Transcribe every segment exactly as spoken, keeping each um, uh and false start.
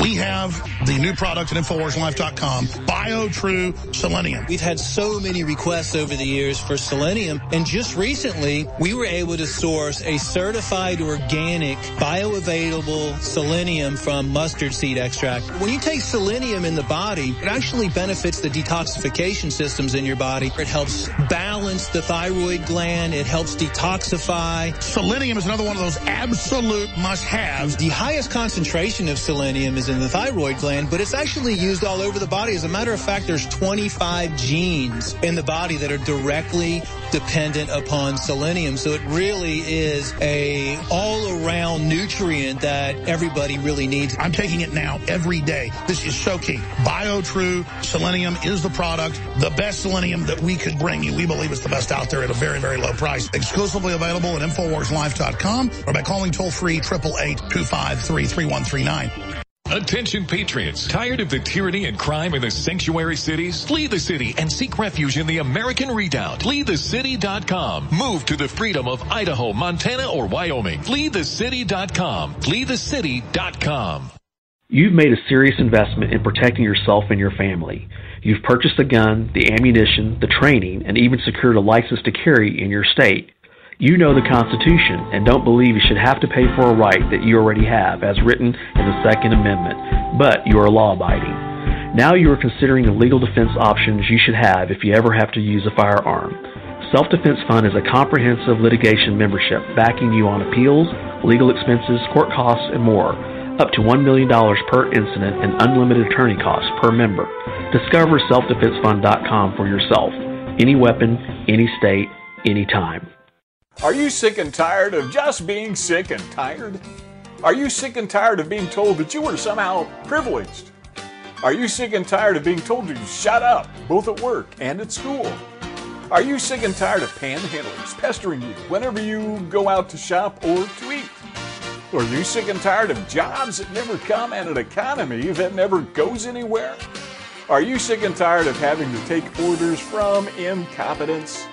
We have the new product at InfoWars Life dot com, BioTrue Selenium. We've had so many requests over the years for selenium, and just recently we were able to source a certified organic bioavailable selenium from mustard seed extract. When you take selenium in the body, it actually benefits the detoxification systems in your body. It helps balance the thyroid gland. It helps detoxify. Selenium is another one of those absolute must-haves. The highest concentration of selenium is in the thyroid gland, but it's actually used all over the body. As a matter of fact, there's twenty-five genes in the body that are directly dependent upon selenium. So it really is a all-around nutrient that everybody really needs. I'm taking it now every day. This is so key. BioTrue Selenium is the product, the best selenium that we could bring you. We believe it's the best out there at a very, very low price. Exclusively available at InfoWars Life dot com or by calling toll-free eight eight eight, two five three, three one three nine. Attention patriots, tired of the tyranny and crime in the sanctuary cities? Flee the city and seek refuge in the American Redoubt. Flee the city dot com. Move to the freedom of Idaho, Montana, or Wyoming. Flee the city dot com. Flee the city dot com. You've made a serious investment in protecting yourself and your family. You've purchased the gun, the ammunition, the training, and even secured a license to carry in your state. You know the Constitution and don't believe you should have to pay for a right that you already have as written in the Second Amendment, but you are law-abiding. Now you are considering the legal defense options you should have if you ever have to use a firearm. Self-Defense Fund is a comprehensive litigation membership backing you on appeals, legal expenses, court costs, and more. Up to one million dollars per incident and unlimited attorney costs per member. Discover self defense fund dot com for yourself. Any weapon, any state, any time. Are you sick and tired of just being sick and tired? Are you sick and tired of being told that you were somehow privileged? Are you sick and tired of being told to shut up, both at work and at school? Are you sick and tired of panhandlers pestering you whenever you go out to shop or to eat? Are you sick and tired of jobs that never come and an economy that never goes anywhere? Are you sick and tired of having to take orders from incompetence?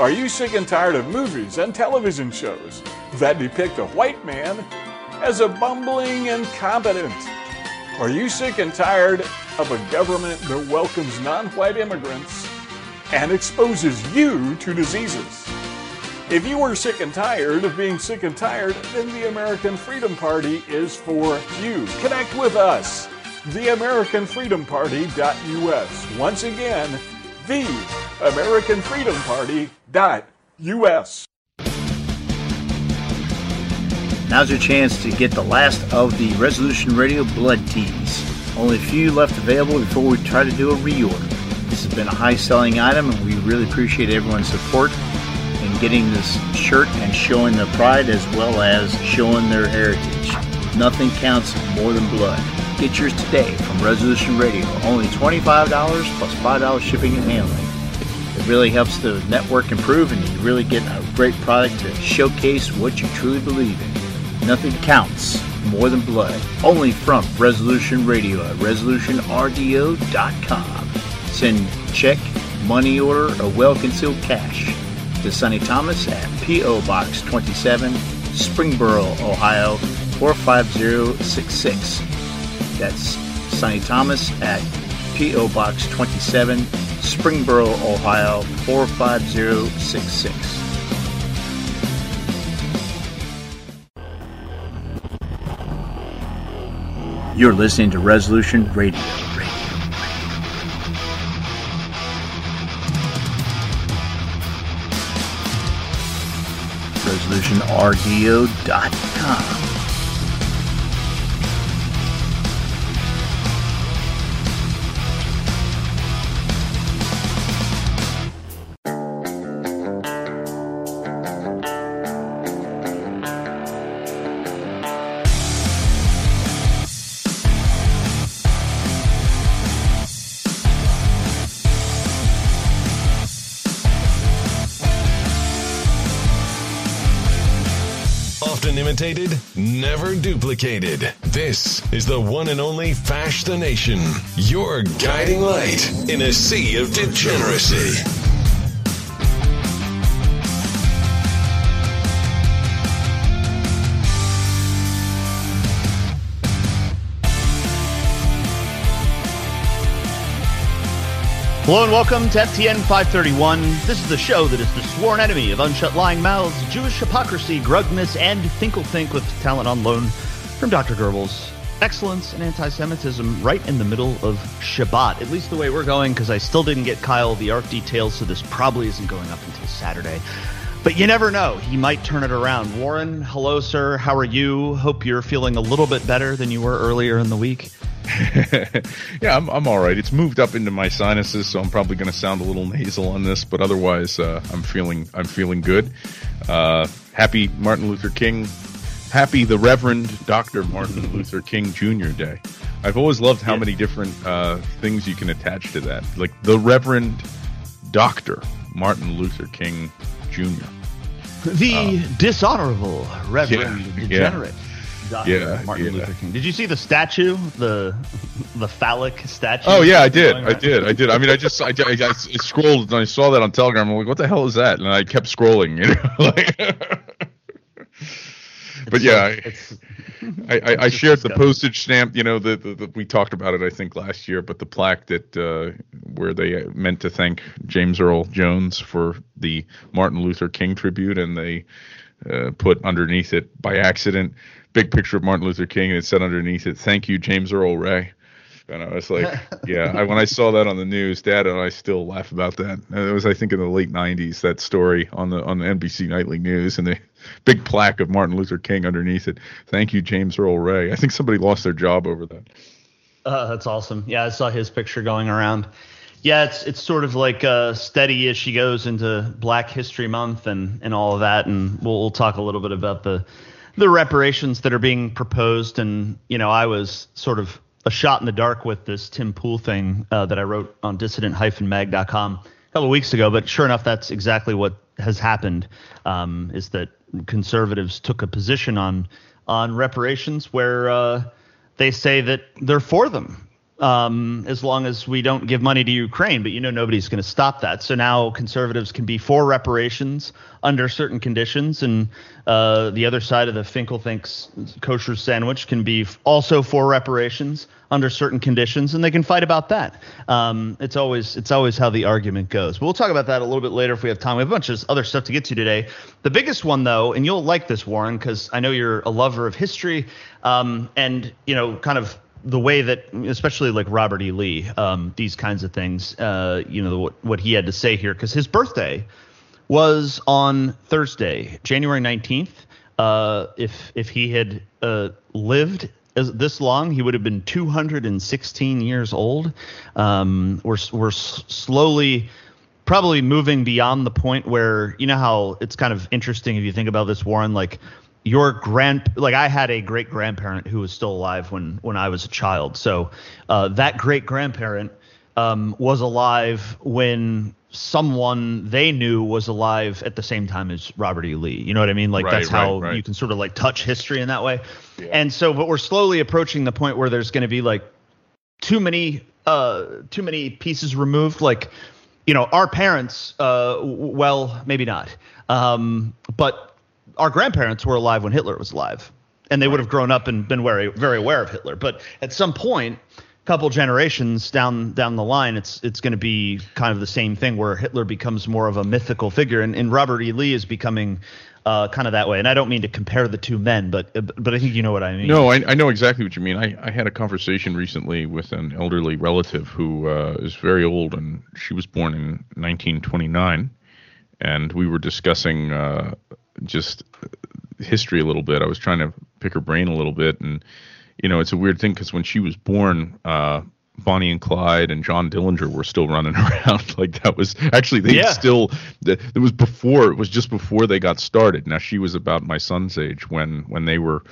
Are you sick and tired of movies and television shows that depict a white man as a bumbling incompetent? Are you sick and tired of a government that welcomes non-white immigrants and exposes you to diseases? If you are sick and tired of being sick and tired, then the American Freedom Party is for you. Connect with us, the american freedom party dot U S. Once again, the american freedom party dot U S. Now's your chance to get the last of the Resolution Radio blood teas. Only a few left available before we try to do a reorder. This has been a high selling item, and we really appreciate everyone's support in getting this shirt and showing their pride as well as showing their heritage. Nothing counts more than blood. Get yours today from Resolution Radio. Only twenty-five dollars plus five dollars shipping and handling. It really helps the network improve, and you really get a great product to showcase what you truly believe in. Nothing counts more than blood. Only from Resolution Radio at resolution R D O dot com. Send check, money order, or well-concealed cash to Sonny Thomas at P O Box twenty-seven, Springboro, Ohio four five zero six six. That's Sonny Thomas at P O Box twenty-seven, Springboro, Ohio four five zero six six. You're listening to Resolution Radio. resolution R D O dot com. Imitated, never duplicated. This is the one and only Fash the Nation, your guiding light in a sea of degeneracy. Hello and welcome to F T N five thirty-one. This is the show that is the sworn enemy of unshut lying mouths, Jewish hypocrisy, grugness, and thinkle-think with talent on loan from Doctor Goebbels. Excellence and anti-Semitism right in the middle of Shabbat, at least the way we're going, because I still didn't get Kyle the A R C details, so this probably isn't going up until Saturday. But you never know. He might turn it around. Warren, hello, sir. How are you? Hope you're feeling a little bit better than you were earlier in the week. yeah, I'm I'm all right. It's moved up into my sinuses, so I'm probably going to sound a little nasal on this. But otherwise, uh, I'm feeling I'm feeling good. Uh, happy Martin Luther King. Happy the Reverend Doctor Martin Luther King Junior Day. I've always loved how yeah. many different uh, things you can attach to that. Like the Reverend Doctor Martin Luther King Junior. The um, dishonorable Reverend yeah, Degenerate. Yeah. Doctor yeah, Martin yeah. Luther King. Did you see the statue, the the phallic statue? Oh yeah, I did, I did, I did. I mean, I just I, I, I scrolled and I saw that on Telegram. I'm like, what the hell is that? And I kept scrolling, you know. Like, but yeah, like, it's, I, I, I shared disgusting. The postage stamp. You know, the, the, the we talked about it, I think, last year. But the plaque that uh, where they meant to thank James Earl Jones for the Martin Luther King tribute, and they uh, put underneath it by accident. Big picture of Martin Luther King, and it said underneath it, "Thank you, James Earl Ray." And I was like, "Yeah." I, when I saw that on the news, Dad and I still laugh about that. And it was, I think, in the late nineties, that story on the on the N B C Nightly News, and the big plaque of Martin Luther King underneath it, "Thank you, James Earl Ray." I think somebody lost their job over that. Uh, that's awesome. Yeah, I saw his picture going around. Yeah, it's it's sort of like uh, steady as she goes into Black History Month and and all of that, and we'll, we'll talk a little bit about the. The reparations that are being proposed, and you know, I was sort of a shot in the dark with this Tim Pool thing uh, that I wrote on dissident dash mag dot com a couple of weeks ago. But sure enough, that's exactly what has happened: um, is that conservatives took a position on on reparations where uh, they say that they're for them um, as long as we don't give money to Ukraine. But you know, nobody's going to stop that. So now conservatives can be for reparations under certain conditions, and uh, the other side of the Finkelthink's kosher sandwich can be also for reparations under certain conditions, and they can fight about that. Um, it's always it's always how the argument goes. But we'll talk about that a little bit later if we have time. We have a bunch of other stuff to get to today. The biggest one, though, and you'll like this, Warren, because I know you're a lover of history um, and, you know, kind of the way that, especially like Robert E. Lee, um, these kinds of things, uh, you know, what, what he had to say here, because his birthday was on Thursday, January nineteenth. Uh, if if he had uh, lived as, this long, he would have been two hundred sixteen years old. Um, we're we're slowly probably moving beyond the point where, you know how it's kind of interesting if you think about this, Warren, like your grand like I had a great grandparent who was still alive when when I was a child. So uh, that great grandparent um, was alive when someone they knew was alive at the same time as Robert E. Lee. You know what I mean? Like right, that's how right, right. you can sort of like touch history in that way. Yeah. And so, but we're slowly approaching the point where there's going to be like too many, uh, too many pieces removed. Like, you know, our parents, uh, well, maybe not. Um, but our grandparents were alive when Hitler was alive, and they right. would have grown up and been very, very aware of Hitler. But at some point, couple generations down down the line, it's it's going to be kind of the same thing where Hitler becomes more of a mythical figure, and, and Robert E. Lee is becoming uh, kind of that way. And I don't mean to compare the two men, but but I think you know what I mean. No, I, I know exactly what you mean. I, I had a conversation recently with an elderly relative who uh, is very old, and she was born in nineteen twenty-nine, and we were discussing uh, just history a little bit. I was trying to pick her brain a little bit, and you know, it's a weird thing because when she was born, uh, Bonnie and Clyde and John Dillinger were still running around. Like that was actually they yeah. still it was before it was just before they got started. Now, she was about my son's age when when they were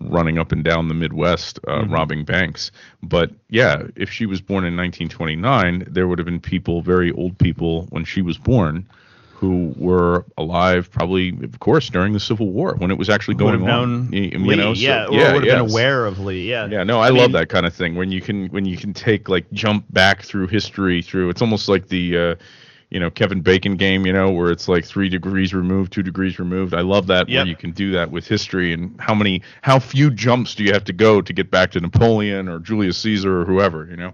running up and down the Midwest, uh, mm-hmm. robbing banks. But yeah, if she was born in nineteen twenty-nine, there would have been people, very old people when she was born, who were alive probably, of course, during the Civil War when it was actually going would have on. Known you, you Lee, know, so, yeah, or yeah, would have yes. been aware of Lee, yeah. Yeah, no, I, I love mean, that kind of thing when you can when you can take like jump back through history through. It's almost like the uh, you know, Kevin Bacon game, you know, where it's like three degrees removed, two degrees removed. I love that yep. where you can do that with history, and how many how few jumps do you have to go to get back to Napoleon or Julius Caesar or whoever, you know.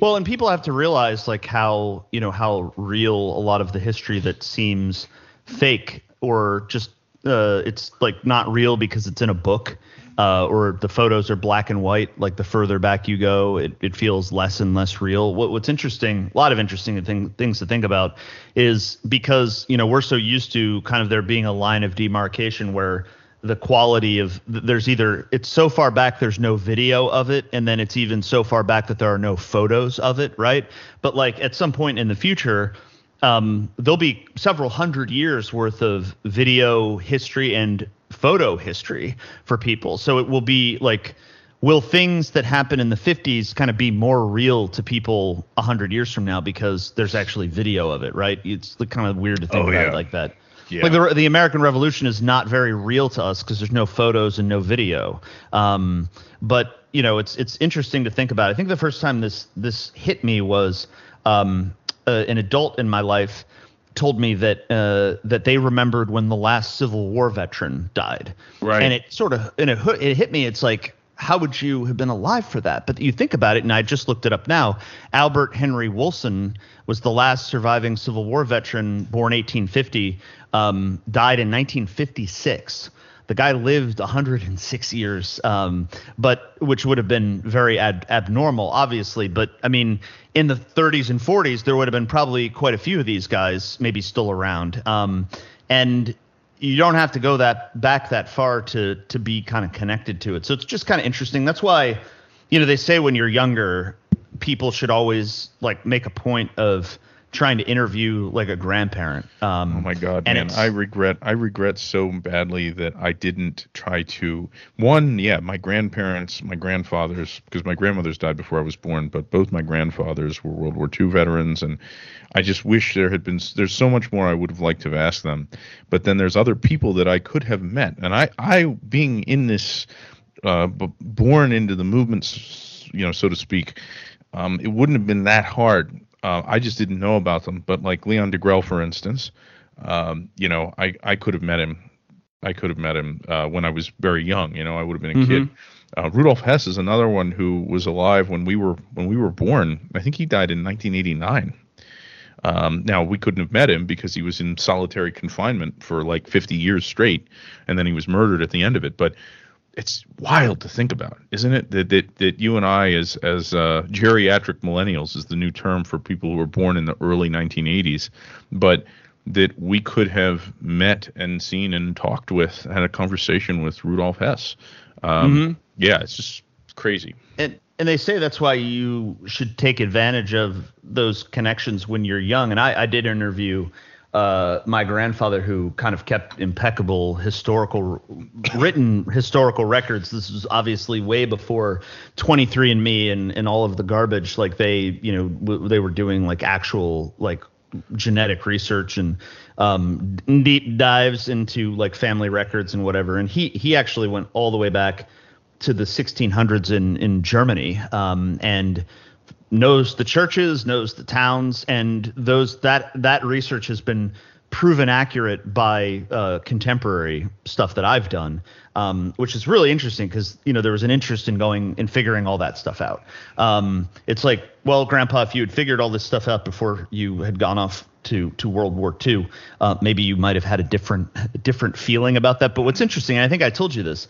Well, and people have to realize like how, you know, how real a lot of the history that seems fake or just uh, it's like not real because it's in a book uh, or the photos are black and white. Like the further back you go, it, it feels less and less real. What, what's interesting, a lot of interesting thing, things to think about is because, you know, we're so used to kind of there being a line of demarcation where the quality of there's either it's so far back there's no video of it, and then it's even so far back that there are no photos of it, right? But like at some point in the future, um, there'll be several hundred years worth of video history and photo history for people. So it will be like, will things that happen in the fifties kind of be more real to people a hundred years from now because there's actually video of it, right? It's kind of weird to think oh, about yeah. it like that. Yeah. Like the, the American Revolution is not very real to us because there's no photos and no video. Um, but, you know, it's it's interesting to think about. I think the first time this this hit me was um, uh, an adult in my life told me that uh, that they remembered when the last Civil War veteran died. Right. And it sort of and it, it hit me. It's like, how would you have been alive for that? But you think about it, and I just looked it up now. Albert Henry Wilson was the last surviving Civil War veteran, born eighteen fifty, um, died in nineteen fifty-six. The guy lived one hundred six years, um, but which would have been very ad- abnormal, obviously. But I mean, in the thirties and forties, there would have been probably quite a few of these guys maybe still around. Um, and you don't have to go that back that far to to be kind of connected to it. So it's just kind of interesting. That's why, you know, they say when you're younger, people should always like make a point of trying to interview like a grandparent. Um, oh my God, man! I regret I regret so badly that I didn't try to one. Yeah, my grandparents, my grandfathers, because my grandmother's died before I was born, but both my grandfathers were World War Two veterans, and I just wish there had been. There's so much more I would have liked to have asked them, but then there's other people that I could have met, and I, I being in this, uh, b- born into the movements, you know, so to speak, um, it wouldn't have been that hard. Uh, I just didn't know about them. But like Leon Degrelle, for instance, um, you know, I, I could have met him. I could have met him uh, when I was very young. You know, I would have been a mm-hmm. kid. Uh, Rudolf Hess is another one who was alive when we were when we were born. I think he died in nineteen eighty-nine. Um, now, we couldn't have met him because he was in solitary confinement for like fifty years straight. And then he was murdered at the end of it. But it's wild to think about, isn't it? That that, that you and I as as uh, geriatric millennials is the new term for people who were born in the early nineteen eighties, but that we could have met and seen and talked with, had a conversation with Rudolf Hess. Um, mm-hmm. Yeah, it's just crazy. And and they say that's why you should take advantage of those connections when you're young. And I, I did interview Uh, my grandfather, who kind of kept impeccable historical written historical records. This was obviously way before twenty-three and me and, and all of the garbage. Like they, you know, w- they were doing like actual like genetic research and um, deep dives into like family records and whatever. And he he actually went all the way back to the sixteen hundreds in in Germany um, and. Knows the churches, knows the towns, and those that that research has been proven accurate by uh, contemporary stuff that I've done, um, which is really interesting because, you know, there was an interest in going and figuring all that stuff out. Um, it's like, well, Grandpa, if you had figured all this stuff out before you had gone off to to World War Two, uh, maybe you might have had a different a different feeling about that. But what's interesting, and I think I told you this,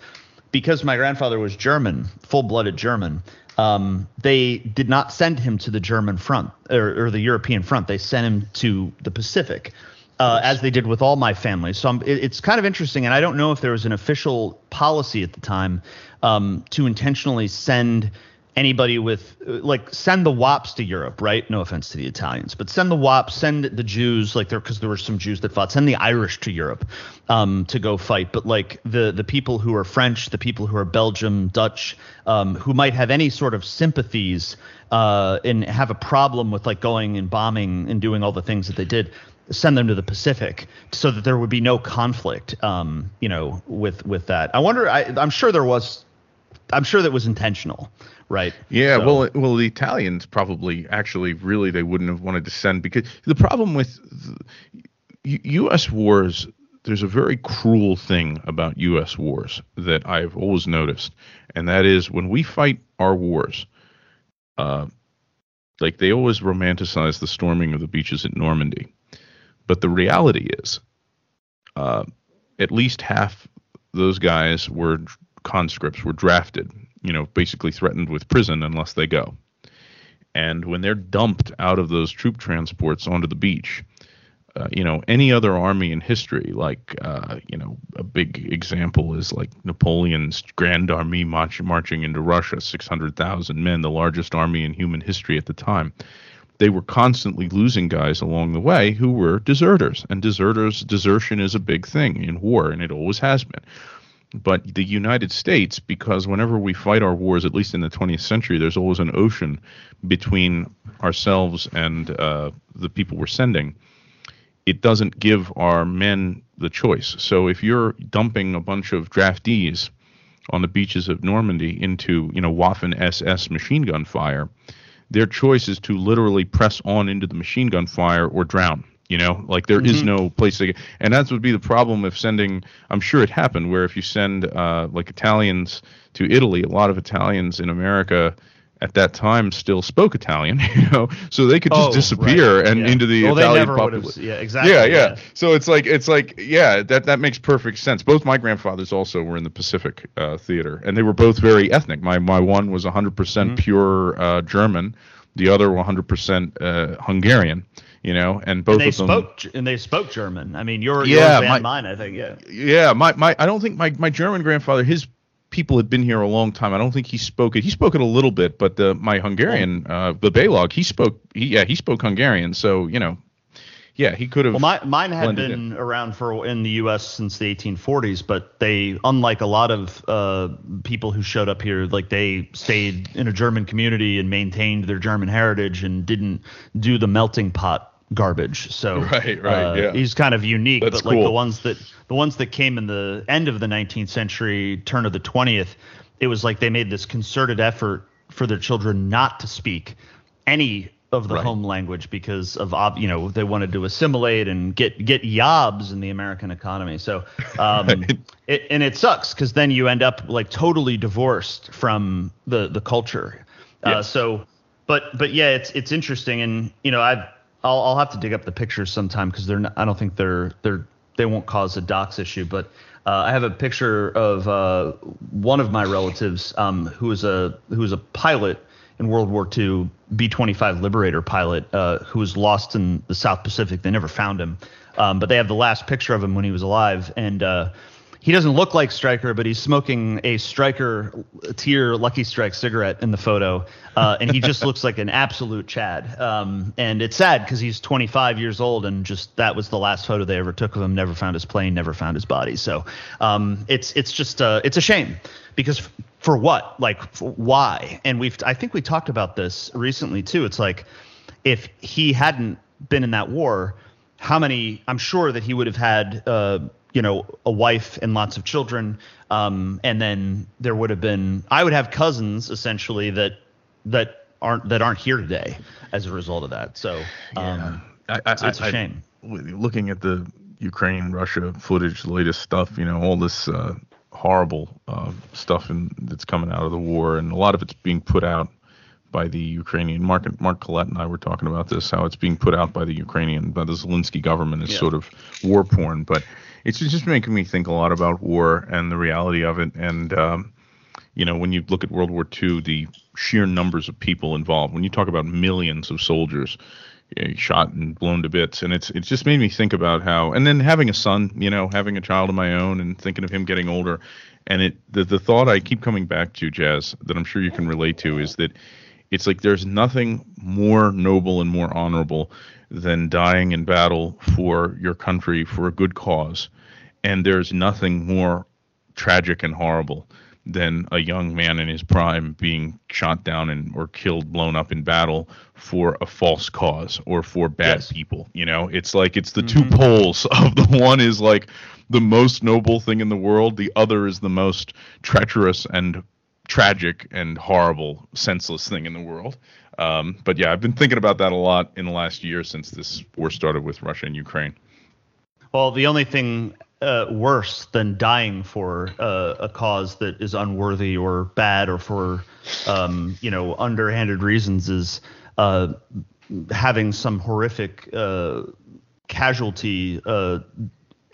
because my grandfather was German, full-blooded German. Um, they did not send him to the German front or, or the European front. They sent him to the Pacific, uh, as they did with all my family. So I'm, it, it's kind of interesting. And I don't know if there was an official policy at the time um, to intentionally send anybody with like send the W A Ps to Europe. Right. No offense to the Italians, but send the W A Ps, send the Jews like there because there were some Jews that fought. Send the Irish to Europe um, to go fight. But like the the people who are French, the people who are Belgium, Dutch, um, who might have any sort of sympathies uh, and have a problem with like going and bombing and doing all the things that they did. Send them to the Pacific so that there would be no conflict, um, you know, with with that. I wonder I, I'm sure there was. I'm sure that was intentional, right? Yeah, so. well, well, the Italians probably actually really they wouldn't have wanted to send because the problem with the U S wars, there's a very cruel thing about U S wars that I've always noticed, and that is when we fight our wars, uh, Like, they always romanticize the storming of the beaches at Normandy. But the reality is, uh, at least half those guys were conscripts, were drafted, you know, basically threatened with prison unless they go. And when they're dumped out of those troop transports onto the beach, uh, you know, any other army in history, like, uh, you know, a big example is like Napoleon's Grand Army march, marching into Russia, six hundred thousand men, the largest army in human history at the time. They were constantly losing guys along the way who were deserters, and deserters, desertion is a big thing in war, and it always has been. But the United States, because whenever we fight our wars, at least in the twentieth century, there's always an ocean between ourselves and uh, the people we're sending. It doesn't give our men the choice. So if you're dumping a bunch of draftees on the beaches of Normandy into, you know, Waffen S S machine gun fire, their choice is to literally press on into the machine gun fire or drown. You know, like there mm-hmm. is no place to get. And that would be the problem if sending, I'm sure it happened, where if you send uh, like Italians to Italy, a lot of Italians in America at that time still spoke Italian, you know, so they could just oh, disappear right. and yeah. into the well, Italian populace. Yeah, exactly. Yeah, yeah, yeah. So it's like, it's like, yeah, that, that makes perfect sense. Both my grandfathers also were in the Pacific uh, Theater, and they were both very ethnic. My, my one was one hundred percent mm-hmm. pure uh, German, the other one hundred percent uh, Hungarian. You know, and both and they of them spoke, and they spoke German. I mean, your yeah, yours and mine, I think, yeah. Yeah, my, my I don't think my, my German grandfather, his people had been here a long time. I don't think he spoke it. He spoke it a little bit, but the my Hungarian, uh, the Balog, he spoke he, yeah, he spoke Hungarian, so, you know, yeah, he could have. Well, my, mine had been it. around for in the U S since the eighteen forties, but they, unlike a lot of uh, people who showed up here, like they stayed in a German community and maintained their German heritage and didn't do the melting pot garbage. So right, right, uh, yeah. he's kind of unique. That's but like cool. the ones that the ones that came in the end of the nineteenth century, turn of the twentieth, it was like they made this concerted effort for their children not to speak any of the right. home language because of, you know, they wanted to assimilate and get get jobs in the American economy. So um, right. it, and it sucks because then you end up like totally divorced from the the culture. Yes. Uh, so but but yeah, it's it's interesting, and you know I've. I'll, I'll have to dig up the pictures sometime because they're not, I don't think they're they're they won't cause a docs issue. But uh, I have a picture of uh, one of my relatives um, who was a who was a pilot in World War Two, B twenty-five Liberator pilot uh, who was lost in the South Pacific. They never found him, um, but they have the last picture of him when he was alive, and uh, he doesn't look like Stryker, but he's smoking a Stryker tier Lucky Strike cigarette in the photo. Uh, and he just looks like an absolute Chad. Um, and it's sad because he's twenty-five years old, and just that was the last photo they ever took of him. Never found his plane, never found his body. So um, it's it's just uh, it's a shame because f- for what? Like for why? And we've I think we talked about this recently, too. It's like if he hadn't been in that war, how many I'm sure that he would have had, uh, you know, a wife and lots of children. Um, and then there would have been I would have cousins, essentially, that that. aren't that aren't here today as a result of that. So um, yeah. I, I, it's, it's a I, shame. Looking at the Ukraine, Russia footage, latest stuff, you know, all this uh, horrible uh, stuff in, that's coming out of the war. And a lot of it's being put out by the Ukrainian. Mark, Mark Collette and I were talking about this, how it's being put out by the Ukrainian, by the Zelensky government is yeah. sort of war porn. But it's just making me think a lot about war and the reality of it. And, um, you know, when you look at World War Two, the sheer numbers of people involved, when you talk about millions of soldiers, you know, shot and blown to bits, and it's it's just made me think about how, and then having a son, you know, having a child of my own and thinking of him getting older, and it the, the thought I keep coming back to, Jazz, that I'm sure you can relate to, is that it's like there's nothing more noble and more honorable than dying in battle for your country, for a good cause, and there's nothing more tragic and horrible than a young man in his prime being shot down and or killed, blown up in battle for a false cause or for bad yes. people. You know, it's like it's the mm-hmm. two poles of the one is like the most noble thing in the world. The other is the most treacherous and tragic and horrible, senseless thing in the world. Um, but yeah, I've been thinking about that a lot in the last year since this war started with Russia and Ukraine. Well, the only thing uh, worse than dying for uh, a cause that is unworthy or bad or for, um, you know, underhanded reasons is uh, having some horrific uh, casualty uh,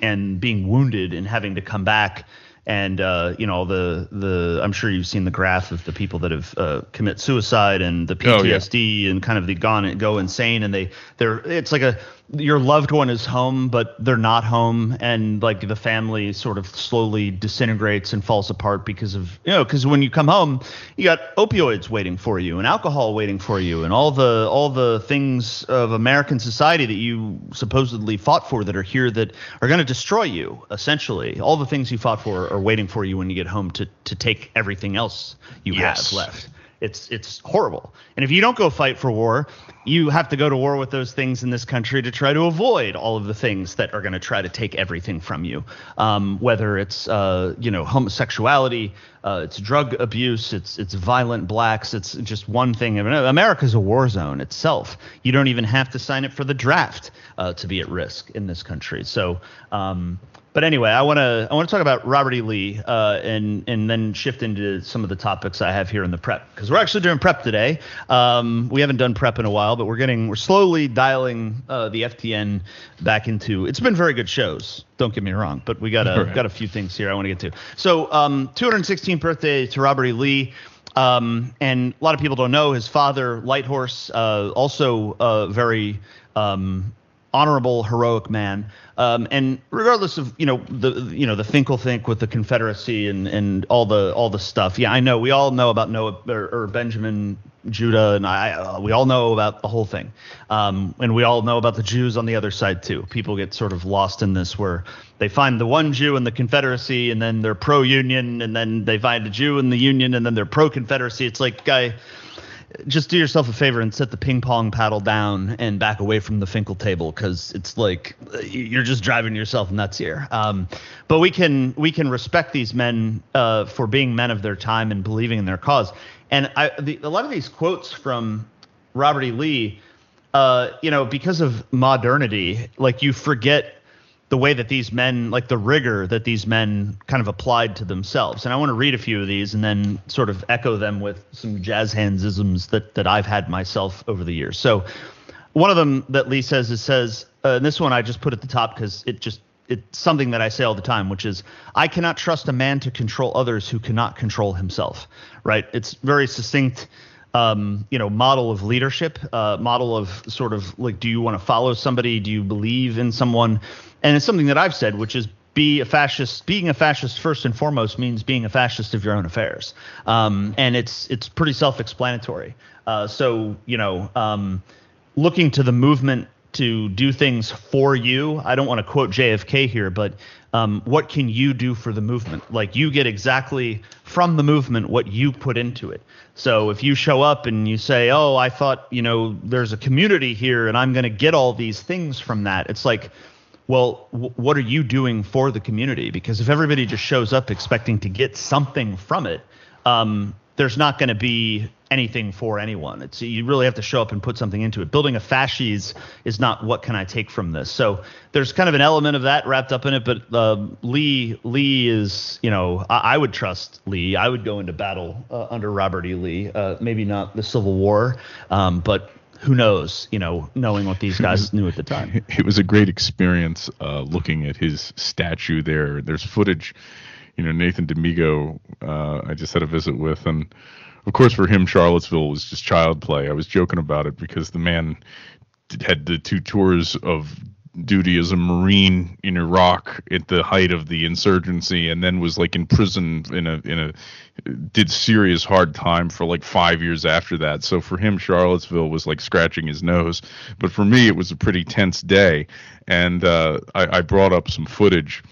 and being wounded and having to come back. And, uh, you know, the the I'm sure you've seen the graph of the people that have uh, commit suicide and the P T S D oh, yeah. and kind of the gone and go insane. And they they're it's like a your loved one is home, but they're not home. And like the family sort of slowly disintegrates and falls apart because of, you know, because when you come home, you got opioids waiting for you and alcohol waiting for you and all the all the things of American society that you supposedly fought for that are here that are going to destroy you. Essentially, all the things you fought for are waiting for you when you get home to to take everything else you yes. have left. It's it's horrible. And if you don't go fight for war, you have to go to war with those things in this country to try to avoid all of the things that are going to try to take everything from you. Um, whether it's uh, you know homosexuality, uh, it's drug abuse, it's it's violent blacks, it's just one thing. America's a war zone itself. You don't even have to sign up for the draft uh, to be at risk in this country. So. Um, But anyway, I want to I want to talk about Robert E. Lee uh, and and then shift into some of the topics I have here in the prep, because we're actually doing prep today. Um, we haven't done prep in a while, but we're getting we're slowly dialing uh, the F T N back into. It's been very good shows. Don't get me wrong, but we got a right. got a few things here I want to get to. So um, two hundred sixteenth birthday to Robert E. Lee. Um, and a lot of people don't know his father, Light Horse, uh, also uh, very um honorable, heroic man, um, and regardless of you know the you know the Finkelthink with the Confederacy and, and all the all the stuff. Yeah, I know we all know about Noah or, or Benjamin Judah, and I uh, we all know about the whole thing, um, and we all know about the Jews on the other side too. People get sort of lost in this where they find the one Jew in the Confederacy, and then they're pro-Union, and then they find a Jew in the Union, and then they're pro-Confederacy. It's like guy. Just do yourself a favor and set the ping pong paddle down and back away from the Finkel table, because it's like you're just driving yourself nuts here. Um, but we can we can respect these men uh, for being men of their time and believing in their cause. And I, the, a lot of these quotes from Robert E. Lee, uh, you know, because of modernity, like you forget the way that these men, like the rigor that these men kind of applied to themselves. And I want to read a few of these and then sort of echo them with some jazz hands-isms that, that I've had myself over the years. So one of them that Lee says is says, uh, and this one I just put at the top because it just, it's something that I say all the time, which is, I cannot trust a man to control others who cannot control himself, right? It's very succinct. Um, you know, model of leadership, uh, model of sort of like, do you want to follow somebody? Do you believe in someone? And it's something that I've said, which is be a fascist. Being a fascist first and foremost means being a fascist of your own affairs. Um, and it's it's pretty self-explanatory. Uh, so, you know, um, looking to the movement to do things for you. I don't want to quote J F K here, but um, what can you do for the movement? Like you get exactly from the movement what you put into it. So if you show up and you say, oh, I thought, you know, there's a community here and I'm going to get all these things from that. It's like, well, w- what are you doing for the community? Because if everybody just shows up expecting to get something from it, um, there's not going to be anything for anyone. It's you really have to show up and put something into it. Building a fasces is not what can I take from this. So there's kind of an element of that wrapped up in it. But uh, Lee Lee is, you know, I, I would trust Lee. I would go into battle uh, under Robert E. Lee. Uh, maybe not the Civil War, um, but who knows, you know, knowing what these guys knew at the time. It was a great experience uh, looking at his statue there. There's footage. You know, Nathan D'Amigo, uh, I just had a visit with, and of course for him, Charlottesville was just child play. I was joking about it because the man did, had the two tours of duty as a Marine in Iraq at the height of the insurgency, and then was like in prison in a in a did serious hard time for like five years after that. So for him, Charlottesville was like scratching his nose. But for me, it was a pretty tense day, and uh, I, I brought up some footage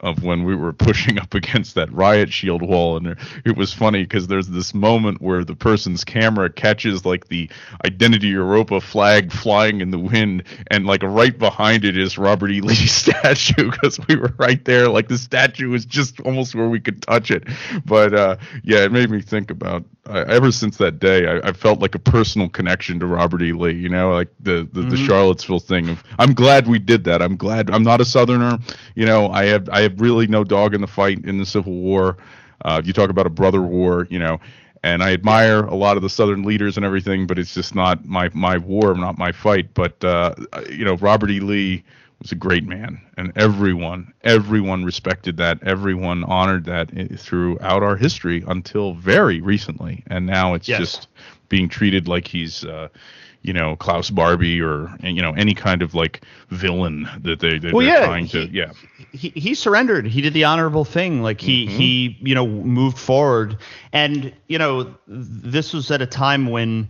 of when we were pushing up against that riot shield wall. And it was funny because there's this moment where the person's camera catches like the Identity Europa flag flying in the wind, and like right behind it is Robert E. Lee's statue, because we were right there. Like the statue was just almost where we could touch it. But uh, yeah, it made me think about Uh, ever since that day, I, I felt like a personal connection to Robert E. Lee, you know, like the, the, mm-hmm. the Charlottesville thing. Of, I'm glad we did that. I'm glad I'm not a Southerner. You know, I have I have really no dog in the fight in the Civil War. Uh, you talk about a brother war, you know, and I admire a lot of the Southern leaders and everything, but it's just not my my war, not my fight. But, uh, you know, Robert E. Lee was a great man, and everyone, everyone respected that. Everyone honored that throughout our history until very recently. And now it's yes. just being treated like he's, uh, you know, Klaus Barbie or, you know, any kind of like villain that they, that well, they're yeah, trying he, to. Yeah, he, he surrendered. He did the honorable thing. Like he, mm-hmm. he, you know, moved forward. And, you know, this was at a time when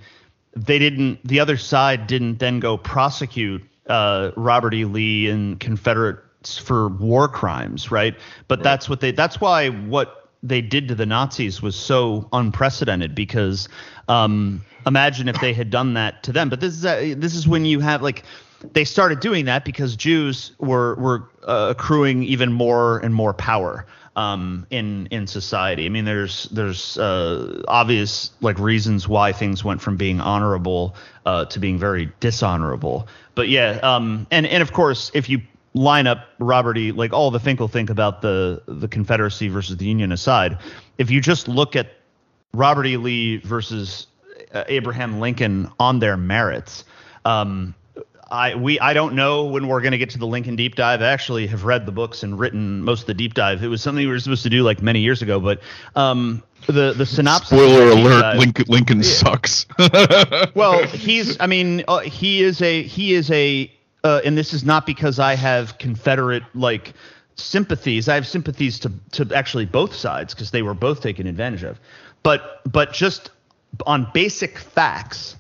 they didn't, the other side didn't then go prosecute Uh, Robert E. Lee and Confederates for war crimes, right? But right. that's what they that's why what they did to the Nazis was so unprecedented, because um, imagine if they had done that to them. But this is uh, this is when you have like they started doing that because Jews were were uh, accruing even more and more power um, in in society. I mean, there's there's uh, obvious like reasons why things went from being honorable uh, to being very dishonorable. But yeah, um, and, and of course, if you line up Robert E., like all the Finkel think about the the Confederacy versus the Union aside, if you just look at Robert E. Lee versus uh, Abraham Lincoln on their merits, um, I we I don't know when we're going to get to the Lincoln deep dive. I actually have read the books and written most of the deep dive. It was something we were supposed to do like many years ago, but um, the the synopsis. Spoiler alert: dive, Lincoln, Lincoln yeah. sucks. Well, he's I mean uh, he is a he is a uh, and this is not because I have Confederate like sympathies. I have sympathies to to actually both sides because they were both taken advantage of. But but just on basic facts.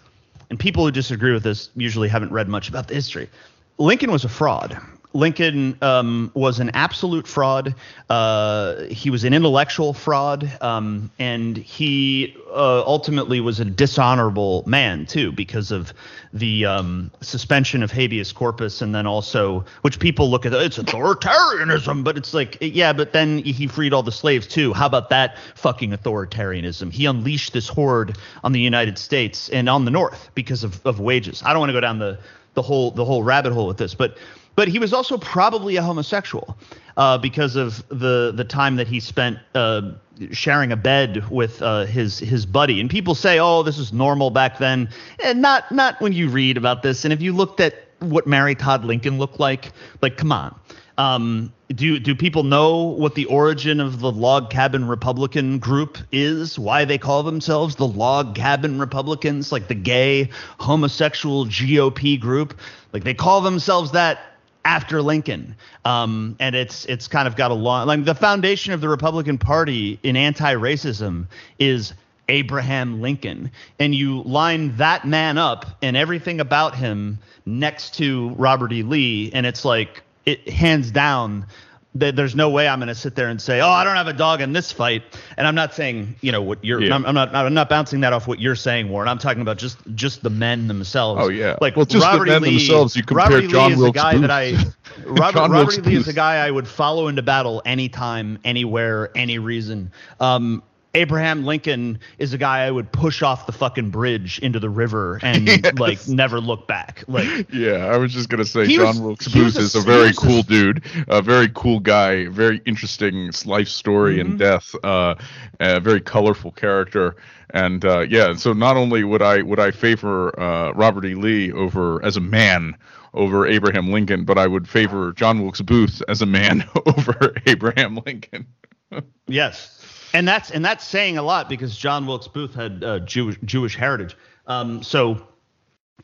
And people who disagree with this usually haven't read much about the history. Lincoln was a fraud. Lincoln um, was an absolute fraud. Uh, he was an intellectual fraud. Um, and he uh, ultimately was a dishonorable man, too, because of the um, suspension of habeas corpus. And then also, which people look at, it's authoritarianism. But it's like, yeah, but then he freed all the slaves, too. How about that fucking authoritarianism? He unleashed this horde on the United States and on the North because of, of wages. I don't want to go down the, the whole the whole rabbit hole with this, but. But he was also probably a homosexual uh, because of the the time that he spent uh, sharing a bed with uh, his his buddy. And people say, oh, this is normal back then. And not not when you read about this. And if you looked at what Mary Todd Lincoln looked like, like, come on. Um, do do people know what the origin of the Log Cabin Republican group is? Why they call themselves the Log Cabin Republicans, like the gay homosexual G O P group? Like they call themselves that. After Lincoln, um, and it's it's kind of got a long like the foundation of the Republican Party in anti-racism is Abraham Lincoln, and you line that man up and everything about him next to Robert E. Lee, and it's like it hands down that there's no way I'm going to sit there and say, oh, I don't have a dog in this fight, and I'm not saying you know what you're yeah. I'm, I'm not I'm not bouncing that off what you're saying, Warren. I'm talking about just just the men themselves. Oh yeah, like well, just Robert the men Lee, themselves. You compare Robert John Wilkes Booth. Guy that I, Robert, John Robert Wilkes Lee Booth. Is a guy I would follow into battle anytime, anywhere, any reason. Um, Abraham Lincoln is a guy I would push off the fucking bridge into the river and yes. like never look back. Like, yeah, I was just gonna say John was, Wilkes Booth a, is a very cool a, dude, a very cool guy, very interesting life story mm-hmm. and death, uh, a very colorful character. And uh, yeah, so not only would I would I favor uh, Robert E. Lee over as a man. Over Abraham Lincoln, but I would favor John Wilkes Booth as a man over Abraham Lincoln. Yes. And that's and that's saying a lot because John Wilkes Booth had uh, Jewish Jewish heritage. Um, so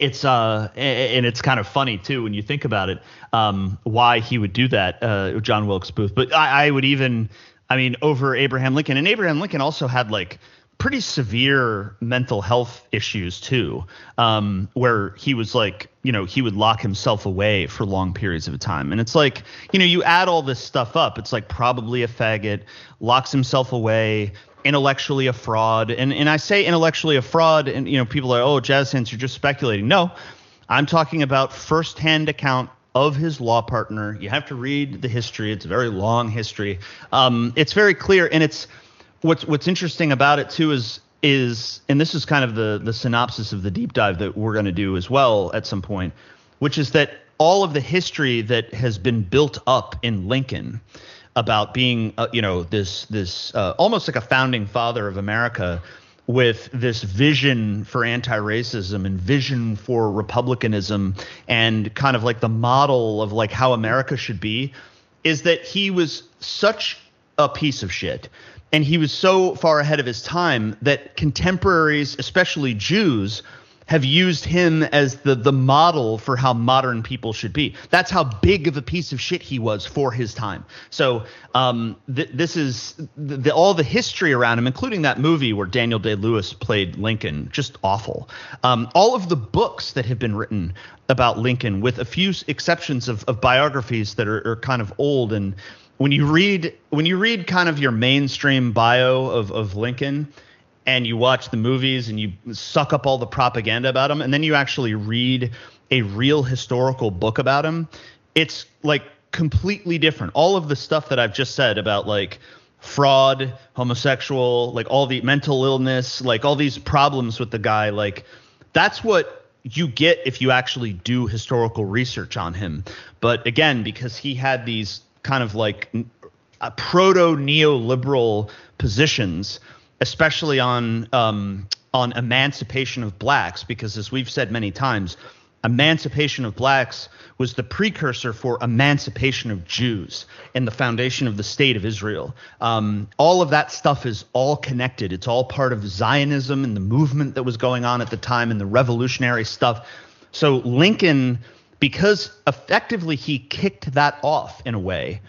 it's uh and it's kind of funny too when you think about it um, why he would do that, uh, John Wilkes Booth. But I, I would even, I mean, over Abraham Lincoln, and Abraham Lincoln also had like pretty severe mental health issues too, um, where he was like, you know, he would lock himself away for long periods of time. And it's like, you know, you add all this stuff up. It's like probably a faggot, locks himself away, intellectually a fraud. And and I say intellectually a fraud and, you know, people are, oh, jazz hands, you're just speculating. No, I'm talking about firsthand account of his law partner. You have to read the history. It's a very long history. Um, it's very clear. And it's What's what's interesting about it, too, is is, and this is kind of the, the synopsis of the deep dive that we're going to do as well at some point, which is that all of the history that has been built up in Lincoln about being, uh, you know, this this uh, almost like a founding father of America with this vision for anti-racism and vision for republicanism and kind of like the model of like how America should be, is that he was such a piece of shit. And he was so far ahead of his time that contemporaries, especially Jews, have used him as the the model for how modern people should be. That's how big of a piece of shit he was for his time. So um, th- this is the, the, all the history around him, including that movie where Daniel Day-Lewis played Lincoln, just awful. Um, all of the books that have been written about Lincoln, with a few exceptions of, of biographies that are, are kind of old. And when you read when you read kind of your mainstream bio of, of Lincoln, and you watch the movies and you suck up all the propaganda about him, and then you actually read a real historical book about him, it's like completely different. All of the stuff that I've just said about like fraud, homosexual, like all the mental illness, like all these problems with the guy, like that's what you get if you actually do historical research on him. But again, because he had these kind of like uh, proto-neoliberal positions, especially on um, on emancipation of blacks, because as we've said many times, emancipation of blacks was the precursor for emancipation of Jews and the foundation of the state of Israel. Um, all of that stuff is all connected. It's all part of Zionism and the movement that was going on at the time and the revolutionary stuff. So Lincoln, because effectively he kicked that off in a way,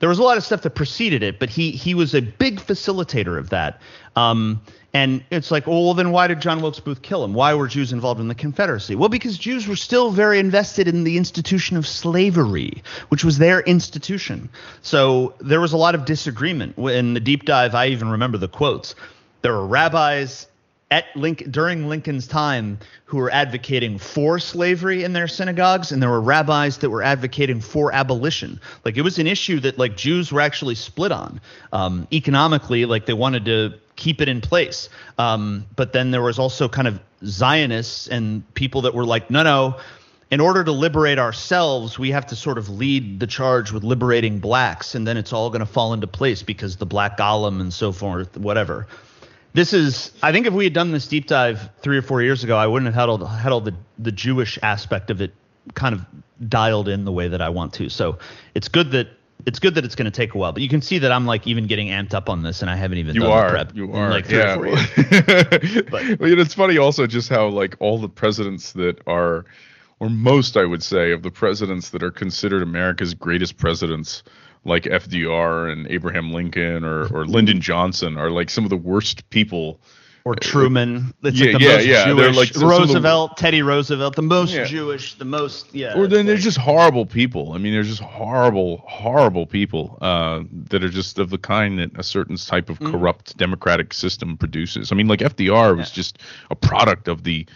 there was a lot of stuff that preceded it, but he he was a big facilitator of that. Um, and it's like, well, then why did John Wilkes Booth kill him? Why were Jews involved in the Confederacy? Well, because Jews were still very invested in the institution of slavery, which was their institution. So there was a lot of disagreement. In the deep dive, I even remember the quotes. There were rabbis at Lincoln, during Lincoln's time, who were advocating for slavery in their synagogues, and there were rabbis that were advocating for abolition. Like it was an issue that like Jews were actually split on um, economically. Like they wanted to keep it in place, um, but then there was also kind of Zionists and people that were like, no, no. In order to liberate ourselves, we have to sort of lead the charge with liberating blacks, and then it's all going to fall into place because the black golem and so forth, whatever. This is, I think if we had done this deep dive three or four years ago, I wouldn't have had all, had all the, the Jewish aspect of it kind of dialed in the way that I want to. So it's good that it's good that it's going to take a while. But you can see that I'm like even getting amped up on this, and I haven't even you done are, the prep. You are, like three yeah. or four years. But. Well, you know, it's funny also just how like all the presidents that are, or most I would say of the presidents that are considered America's greatest presidents, like F D R and Abraham Lincoln or, or Lyndon Johnson are like some of the worst people. Or Truman. That's yeah, like the yeah, most yeah. Jewish. They're like Roosevelt, the, Teddy Roosevelt, the most yeah. Jewish, the most, yeah. Or then like, they're just horrible people. I mean, they're just horrible, horrible people uh, that are just of the kind that a certain type of corrupt mm-hmm. democratic system produces. I mean, like F D R was yeah. just a product of the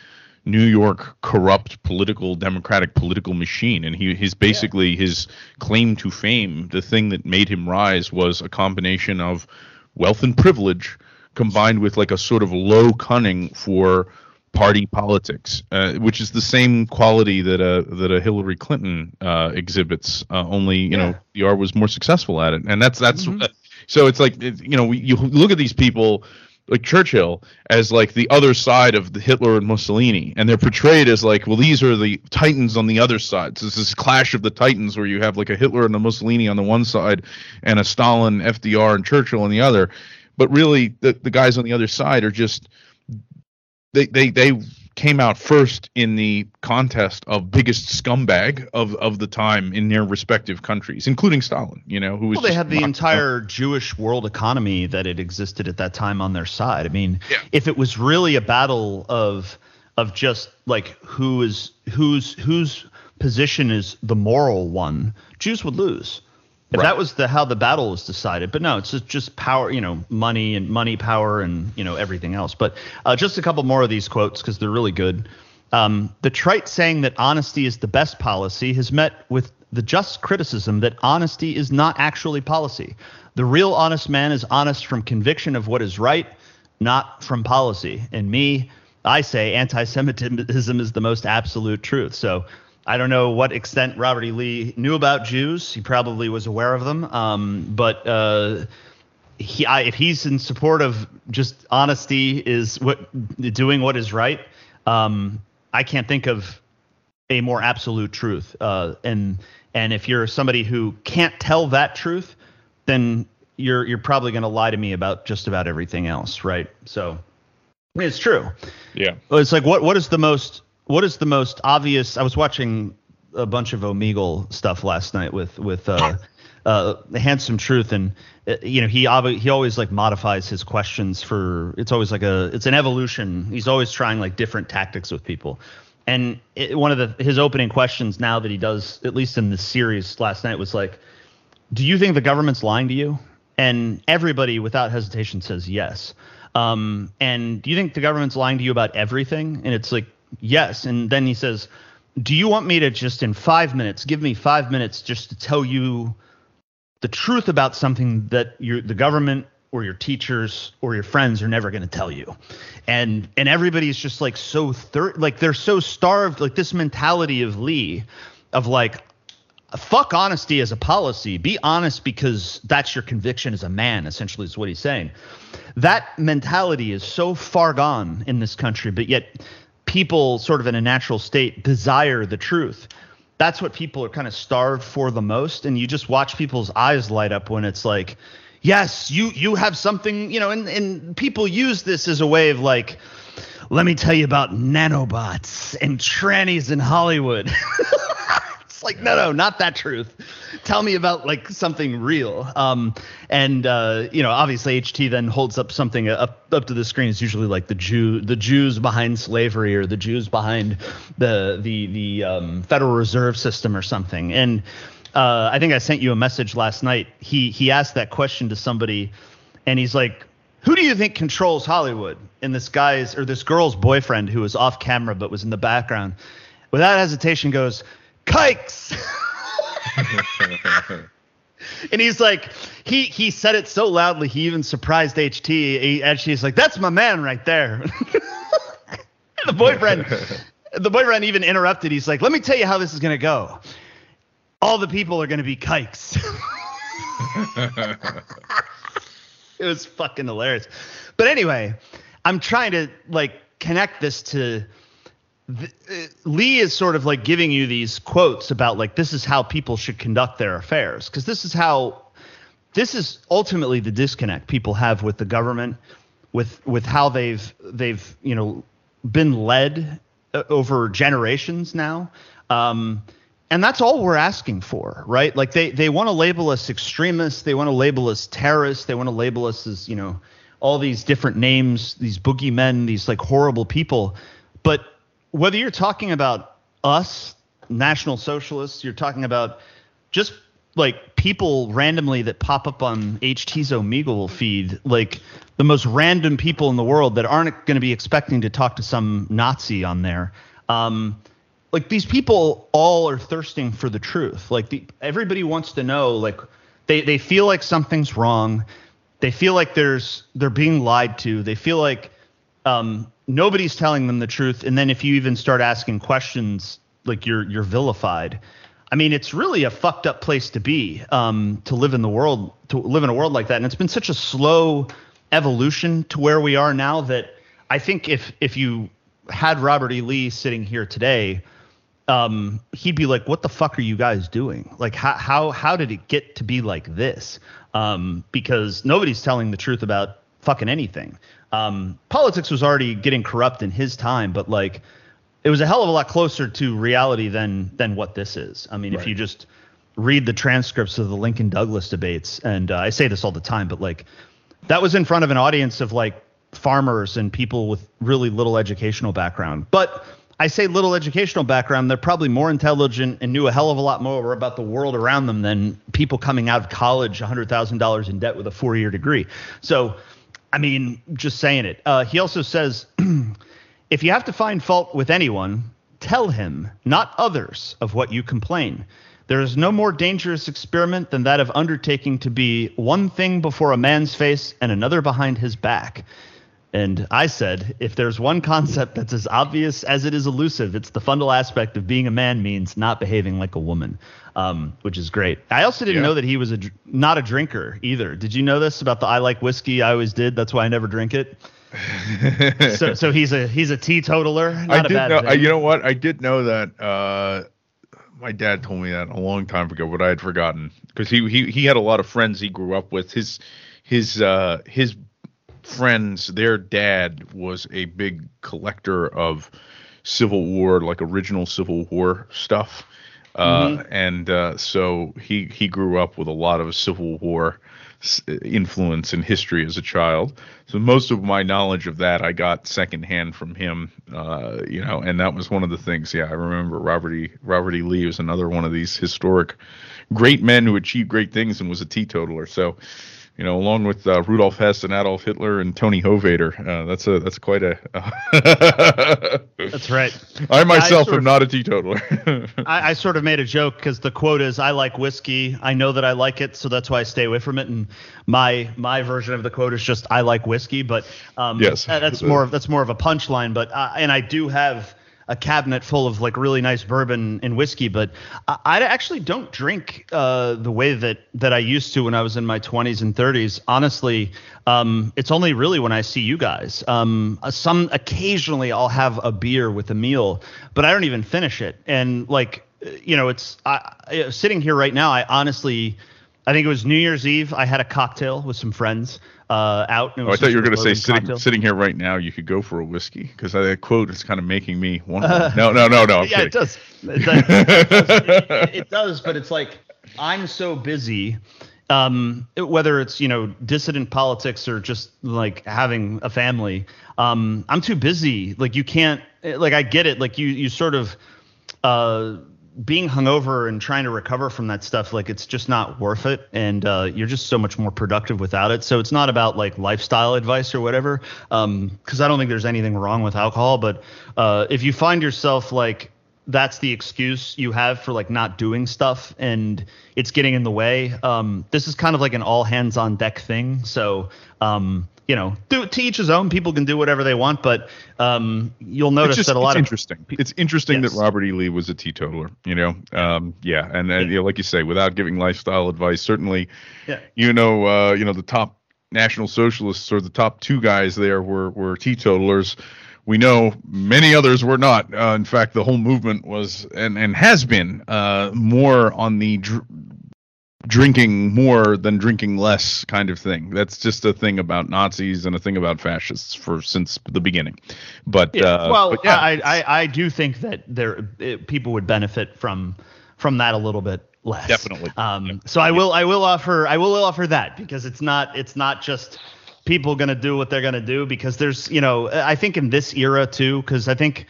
New York corrupt political democratic political machine, and he his basically yeah. his claim to fame, the thing that made him rise, was a combination of wealth and privilege combined with like a sort of low cunning for party politics, uh, which is the same quality that a that a Hillary Clinton uh, exhibits. Uh, only you yeah. know, F D R was more successful at it, and that's that's mm-hmm. uh, so it's like it, you know we, you look at these people. Like Churchill as like the other side of the Hitler and Mussolini, and they're portrayed as like, well, these are the titans on the other side. So it's this clash of the titans where you have like a Hitler and a Mussolini on the one side and a Stalin, F D R, and Churchill on the other. But really, the, the guys on the other side are just they they they came out first in the contest of biggest scumbag of, of the time in their respective countries, including Stalin, you know, who was well, they had the entire up. Jewish world economy that had existed at that time on their side. I mean, yeah. if it was really a battle of of just like who is who's whose position is the moral one, Jews would lose. If right. that was the how the battle was decided. But no, it's just, just power, you know, money and money, power and, you know, everything else. But uh, just a couple more of these quotes because they're really good. Um, the trite saying that honesty is the best policy has met with the just criticism that honesty is not actually policy. The real honest man is honest from conviction of what is right, not from policy. And me, I say anti-Semitism is the most absolute truth. So I don't know what extent Robert E. Lee knew about Jews. He probably was aware of them. Um, but uh, he, I, if he's in support of just honesty is what doing what is right, um, I can't think of a more absolute truth. Uh, and and if you're somebody who can't tell that truth, then you're you're probably going to lie to me about just about everything else, right? So I mean, it's true. Yeah. It's like what what is the most what is the most obvious? I was watching a bunch of Omegle stuff last night with with uh, uh, Handsome Truth, and uh, you know he he always like modifies his questions for it's always like a it's an evolution. He's always trying like different tactics with people. And it, one of the his opening questions now that he does, at least in this series last night, was like, do you think the government's lying to you? And everybody without hesitation says yes. Um, and do you think the government's lying to you about everything? And it's like, yes. And then he says, do you want me to just in five minutes, give me five minutes just to tell you the truth about something that you're, the government or your teachers or your friends are never going to tell you? And and everybody's just like so thir- like they're so starved, like this mentality of Lee of like, fuck honesty as a policy. Be honest because that's your conviction as a man, essentially is what he's saying. That mentality is so far gone in this country, but yet people sort of in a natural state desire the truth. That's what people are kind of starved for the most. And you just watch people's eyes light up when it's like, yes, you you have something, you know, and, and people use this as a way of like, let me tell you about nanobots and trannies in Hollywood. Like, no, no, not that truth. Tell me about like something real. Um, and, uh, you know, obviously H T then holds up something up, up to the screen. It's usually like the Jew, the Jews behind slavery or the Jews behind the the the um, Federal Reserve System or something. And uh, I think I sent you a message last night. He he asked that question to somebody and he's like, who do you think controls Hollywood? And this guy's or this girl's boyfriend who was off camera but was in the background without hesitation goes, kikes. And he's like, he he said it so loudly he even surprised H T. He, and she's like, that's my man right there. the boyfriend the boyfriend even interrupted. He's like, let me tell you how this is gonna go. All the people are gonna be kikes. It was fucking hilarious. But anyway, I'm trying to like connect this to The, uh, Lee is sort of like giving you these quotes about like this is how people should conduct their affairs, because this is how this is ultimately the disconnect people have with the government, with with how they've they've, you know, been led uh, over generations now. Um, and that's all we're asking for. Right. Like they they want to label us extremists. They want to label us terrorists. They want to label us as, you know, all these different names, these boogeymen, these like horrible people. But whether you're talking about us, National Socialists, you're talking about just like people randomly that pop up on H T's Omegle feed, like the most random people in the world that aren't going to be expecting to talk to some Nazi on there. Um, like these people all are thirsting for the truth. Like the, everybody wants to know, like they, they feel like something's wrong. They feel like there's they're being lied to. They feel like um, nobody's telling them the truth. And then if you even start asking questions, like you're you're vilified. I mean, it's really a fucked up place to be, um, to live in the world, to live in a world like that. And it's been such a slow evolution to where we are now that I think if if you had Robert E. Lee sitting here today, um, he'd be like, what the fuck are you guys doing? Like, how how how did it get to be like this? Um, because nobody's telling the truth about fucking anything. Um, politics was already getting corrupt in his time, but like it was a hell of a lot closer to reality than than what this is. I mean, right. If you just read the transcripts of the Lincoln Douglas debates, and uh, I say this all the time, but like that was in front of an audience of like farmers and people with really little educational background. But I say little educational background, they're probably more intelligent and knew a hell of a lot more about the world around them than people coming out of college, one hundred thousand dollars in debt with a four year degree. So I mean, just saying it. Uh, he also says, if you have to find fault with anyone, tell him, not others, of what you complain. There is no more dangerous experiment than that of undertaking to be one thing before a man's face and another behind his back. And I said, if there's one concept that's as obvious as it is elusive, it's the fundamental aspect of being a man means not behaving like a woman, um, which is great. I also didn't yeah. know that he was a, not a drinker either. Did you know this about the I like whiskey, I always did, that's why I never drink it? so so he's a he's a teetotaler. Not I did a bad know, thing. You know what? I did know that. Uh, my dad told me that a long time ago, but I had forgotten because he, he he had a lot of friends he grew up with. His his uh, his friends, their dad was a big collector of Civil War, like original Civil War stuff, uh, mm-hmm. and uh, so he he grew up with a lot of Civil War influence in history as a child. So most of my knowledge of that I got secondhand from him, uh, you know, and that was one of the things. Yeah, I remember Robert E. Robert E. Lee was another one of these historic great men who achieved great things and was a teetotaler. So, you know, along with uh, Rudolf Hess and Adolf Hitler and Tony Hovater, uh, that's a that's quite a. Uh, that's right. I myself I am of, not a teetotaler. I, I sort of made a joke because the quote is, "I like whiskey. I know that I like it, so that's why I stay away from it." And my my version of the quote is just, "I like whiskey," but um, yes, that's more of that's more of a punchline. But uh, and I do have a cabinet full of like really nice bourbon and whiskey, but I, I actually don't drink uh, the way that that I used to when I was in my twenties and thirties. Honestly, um, it's only really when I see you guys. Um, some occasionally I'll have a beer with a meal, but I don't even finish it. And like, you know, it's I, sitting here right now. I honestly, I think it was New Year's Eve. I had a cocktail with some friends. Uh, out. Oh, I thought you were going to say sitting, sitting here right now, you could go for a whiskey, because that quote is kind of making me want to. No, no, no, no. I'm yeah, kidding. It does. It does, it, does it, it does. But it's like, I'm so busy, um, whether it's, you know, dissident politics or just like having a family. Um, I'm too busy. Like you can't like I get it. Like you, you sort of uh, being hungover and trying to recover from that stuff, like it's just not worth it. And uh, you're just so much more productive without it. So it's not about like lifestyle advice or whatever, um, because I don't think there's anything wrong with alcohol. But uh, if you find yourself like that's the excuse you have for like not doing stuff and it's getting in the way, um, this is kind of like an all hands on deck thing. So, um, you know, do to each his own. People can do whatever they want, but um, you'll notice just, that a lot it's of interesting. Pe- it's interesting yes. that Robert E. Lee was a teetotaler. You know, um, yeah, and, and yeah. You know, like you say, without giving lifestyle advice, certainly, yeah. you know, uh, you know, the top National Socialists or the top two guys there were were teetotalers. We know many others were not. Uh, in fact, the whole movement was and and has been uh, more on the Dr- drinking more than drinking less kind of thing. That's just a thing about Nazis and a thing about fascists for since the beginning. But yeah, uh, well, but yeah. I, I I do think that there it, people would benefit from from that a little bit less. Definitely. Um. Definitely. So I will I will offer I will offer that, because it's not it's not just people going to do what they're going to do, because there's, you know, I think in this era too, because I think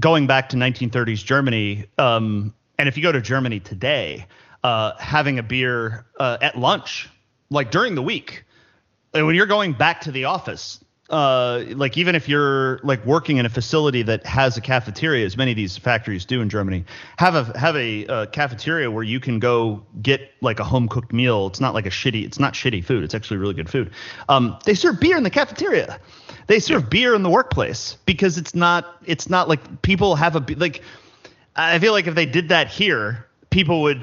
going back to nineteen thirties Germany, um, and if you go to Germany today, Uh, having a beer uh, at lunch, like during the week, and when you're going back to the office, uh, like even if you're like working in a facility that has a cafeteria, as many of these factories do in Germany, have a have a uh, cafeteria where you can go get like a home cooked meal. It's not like a shitty. It's not shitty food. It's actually really good food. Um, they serve beer in the cafeteria. They serve yeah. beer in the workplace, because it's not. It's not like people have a like. I feel like if they did that here, people would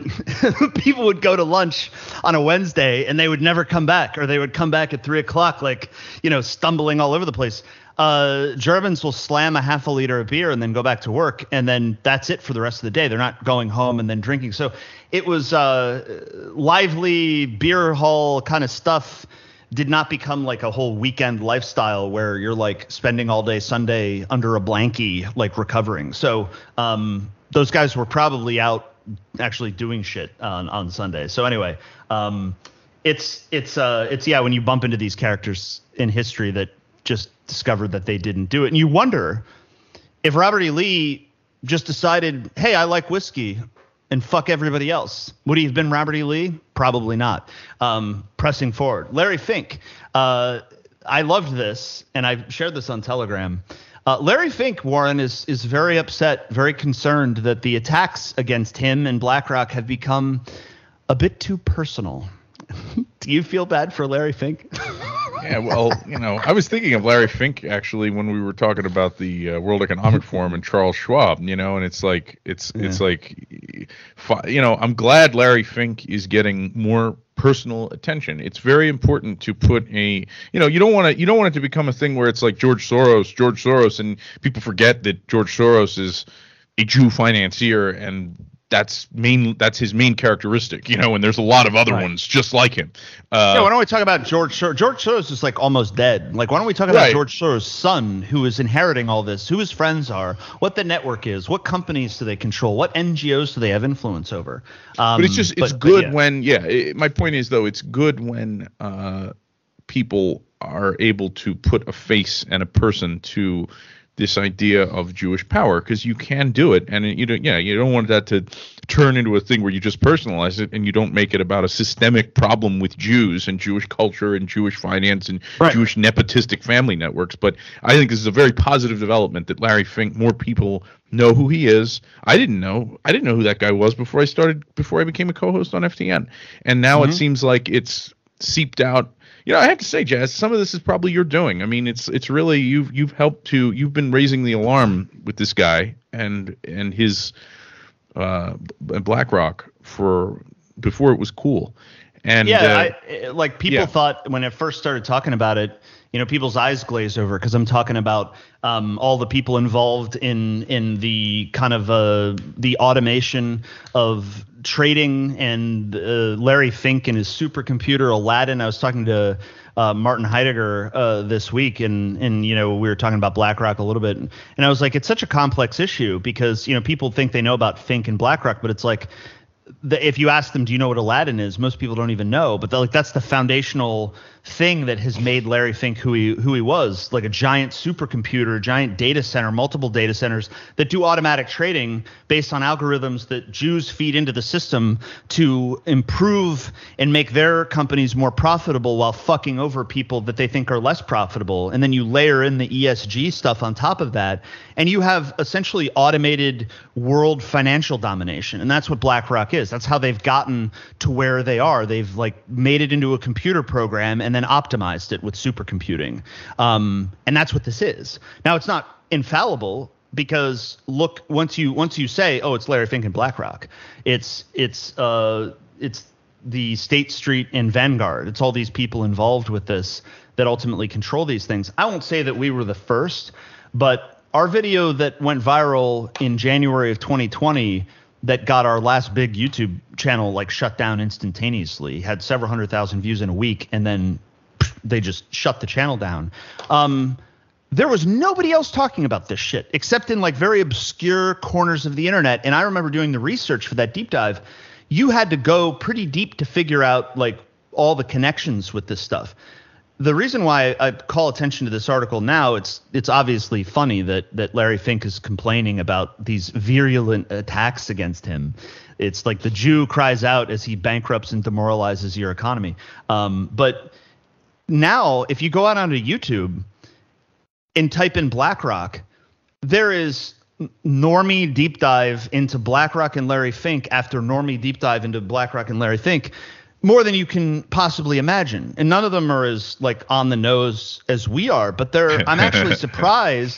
people would go to lunch on a Wednesday and they would never come back, or they would come back at three o'clock, like, you know, stumbling all over the place. Uh, Germans will slam a half a liter of beer and then go back to work, and then that's it for the rest of the day. They're not going home and then drinking. So it was uh, lively beer hall kind of stuff. Did not become like a whole weekend lifestyle where you're like spending all day Sunday under a blankie, like recovering. So um, those guys were probably out actually doing shit on, on Sunday. So anyway, um, it's it's uh, it's yeah. when you bump into these characters in history that just discovered that they didn't do it, and you wonder if Robert E. Lee just decided, hey, I like whiskey, and fuck everybody else. Would he have been Robert E. Lee? Probably not. Um, pressing forward, Larry Fink. Uh, I loved this, and I shared this on Telegram. Uh, Larry Fink, Warren, is is very upset, very concerned that the attacks against him and BlackRock have become a bit too personal. Do you feel bad for Larry Fink? Yeah, well, you know, I was thinking of Larry Fink, actually, when we were talking about the uh, World Economic Forum and Charles Schwab, you know, and it's like, it's, yeah. it's like, you know, I'm glad Larry Fink is getting more personal attention. It's very important to put a, you know, you don't want to, you don't want it to become a thing where it's like George Soros, George Soros, and people forget that George Soros is a Jew financier, and that's main, that's his main characteristic, you know, and there's a lot of other right. ones just like him. Uh, yeah, why don't we talk about George Soros? George Soros is like almost dead. Like, why don't we talk about right. George Soros' son, who is inheriting all this, who his friends are, what the network is, what companies do they control, what N G Os do they have influence over? Um, but it's just, it's but, good but yeah. when, yeah, it, my point is, though, it's good when uh, people are able to put a face and a person to this idea of Jewish power, because you can do it, and you don't, yeah, you don't want that to turn into a thing where you just personalize it and you don't make it about a systemic problem with Jews and Jewish culture and Jewish finance and right. Jewish nepotistic family networks. But I think this is a very positive development that Larry Fink, more people know who he is. I didn't know, I didn't know who that guy was before I started, before I became a co-host on F T N, and now mm-hmm. it seems like it's seeped out. You know, I have to say, Jazz, some of this is probably your doing. I mean, it's it's really you've you've helped to you've been raising the alarm with this guy and and his uh, BlackRock for before it was cool. And yeah, uh, I, like people yeah. thought when I first started talking about it, you know, people's eyes glaze over because I'm talking about um, all the people involved in in the kind of uh, the automation of trading and uh, Larry Fink and his supercomputer Aladdin. I was talking to uh, Martin Heidegger uh, this week, and and you know we were talking about BlackRock a little bit, and I was like, it's such a complex issue because you know people think they know about Fink and BlackRock, but it's like, the, if you ask them, do you know what Aladdin is? Most people don't even know, but like that's the foundational thing that has made Larry Fink who he who he was, like a giant supercomputer, giant data center, multiple data centers that do automatic trading based on algorithms that Jews feed into the system to improve and make their companies more profitable while fucking over people that they think are less profitable. And then you layer in the E S G stuff on top of that, and you have essentially automated world financial domination. And that's what BlackRock is. That's how they've gotten to where they are. They've like made it into a computer program and then optimized it with supercomputing. Um, and that's what this is. Now, it's not infallible because look, once you once you say, oh, it's Larry Fink and BlackRock, it's it's uh, it's the State Street and Vanguard. It's all these people involved with this that ultimately control these things. I won't say that we were the first, but our video that went viral in January of twenty twenty that got our last big YouTube channel like shut down instantaneously, had several hundred thousand views in a week, and then they just shut the channel down. Um, there was nobody else talking about this shit except in like very obscure corners of the internet. And I remember doing the research for that deep dive. You had to go pretty deep to figure out like all the connections with this stuff. The reason why I call attention to this article now, it's it's obviously funny that that Larry Fink is complaining about these virulent attacks against him. It's like the Jew cries out as he bankrupts and demoralizes your economy. Um, but now if you go out onto YouTube and type in BlackRock, there is normie deep dive into BlackRock and Larry Fink after normie deep dive into BlackRock and Larry Fink. More than you can possibly imagine. And none of them are as like on the nose as we are, but they're I'm actually surprised.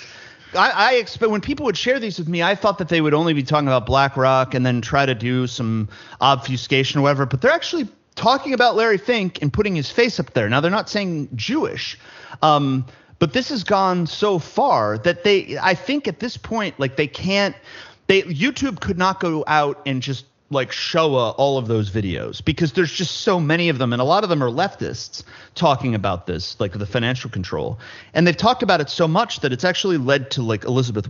I, I expect when people would share these with me, I thought that they would only be talking about BlackRock and then try to do some obfuscation or whatever, but they're actually talking about Larry Fink and putting his face up there. Now they're not saying Jewish. Um but this has gone so far that they I think at this point, like they can't they YouTube could not go out and just like Showa all of those videos because there's just so many of them, and a lot of them are leftists talking about this, like the financial control, and they've talked about it so much that it's actually led to like Elizabeth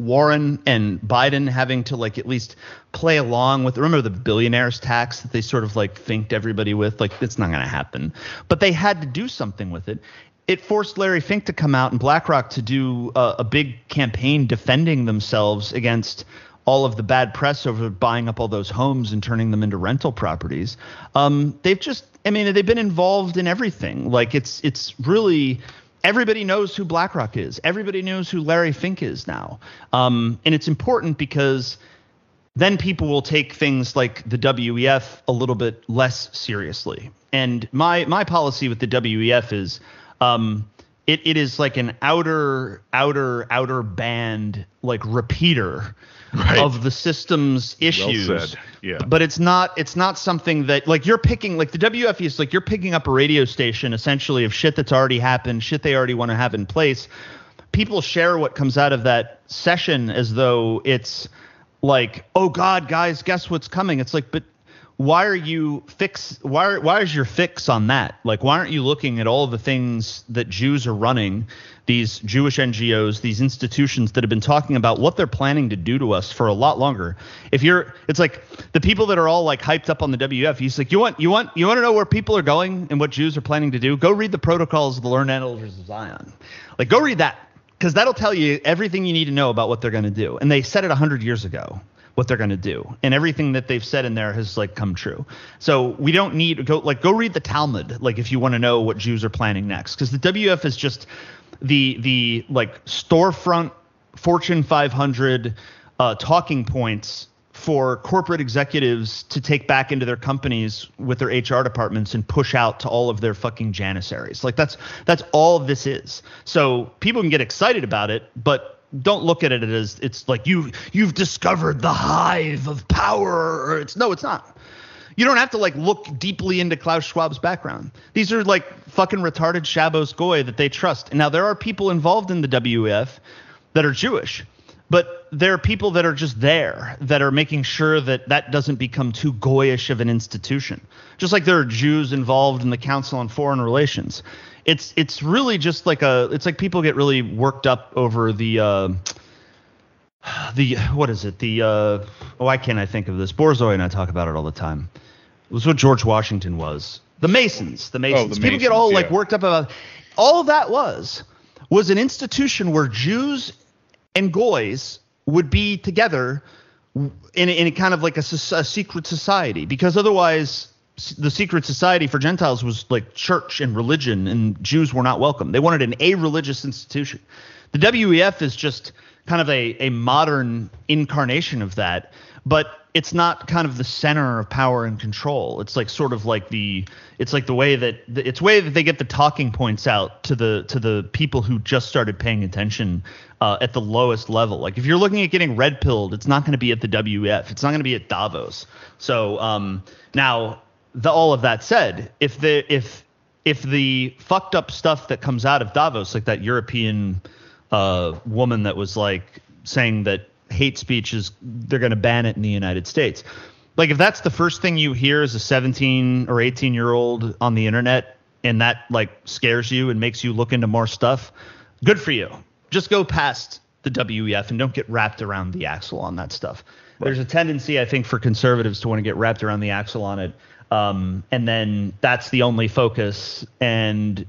Warren and Biden having to like at least play along with, remember the billionaires tax that they sort of like finked everybody with, like it's not going to happen, but they had to do something with it. It forced Larry Fink to come out and BlackRock to do a, a big campaign defending themselves against all of the bad press over buying up all those homes and turning them into rental properties. Um, they've just, I mean, they've been involved in everything. Like it's, it's really, everybody knows who BlackRock is. Everybody knows who Larry Fink is now. Um, and it's important because then people will take things like the W E F a little bit less seriously. And my, my policy with the W E F is Um, it it is like an outer, outer, outer band, like repeater right. of the system's issues. Well said. Yeah. But it's not it's not something that like you're picking like the W F E is like you're picking up a radio station essentially of shit that's already happened, shit they already want to have in place. People share what comes out of that session as though it's like, oh, God, guys, guess what's coming? It's like, but why are you fix? Why why is your fix on that? Like, why aren't you looking at all the things that Jews are running, these Jewish N G Os, these institutions that have been talking about what they're planning to do to us for a lot longer? If you're it's like the people that are all like hyped up on the W F, he's like, you want you want you want to know where people are going and what Jews are planning to do? Go read the Protocols of the Learned Elders of Zion. Like, go read that. Because that'll tell you everything you need to know about what they're going to do. And they said it one hundred years ago, what they're going to do. And everything that they've said in there has, like, come true. So we don't need to go – like, go read the Talmud, like, if you want to know what Jews are planning next. Because the W F is just the, the like, storefront Fortune five hundred uh, talking points for corporate executives to take back into their companies with their H R departments and push out to all of their fucking janissaries. Like that's that's all this is. So people can get excited about it, but don't look at it as it's like you you've discovered the hive of power. Or it's no, it's not. You don't have to like look deeply into Klaus Schwab's background. These are like fucking retarded Shabbos goy that they trust. And now there are people involved in the W E F that are Jewish. But there are people that are just there that are making sure that that doesn't become too goyish of an institution, just like there are Jews involved in the Council on Foreign Relations. It's it's really just like a it's like people get really worked up over the uh, the what is it? The uh, why can't I think of this? Borzoi and I talk about it all the time. It was what George Washington was. The Masons. The Masons. Oh, the people Masons, get all yeah. like worked up about all that was was an institution where Jews and goys would be together in in a kind of like a, a secret society, because otherwise the secret society for Gentiles was like church and religion, and Jews were not welcome. They wanted an a-religious institution. The W E F is just kind of a, a modern incarnation of that, but it's not kind of the center of power and control. It's like sort of like the it's like the way that it's way that they get the talking points out to the to the people who just started paying attention uh, at the lowest level. Like if you're looking at getting red pilled, it's not going to be at the W E F. It's not going to be at Davos. So um, now the, all of that said, if the if if the fucked up stuff that comes out of Davos, like that European uh, woman that was like saying that hate speech is they're going to ban it in the United States. Like if that's the first thing you hear as a seventeen or eighteen year old on the internet, and that like scares you and makes you look into more stuff, good for you. Just go past the W E F and don't get wrapped around the axle on that stuff. Right. There's a tendency, I think, for conservatives to want to get wrapped around the axle on it. Um, and then that's the only focus. And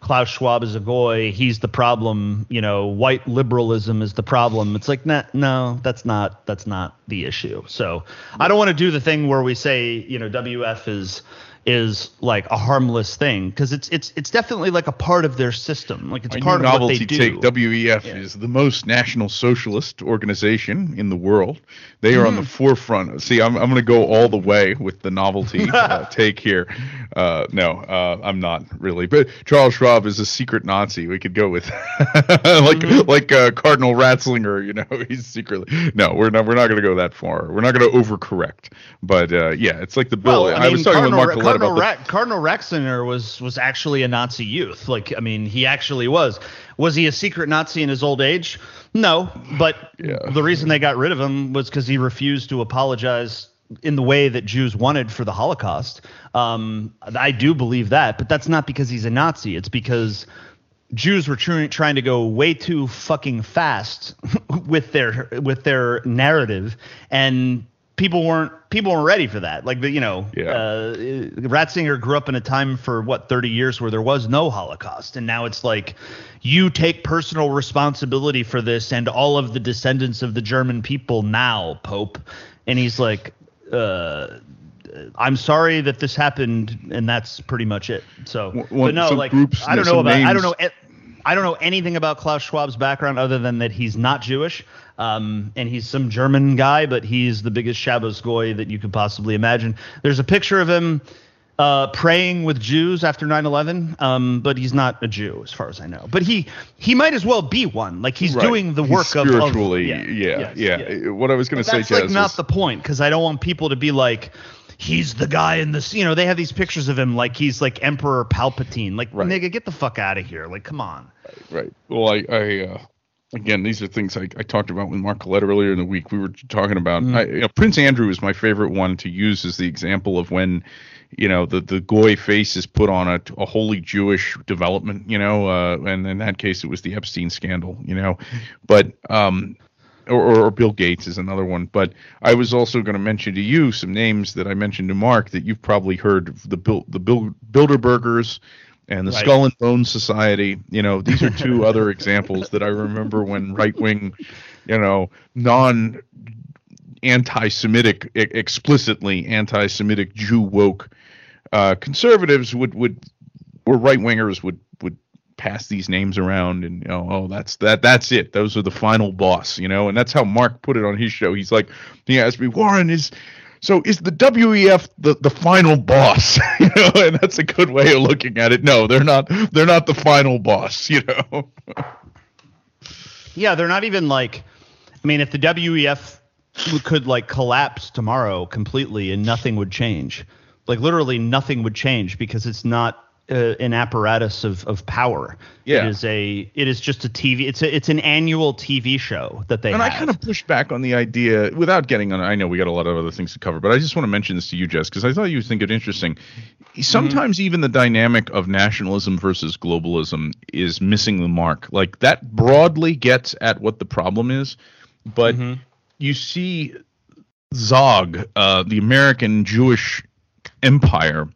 Klaus Schwab is a goy. He's the problem. You know, white liberalism is the problem. It's like, nah, no, that's not that's not the issue. So I don't want to do the thing where we say, you know, W F is is like a harmless thing, because it's it's it's definitely like a part of their system. Like it's part of what they do. Take W E F yeah. is the most national socialist organization in the world. They are mm. on the forefront. See, I'm I'm going to go all the way with the novelty uh, take here. Uh, no, uh, I'm not really. But Charles Schwab is a secret Nazi. We could go with like mm-hmm. like uh, Cardinal Ratzinger. You know, he's secretly. No, we're not. We're not going to go that far. We're not going to overcorrect. But uh, yeah, it's like the bill. Well, I, I mean, was talking Cardinal with Mark Collette. Cardinal, Ra- Cardinal Ratzinger was was actually a Nazi youth. Like, I mean, he actually was. Was he a secret Nazi in his old age? No, but yeah. the reason they got rid of him was because he refused to apologize in the way that Jews wanted for the Holocaust. Um, I do believe that, but that's not because he's a Nazi. It's because Jews were tr- trying to go way too fucking fast with their with their narrative, and people weren't people weren't ready for that. Like, the, you know, yeah. uh, Ratzinger grew up in a time for, what, thirty years where there was no Holocaust. And now it's like you take personal responsibility for this and all of the descendants of the German people now, Pope. And he's like, uh, I'm sorry that this happened. And that's pretty much it. So well, but no, like, groups, I don't know about names. I don't know. It, I don't know anything about Klaus Schwab's background other than that he's not Jewish, um, and he's some German guy, but he's the biggest Shabbos goy that you could possibly imagine. There's a picture of him uh, praying with Jews after nine eleven, um, but he's not a Jew as far as I know. But he he might as well be one. Like he's right. doing the he's work spiritually, of spiritually. Yeah, yeah, yes, yeah. yeah. What I was going to say, Jazz, like was, not the point, because I don't want people to be like, he's the guy in this. You know, they have these pictures of him like he's like Emperor Palpatine. Like, right. nigga, get the fuck out of here. Like, come on. Right. right. Well, I, I uh, again, these are things I, I talked about with Mark Collette earlier in the week. We were talking about mm. I, you know, Prince Andrew is my favorite one to use as the example of when, you know, the, the goy face is put on a, a holy Jewish development, you know, uh, and in that case, it was the Epstein scandal, you know, but um. Or, or Bill Gates is another one. But I was also going to mention to you some names that I mentioned to Mark that you've probably heard, the Bill, the Bill, Bilderbergers and the right. Skull and Bone Society. You know, these are two other examples that I remember when right-wing, you know, non anti-Semitic, explicitly anti-Semitic Jew woke uh, conservatives would, would or right-wingers would would. pass these names around, and you know, oh, that's that, that's it. Those are the final boss, you know, and that's how Mark put it on his show. He's like, he asked me, Warren, is so is the W E F the, the final boss? You know, and that's a good way of looking at it. No, they're not. They're not the final boss, you know. Yeah, they're not even like. I mean, if the W E F could like collapse tomorrow completely and nothing would change, like literally nothing would change, because it's not. Uh, an apparatus of, of power. Yeah. It is a. It is just a T V. It's a, It's an annual T V show that they. And have. I kind of push back on the idea without getting on. I know we got a lot of other things to cover, but I just want to mention this to you, Jess, because I thought you would think it interesting. Sometimes mm-hmm. even the dynamic of nationalism versus globalism is missing the mark. Like that broadly gets at what the problem is, but mm-hmm. you see, Zog, uh, the American Jewish Empire.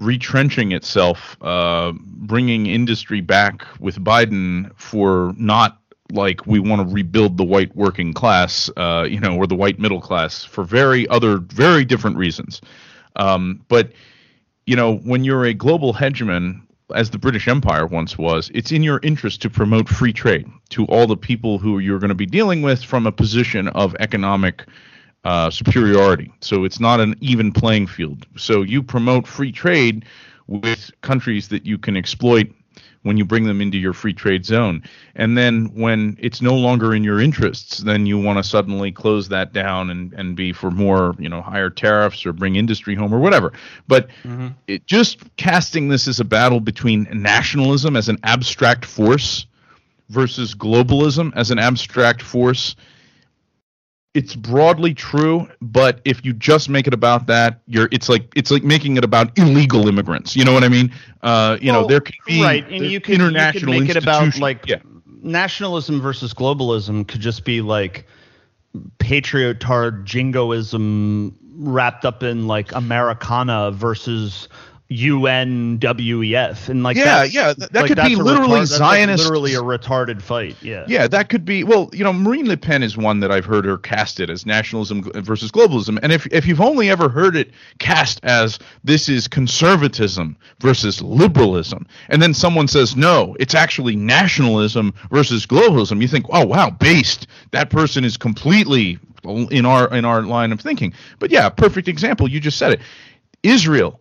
Retrenching itself, uh, bringing industry back with Biden for not like we want to rebuild the white working class, uh, you know, or the white middle class for very other, very different reasons. Um, but, you know, when you're a global hegemon, as the British Empire once was, it's in your interest to promote free trade to all the people who you're going to be dealing with from a position of economic Uh, superiority. So it's not an even playing field. So you promote free trade with countries that you can exploit when you bring them into your free trade zone. And then when it's no longer in your interests, then you want to suddenly close that down and, and be for more, you know, higher tariffs or bring industry home or whatever. But mm-hmm. it, just casting this as a battle between nationalism as an abstract force versus globalism as an abstract force. It's broadly true, but if you just make it about that, you're it's like it's like making it about illegal immigrants. You know what I mean? Uh, you well, know, there could be right, and you could, international you could make it about like yeah. nationalism versus globalism could just be like patriotard jingoism wrapped up in like Americana versus U N W E F and like yeah that's, yeah that, that like could be literally retard- Zionist like literally a retarded fight yeah yeah that could be well you know Marine Le Pen is one that I've heard her casted as nationalism versus globalism, and if if you've only ever heard it cast as this is conservatism versus liberalism, and then someone says no, it's actually nationalism versus globalism, you think, oh wow, based, that person is completely in our in our line of thinking. But yeah, perfect example, you just said it. Israel,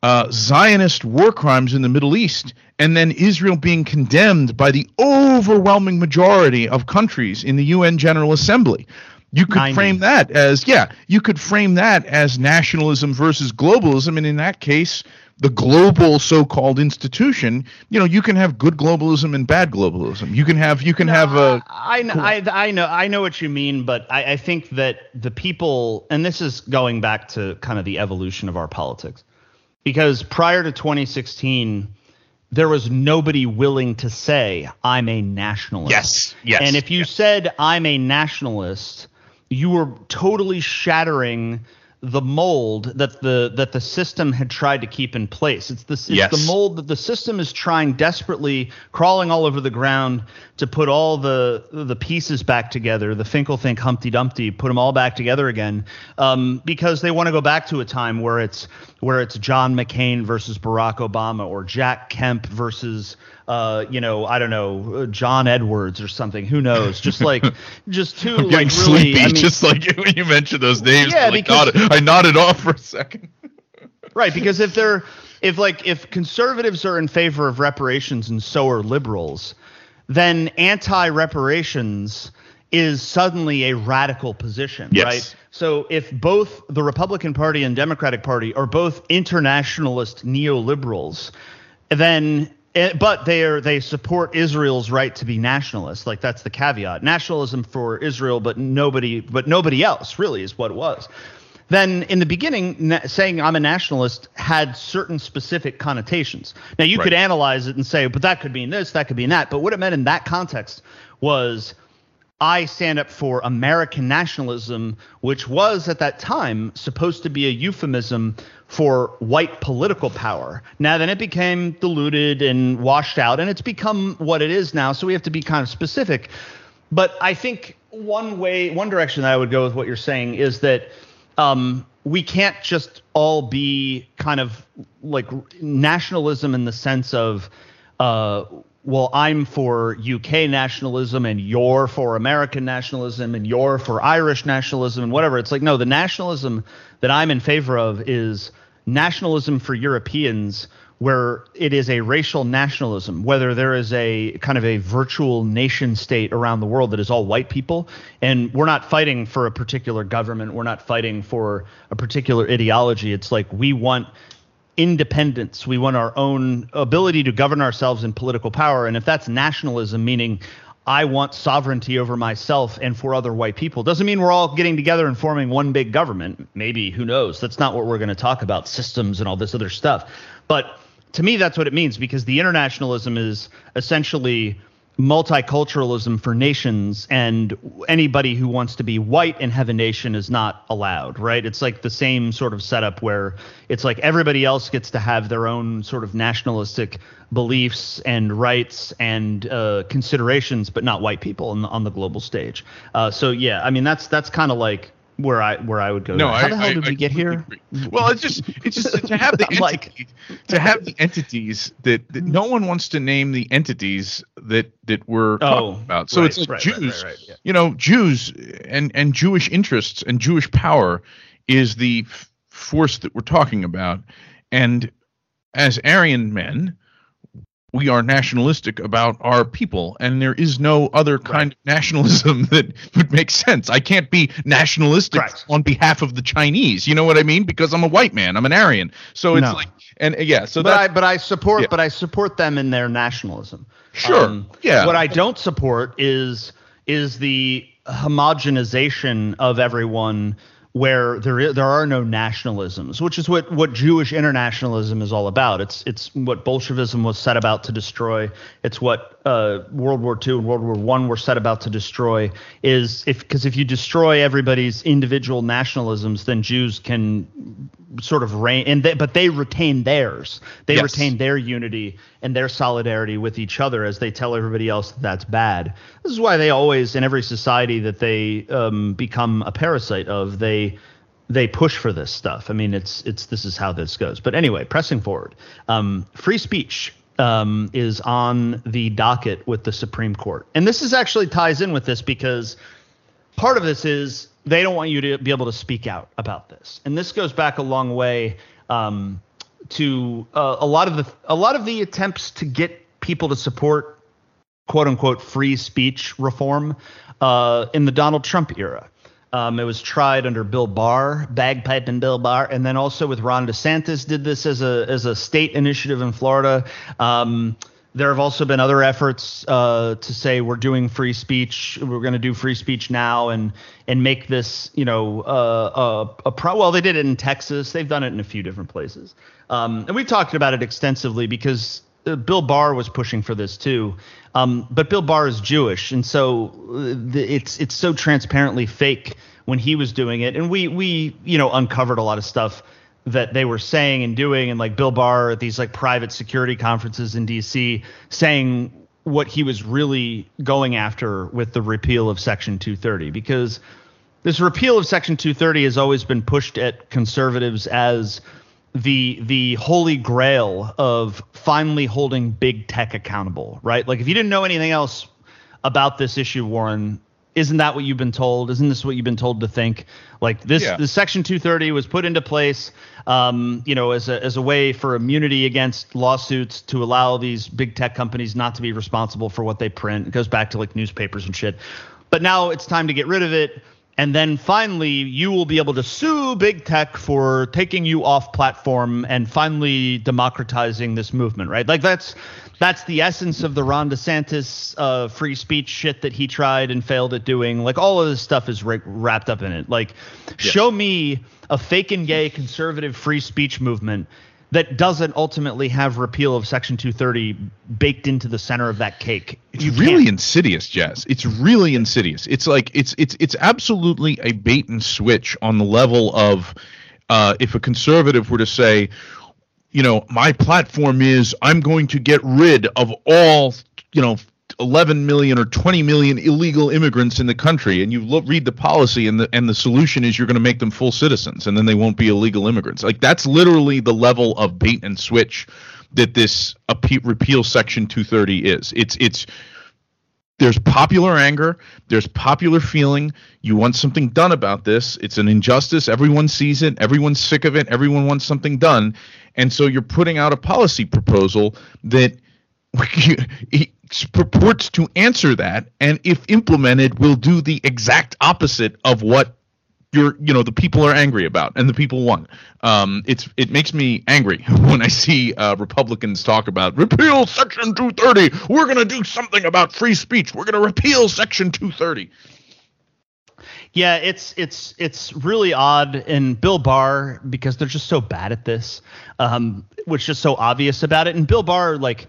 Uh, Zionist war crimes in the Middle East, and then Israel being condemned by the overwhelming majority of countries in the U N General Assembly. You could ninety. frame that as, yeah, you could frame that as nationalism versus globalism, and in that case, the global so-called institution, you know, you can have good globalism and bad globalism. You can have, you can no, have a. I, I, I know, I know what you mean, but I, I think that the people, and this is going back to kind of the evolution of our politics. Because prior to twenty sixteen, there was nobody willing to say, I'm a nationalist. Yes, yes. And if you yes. said, I'm a nationalist, you were totally shattering the mold that the that the system had tried to keep in place. It's, this, it's yes. the mold that the system is trying desperately, crawling all over the ground to put all the the pieces back together, the Finkelfink Humpty Dumpty, put them all back together again, um, because they want to go back to a time where it's where it's John McCain versus Barack Obama or Jack Kemp versus Uh, you know, I don't know, John Edwards or something. Who knows? Just like, just too I'm like really. Sleepy, I mean, just like when you mentioned those names. Yeah, I, like because, nodded, I nodded off for a second. Right, because if they're if like if conservatives are in favor of reparations and so are liberals, then anti-reparations is suddenly a radical position, yes. right? So if both the Republican Party and Democratic Party are both internationalist neoliberals, then but they are they support Israel's right to be nationalist. Like that's the caveat. Nationalism for Israel, but nobody but nobody else really is what it was. Then in the beginning, saying I'm a nationalist had certain specific connotations. Now, you right. could analyze it and say, but that could mean this, that could mean that. But what it meant in that context was I stand up for American nationalism, which was at that time supposed to be a euphemism for white political power. Now, then it became diluted and washed out, and it's become what it is now. So we have to be kind of specific. But I think one way, one direction that I would go with what you're saying is that Um, we can't just all be kind of like nationalism in the sense of, uh, well, I'm for U K nationalism and you're for American nationalism and you're for Irish nationalism and whatever. It's like, no, the nationalism that I'm in favor of is nationalism for Europeans, where it is a racial nationalism, whether there is a kind of a virtual nation state around the world that is all white people. And we're not fighting for a particular government. We're not fighting for a particular ideology. It's like we want independence. We want our own ability to govern ourselves in political power. And if that's nationalism, meaning I want sovereignty over myself and for other white people, doesn't mean we're all getting together and forming one big government. Maybe, who knows? That's not what we're going to talk about, systems and all this other stuff. But to me, that's what it means, because the internationalism is essentially multiculturalism for nations, and anybody who wants to be white and have a nation is not allowed, right? It's like the same sort of setup where it's like everybody else gets to have their own sort of nationalistic beliefs and rights and uh, considerations, but not white people on the, on the global stage. Uh, so, yeah, I mean, that's that's kind of like where I where I would go. No, how I, the hell did I, we get here? Well, it's just it's just to have the entity, like, to have the entities that, that no one wants to name the entities that that we're talking oh, about. So right, it's like right, Jews, right, right, right, yeah. you know, Jews and and Jewish interests and Jewish power is the f- force that we're talking about. And as Aryan men, we are nationalistic about our people, and there is no other kind right. of nationalism that would make sense. I can't be nationalistic right. on behalf of the Chinese. You know what I mean? Because I'm a white man. I'm an Aryan. So it's no. like, and yeah. So but I but I support yeah. but I support them in their nationalism. Sure. Um, yeah. What I don't support is is the homogenization of everyone, where there is, there are no nationalisms, which is what, what Jewish internationalism is all about. It's it's what Bolshevism was set about to destroy. It's what uh, World War Two and World War One were set about to destroy. Is if because if you destroy everybody's individual nationalisms, then Jews can sort of reign, and they, but they retain theirs. They yes. retain their unity and their solidarity with each other as they tell everybody else that that's bad. This is why they always, in every society that they um, become a parasite of, they they push for this stuff. I mean, it's it's this is how this goes. But anyway, pressing forward, um, free speech um, is on the docket with the Supreme Court. And this is actually ties in with this, because part of this is they don't want you to be able to speak out about this. And this goes back a long way um, to uh, a lot of the a lot of the attempts to get people to support, quote unquote, free speech reform uh, in the Donald Trump era. Um, it was tried under Bill Barr, Bagpipe and Bill Barr, and then also with Ron DeSantis did this as a as a state initiative in Florida. Um, There have also been other efforts uh, to say we're doing free speech. We're going to do free speech now and and make this, you know, uh, a, a pro. Well, they did it in Texas. They've done it in a few different places. Um, and we've talked about it extensively because uh, Bill Barr was pushing for this, too. Um, but Bill Barr is Jewish. And so the, it's it's so transparently fake when he was doing it. And we we, you know, uncovered a lot of stuff that they were saying and doing, and like Bill Barr at these like private security conferences in D C saying what he was really going after with the repeal of Section two thirty, because this repeal of Section two thirty has always been pushed at conservatives as the the holy grail of finally holding big tech accountable, right? Like if you didn't know anything else about this issue, Warren, Isn't that what you've been told? Isn't this what you've been told to think? Like this, yeah. The Section two thirty was put into place, um, you know, as a as a way for immunity against lawsuits to allow these big tech companies not to be responsible for what they print. It goes back to like newspapers and shit. But now it's time to get rid of it. And then finally, you will be able to sue big tech for taking you off platform and finally democratizing this movement, right? Like that's that's the essence of the Ron DeSantis uh, free speech shit that he tried and failed at doing. Like all of this stuff is ra- wrapped up in it. Like yes. Show me a fake and gay conservative free speech movement that doesn't ultimately have repeal of Section two thirty baked into the center of that cake. It's you really can't. insidious, Jess. It's really insidious. It's like it's it's it's absolutely a bait and switch on the level of uh, if a conservative were to say, you know, my platform is I'm going to get rid of all, you know, eleven million or twenty million illegal immigrants in the country, and you look, read the policy, and the and the solution is you're going to make them full citizens, and then they won't be illegal immigrants. Like that's literally the level of bait and switch that this repeal Section two thirty is. It's it's there's popular anger, there's popular feeling. You want something done about this. It's an injustice. Everyone sees it. Everyone's sick of it. Everyone wants something done, and so you're putting out a policy proposal that. It purports to answer that, and if implemented, will do the exact opposite of what you're, you know, the people are angry about and the people want. Um, it's it makes me angry when I see uh, Republicans talk about repeal Section two thirty. We're going to do something about free speech. We're going to repeal Section two thirty. Yeah, it's it's it's really odd. And Bill Barr, because they're just so bad at this, um, which is so obvious about it. And Bill Barr, like.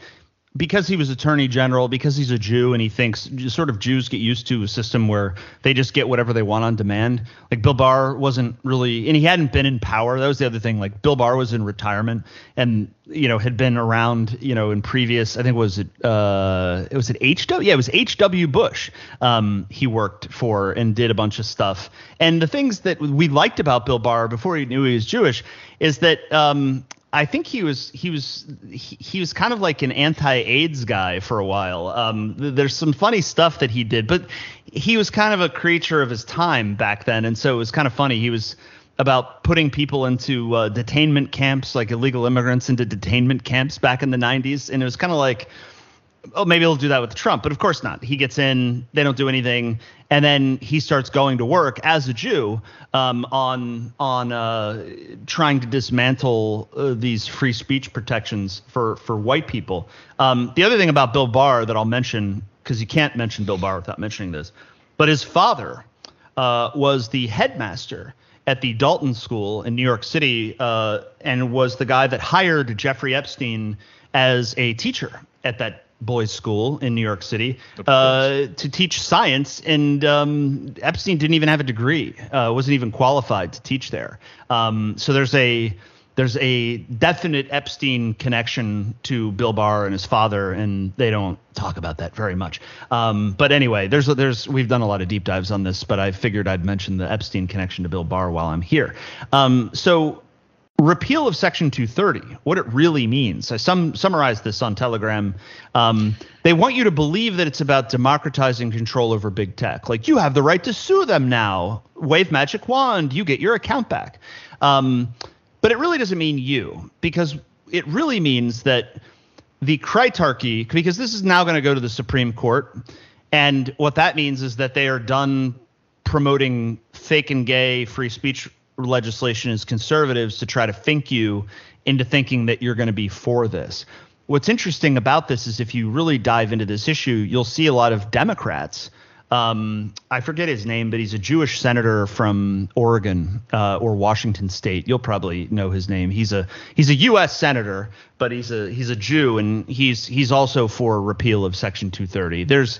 Because he was attorney general, because he's a Jew and he thinks sort of Jews get used to a system where they just get whatever they want on demand. Like Bill Barr wasn't really – and he hadn't been in power. That was the other thing. Like Bill Barr was in retirement and, you know, had been around, you know, in previous – I think was it uh, – it was it H W? Yeah, it was H W Bush um, he worked for and did a bunch of stuff. And the things that we liked about Bill Barr before he knew he was Jewish is that um, – I think he was he was he, he was kind of like an anti-AIDS guy for a while. Um, th- there's some funny stuff that he did, but he was kind of a creature of his time back then. And so it was kind of funny. He was about putting people into uh, detainment camps, like illegal immigrants into detainment camps back in the nineties. And it was kind of like, oh, maybe he'll do that with Trump. But of course not. He gets in. They don't do anything. And then he starts going to work as a Jew um, on on uh, trying to dismantle uh, these free speech protections for for white people. Um, the other thing about Bill Barr that I'll mention, because you can't mention Bill Barr without mentioning this, but his father uh, was the headmaster at the Dalton School in New York City uh, and was the guy that hired Jeffrey Epstein as a teacher at that boys' school in New York City uh, to teach science, and um, Epstein didn't even have a degree, uh, wasn't even qualified to teach there. Um, so there's a there's a definite Epstein connection to Bill Barr and his father, and they don't talk about that very much. Um, but anyway, there's there's we've done a lot of deep dives on this, but I figured I'd mention the Epstein connection to Bill Barr while I'm here. Um, so. Repeal of Section two thirty, what it really means. I some summarized this on Telegram. Um, they want you to believe that it's about democratizing control over big tech. Like you have the right to sue them now. Wave magic wand, you get your account back. Um, but it really doesn't mean you, because it really means that the critarchy, because this is now going to go to the Supreme Court. And what that means is that they are done promoting fake and gay free speech legislation as conservatives to try to fink you into thinking that you're going to be for this. What's interesting about this is if you really dive into this issue, you'll see a lot of Democrats. Um, I forget his name, but he's a Jewish senator from Oregon uh, or Washington State. You'll probably know his name. He's a he's a U S senator, but he's a he's a Jew, and he's he's also for repeal of Section two thirty. There's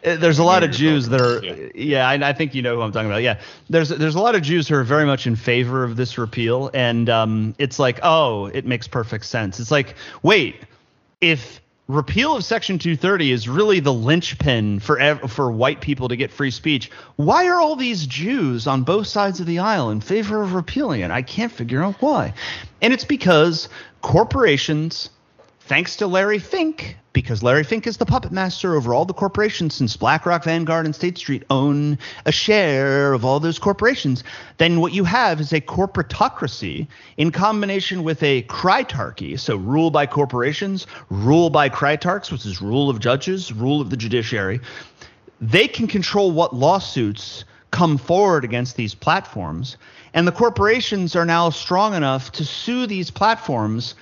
There's a lot of Jews that are, yeah, yeah I, I think you know who I'm talking about. Yeah, there's there's a lot of Jews who are very much in favor of this repeal, and um, it's like, oh, it makes perfect sense. It's like, wait, if repeal of Section two thirty is really the linchpin for ev- for white people to get free speech, why are all these Jews on both sides of the aisle in favor of repealing it? I can't figure out why, and it's because corporations thanks to Larry Fink, because Larry Fink is the puppet master over all the corporations, since BlackRock, Vanguard, and State Street own a share of all those corporations, then what you have is a corporatocracy in combination with a crytarchy, so rule by corporations, rule by crytarchs, which is rule of judges, rule of the judiciary. They can control what lawsuits come forward against these platforms, and the corporations are now strong enough to sue these platforms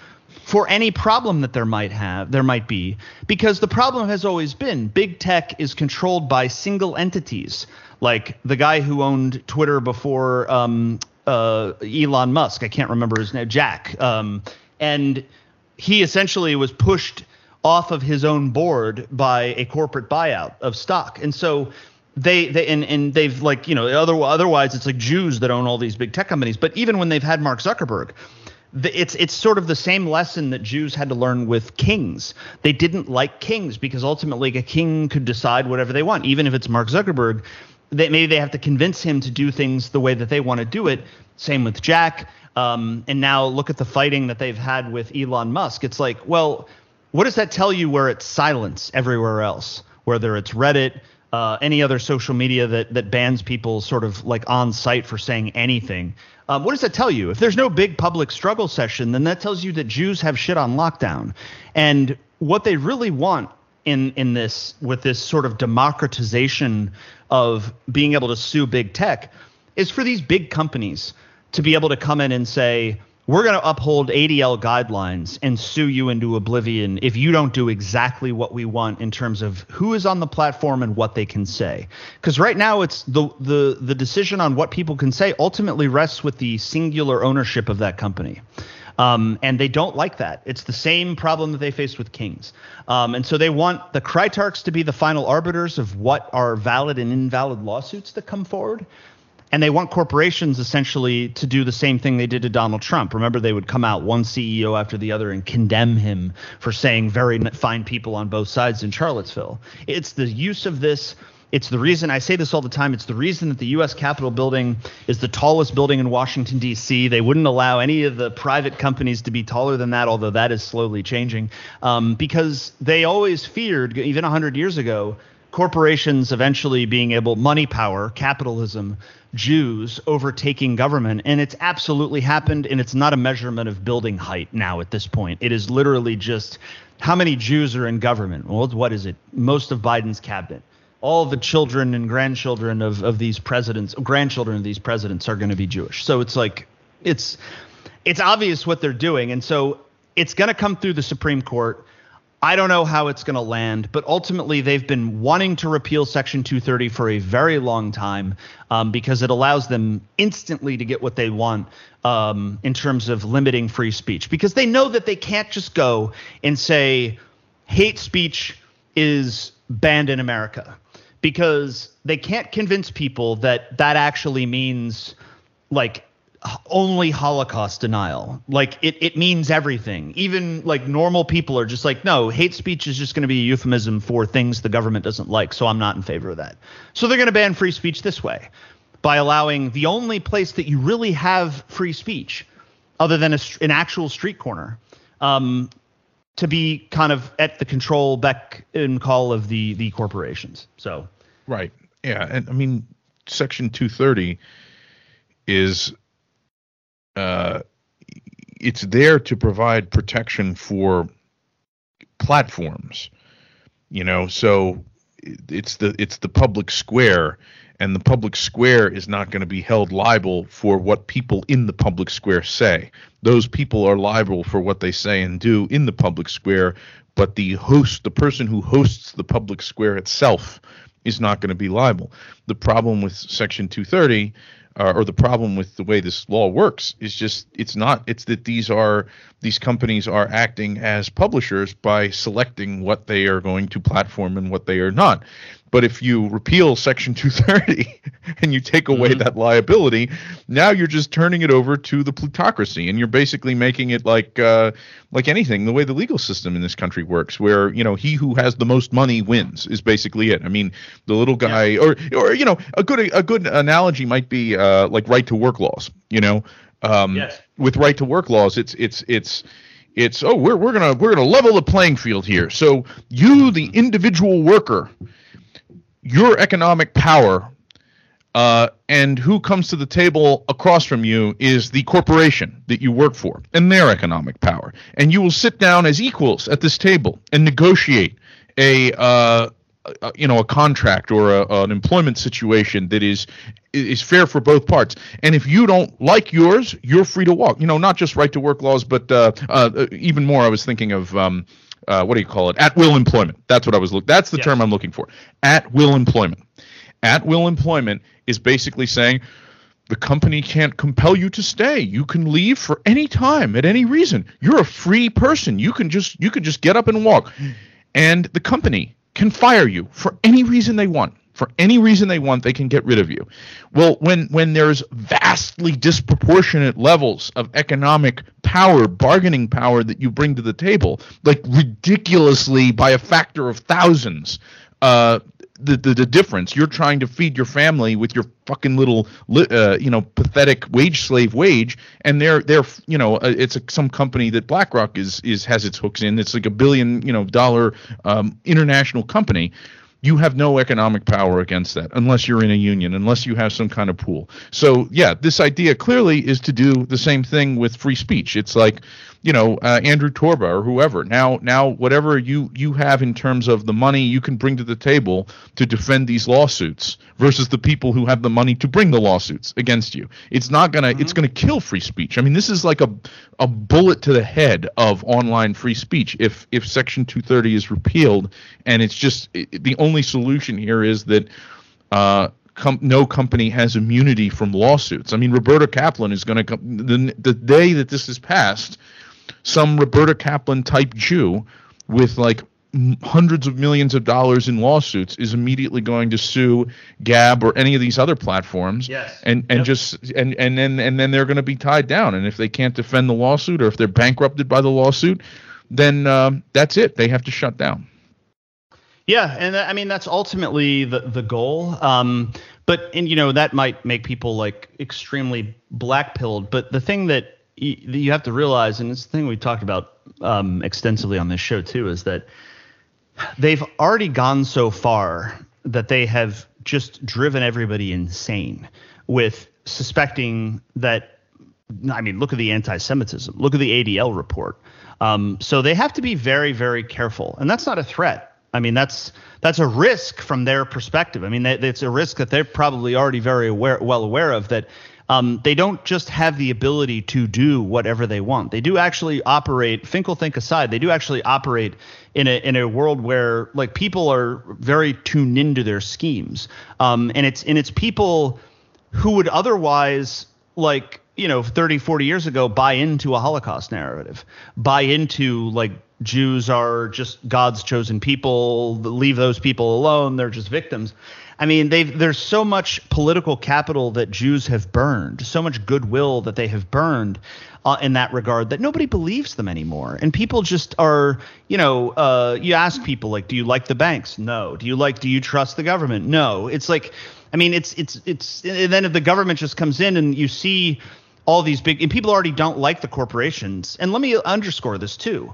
for any problem that there might have, there might be, because the problem has always been big tech is controlled by single entities, like the guy who owned Twitter before um, uh, Elon Musk. I can't remember his name, Jack. Um, and he essentially was pushed off of his own board by a corporate buyout of stock. And so they they and, and they've like, you know, other, otherwise it's like Jews that own all these big tech companies. But even when they've had Mark Zuckerberg, It's it's sort of the same lesson that Jews had to learn with kings. They didn't like kings because ultimately a king could decide whatever they want. Even if it's Mark Zuckerberg, they, maybe they have to convince him to do things the way that they want to do it. Same with Jack. Um, and now look at the fighting that they've had with Elon Musk. It's like, well, what does that tell you where it's silence everywhere else, whether it's Reddit, Uh, any other social media that that bans people sort of like on site for saying anything? Um, what does that tell you? If there's no big public struggle session, then that tells you that Jews have shit on lockdown. And what they really want in in this, with this sort of democratization of being able to sue big tech, is for these big companies to be able to come in and say, we're going to uphold A D L guidelines and sue you into oblivion if you don't do exactly what we want in terms of who is on the platform and what they can say. Because right now it's the, the the decision on what people can say ultimately rests with the singular ownership of that company. Um, and they don't like that. It's the same problem that they faced with kings. Um, and so they want the crytarchs to be the final arbiters of what are valid and invalid lawsuits that come forward. And they want corporations essentially to do the same thing they did to Donald Trump. Remember, they would come out one C E O after the other and condemn him for saying very fine people on both sides in Charlottesville. It's the use of this. It's the reason I say this all the time. It's the reason that the U S Capitol building is the tallest building in Washington, D C. They wouldn't allow any of the private companies to be taller than that, although that is slowly changing, um, because they always feared, even one hundred years ago, corporations eventually being able, money power, capitalism, Jews overtaking government. And it's absolutely happened. And it's not a measurement of building height now at this point. It is literally just how many Jews are in government. Well, what is it? Most of Biden's cabinet. All the children and grandchildren of, of these presidents, grandchildren of these presidents are going to be Jewish. So it's like it's it's obvious what they're doing. And so it's going to come through the Supreme Court. I don't know how it's going to land, but ultimately they've been wanting to repeal Section two thirty for a very long time, um, because it allows them instantly to get what they want, um, in terms of limiting free speech, because they know that they can't just go and say hate speech is banned in America, because they can't convince people that that actually means like only Holocaust denial. Like it it means everything. Even like normal people are just like, no, hate speech is just going to be a euphemism for things the government doesn't like, so I'm not in favor of that. So they're going to ban free speech this way, by allowing the only place that you really have free speech other than a, an actual street corner, um, to be kind of at the control, beck and call of the the corporations. So right. Yeah. And I mean, Section two thirty is Uh, it's there to provide protection for platforms, you know, so it's the it's the public square, and the public square is not going to be held liable for what people in the public square say. Those people are liable for what they say and do in the public square, but the host, the person who hosts the public square itself, is not going to be liable. The problem with Section two thirty, Uh, or the problem with the way this law works, is just it's not it's that these are these companies are acting as publishers by selecting what they are going to platform and what they are not. But if you repeal Section two thirty and you take away mm-hmm. that liability, now you're just turning it over to the plutocracy, and you're basically making it like uh, like anything, the way the legal system in this country works, where, you know, he who has the most money wins is basically it. I mean, the little guy yeah. or or you know, a good a good analogy might be Uh, Uh, like right to work laws, you know, um, yes. With right to work laws, it's it's it's It's, oh, we're we're gonna we're gonna level the playing field here. So you, the individual worker, your economic power, uh, and who comes to the table across from you is the corporation that you work for and their economic power. And you will sit down as equals at this table and negotiate a uh, a, you know a contract or a, an employment situation that is is fair for both parts. And if you don't like yours, you're free to walk. You know, not just right to work laws, but uh, uh, even more. I was thinking of. Um, Uh, what do you call it? At-will employment. That's what I was looking. That's the yeah. term I'm looking for. At-will employment. At-will employment is basically saying the company can't compel you to stay. You can leave for any time at any reason. You're a free person. You can just you can just get up and walk, and the company can fire you for any reason they want. For any reason they want, they can get rid of you. Well, when when there's vastly disproportionate levels of economic power, bargaining power that you bring to the table, like ridiculously by a factor of thousands, uh, the, the the difference. You're trying to feed your family with your fucking little, uh, you know, pathetic wage slave wage, and they're they're you know, it's a, some company that BlackRock is is has its hooks in. It's like a billion you know dollar um, international company. You have no economic power against that unless you're in a union, unless you have some kind of pool. So, yeah, this idea clearly is to do the same thing with free speech. It's like, you know, uh, Andrew Torba or whoever. Now, now whatever you, you have in terms of the money you can bring to the table to defend these lawsuits versus the people who have the money to bring the lawsuits against you. It's not going to mm-hmm. – it's going to kill free speech. I mean, this is like a a bullet to the head of online free speech if, if Section two thirty is repealed, and it's just it, – the only solution here is that uh, com- no company has immunity from lawsuits. I mean, Roberta Kaplan is going to come the, the day that this is passed. Some Roberta Kaplan type Jew with like m- hundreds of millions of dollars in lawsuits is immediately going to sue Gab or any of these other platforms. Yes. And and yep. just and and then and then they're going to be tied down. And if they can't defend the lawsuit or if they're bankrupted by the lawsuit, then um, that's it. They have to shut down. Yeah, and I mean that's ultimately the the goal. Um, but and you know that might make people like extremely blackpilled. But the thing that you, that you have to realize, and it's the thing we talked about um, extensively on this show too, is that they've already gone so far that they have just driven everybody insane with suspecting that. I mean, look at the anti-Semitism. Look at the A D L report. Um, so they have to be very, very careful, and that's not a threat. I mean, that's that's a risk from their perspective. I mean, that, it's a risk that they're probably already very aware, well aware of, that um, they don't just have the ability to do whatever they want. They do actually operate, Finkelthink aside, they do actually operate in a in a world where like people are very tuned into their schemes. Um, and it's and it's people who would otherwise like, you know, thirty, forty years ago, buy into a Holocaust narrative, buy into like Jews are just God's chosen people, leave those people alone, they're just victims. I mean, they've, there's so much political capital that Jews have burned, so much goodwill that they have burned uh, in that regard that nobody believes them anymore. And people just are, you know, uh, you ask people like, do you like the banks? No. Do you like, do you trust the government? No. It's like, I mean, it's, it's, it's, and then if the government just comes in and you see all these big, and people already don't like the corporations. And let me underscore this too.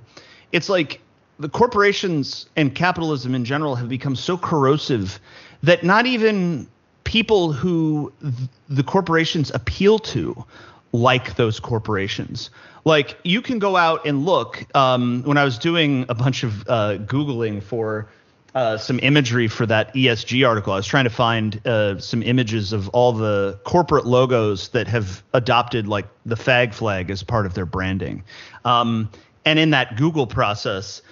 It's like the corporations and capitalism in general have become so corrosive that not even people who th- the corporations appeal to like those corporations. Like you can go out and look. Um, when I was doing a bunch of uh, Googling for uh, some imagery for that E S G article, I was trying to find uh, some images of all the corporate logos that have adopted like the fag flag as part of their branding. Um, And in that Google process,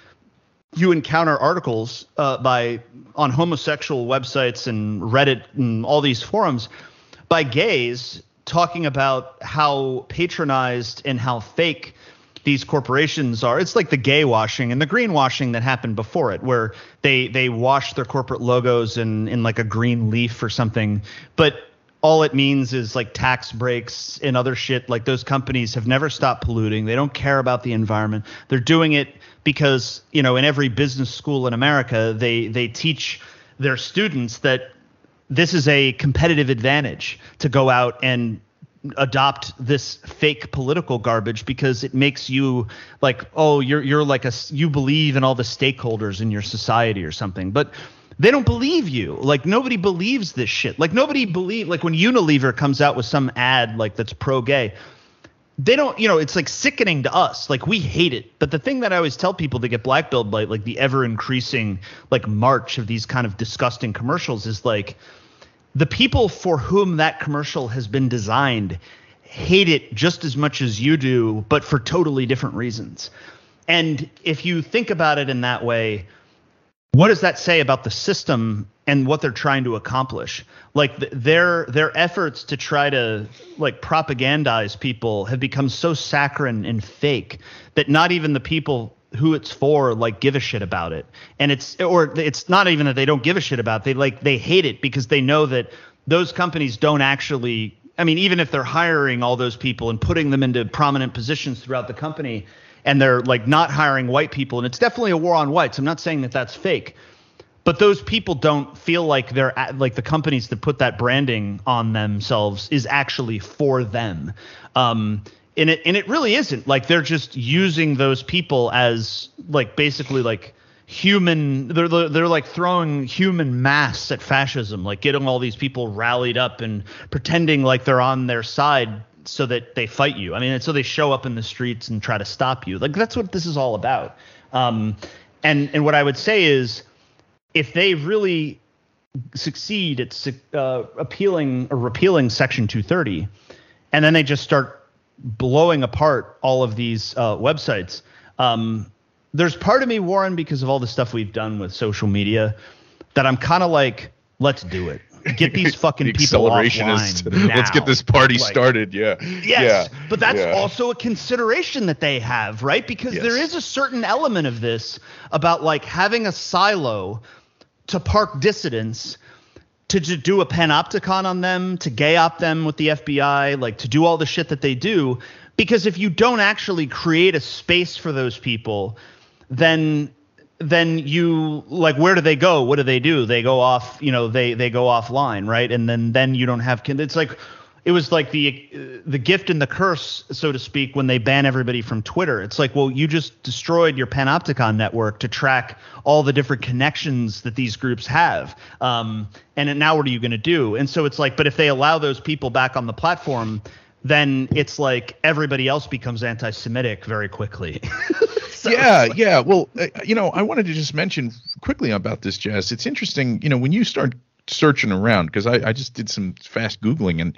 you encounter articles uh, by on homosexual websites and Reddit and all these forums by gays talking about how patronized and how fake these corporations are. It's like the gay washing and the greenwashing that happened before it, where they they wash their corporate logos in, in like a green leaf or something. But all it means is like tax breaks and other shit. Like those companies have never stopped polluting. They don't care about the environment. They're doing it because, you know, in every business school in America, they they teach their students that this is a competitive advantage to go out and adopt this fake political garbage because it makes you like, oh, you're you're like a you believe in all the stakeholders in your society or something. But they don't believe you. Like, nobody believes this shit. Like, nobody believe, like when Unilever comes out with some ad like that's pro-gay, they don't, you know, it's like sickening to us. Like, we hate it. But the thing that I always tell people to get blackballed by, like the ever increasing like march of these kind of disgusting commercials is like, the people for whom that commercial has been designed hate it just as much as you do, but for totally different reasons. And if you think about it in that way, what does that say about the system and what they're trying to accomplish? Like th- their their efforts to try to like propagandize people have become so saccharine and fake that not even the people who it's for like give a shit about it. And it's or it's not even that they don't give a shit about it. They like they hate it because they know that those companies don't actually. I mean, even if they're hiring all those people and putting them into prominent positions throughout the company, and they're like not hiring white people, and it's definitely a war on whites. I'm not saying that that's fake, but those people don't feel like they're at, like the companies that put that branding on themselves is actually for them. Um, and it and it really isn't. Like, they're just using those people as like basically like human. They're they're like throwing human mass at fascism, like getting all these people rallied up and pretending like they're on their side, so that they fight you. I mean, and so they show up in the streets and try to stop you. Like, that's what this is all about. Um, and and what I would say is, if they really succeed at uh, appealing or repealing Section two thirty, and then they just start blowing apart all of these uh, websites, um, there's part of me, Warren, because of all the stuff we've done with social media, that I'm kind of like, let's do it. Get these fucking the people offline now. Let's get this party like, started. Yeah. Yes. Yeah. But that's yeah. also a consideration that they have, right? Because yes. there is a certain element of this about like having a silo to park dissidents, to, to do a panopticon on them, to gay opt them with the F B I, like to do all the shit that they do. Because if you don't actually create a space for those people, then then you like, where do they go? What do they do? They go off, you know, they, they go offline. Right. And then, then you don't have, it's like, it was like the, the gift and the curse, so to speak, when they ban everybody from Twitter. It's like, well, you just destroyed your panopticon network to track all the different connections that these groups have. Um, and now what are you going to do? And so it's like, but if they allow those people back on the platform, then it's like everybody else becomes anti-Semitic very quickly. So. Yeah, yeah. Well, uh, you know, I wanted to just mention quickly about this, Jess. It's interesting, you know, when you start searching around, because I, I just did some fast Googling, and,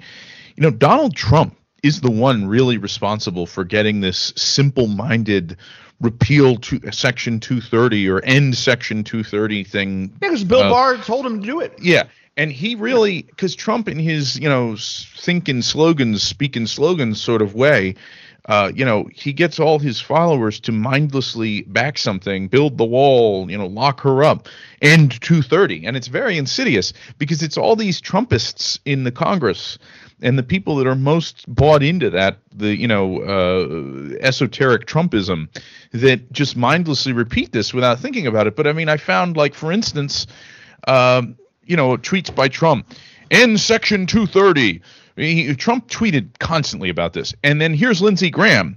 you know, Donald Trump is the one really responsible for getting this simple-minded repeal to Section two thirty or end Section two thirty thing. Yeah, because Bill uh, Barr told him to do it. Yeah. And he really, because Trump in his, you know, thinking slogans, speaking slogans sort of way, Uh, you know, he gets all his followers to mindlessly back something, build the wall, you know, lock her up, end two thirty. And it's very insidious because it's all these Trumpists in the Congress and the people that are most bought into that, the, you know, uh, esoteric Trumpism that just mindlessly repeat this without thinking about it. But I mean, I found, like, for instance, uh, you know, tweets by Trump, end Section two thirty. He, Trump tweeted constantly about this. And then here's Lindsey Graham.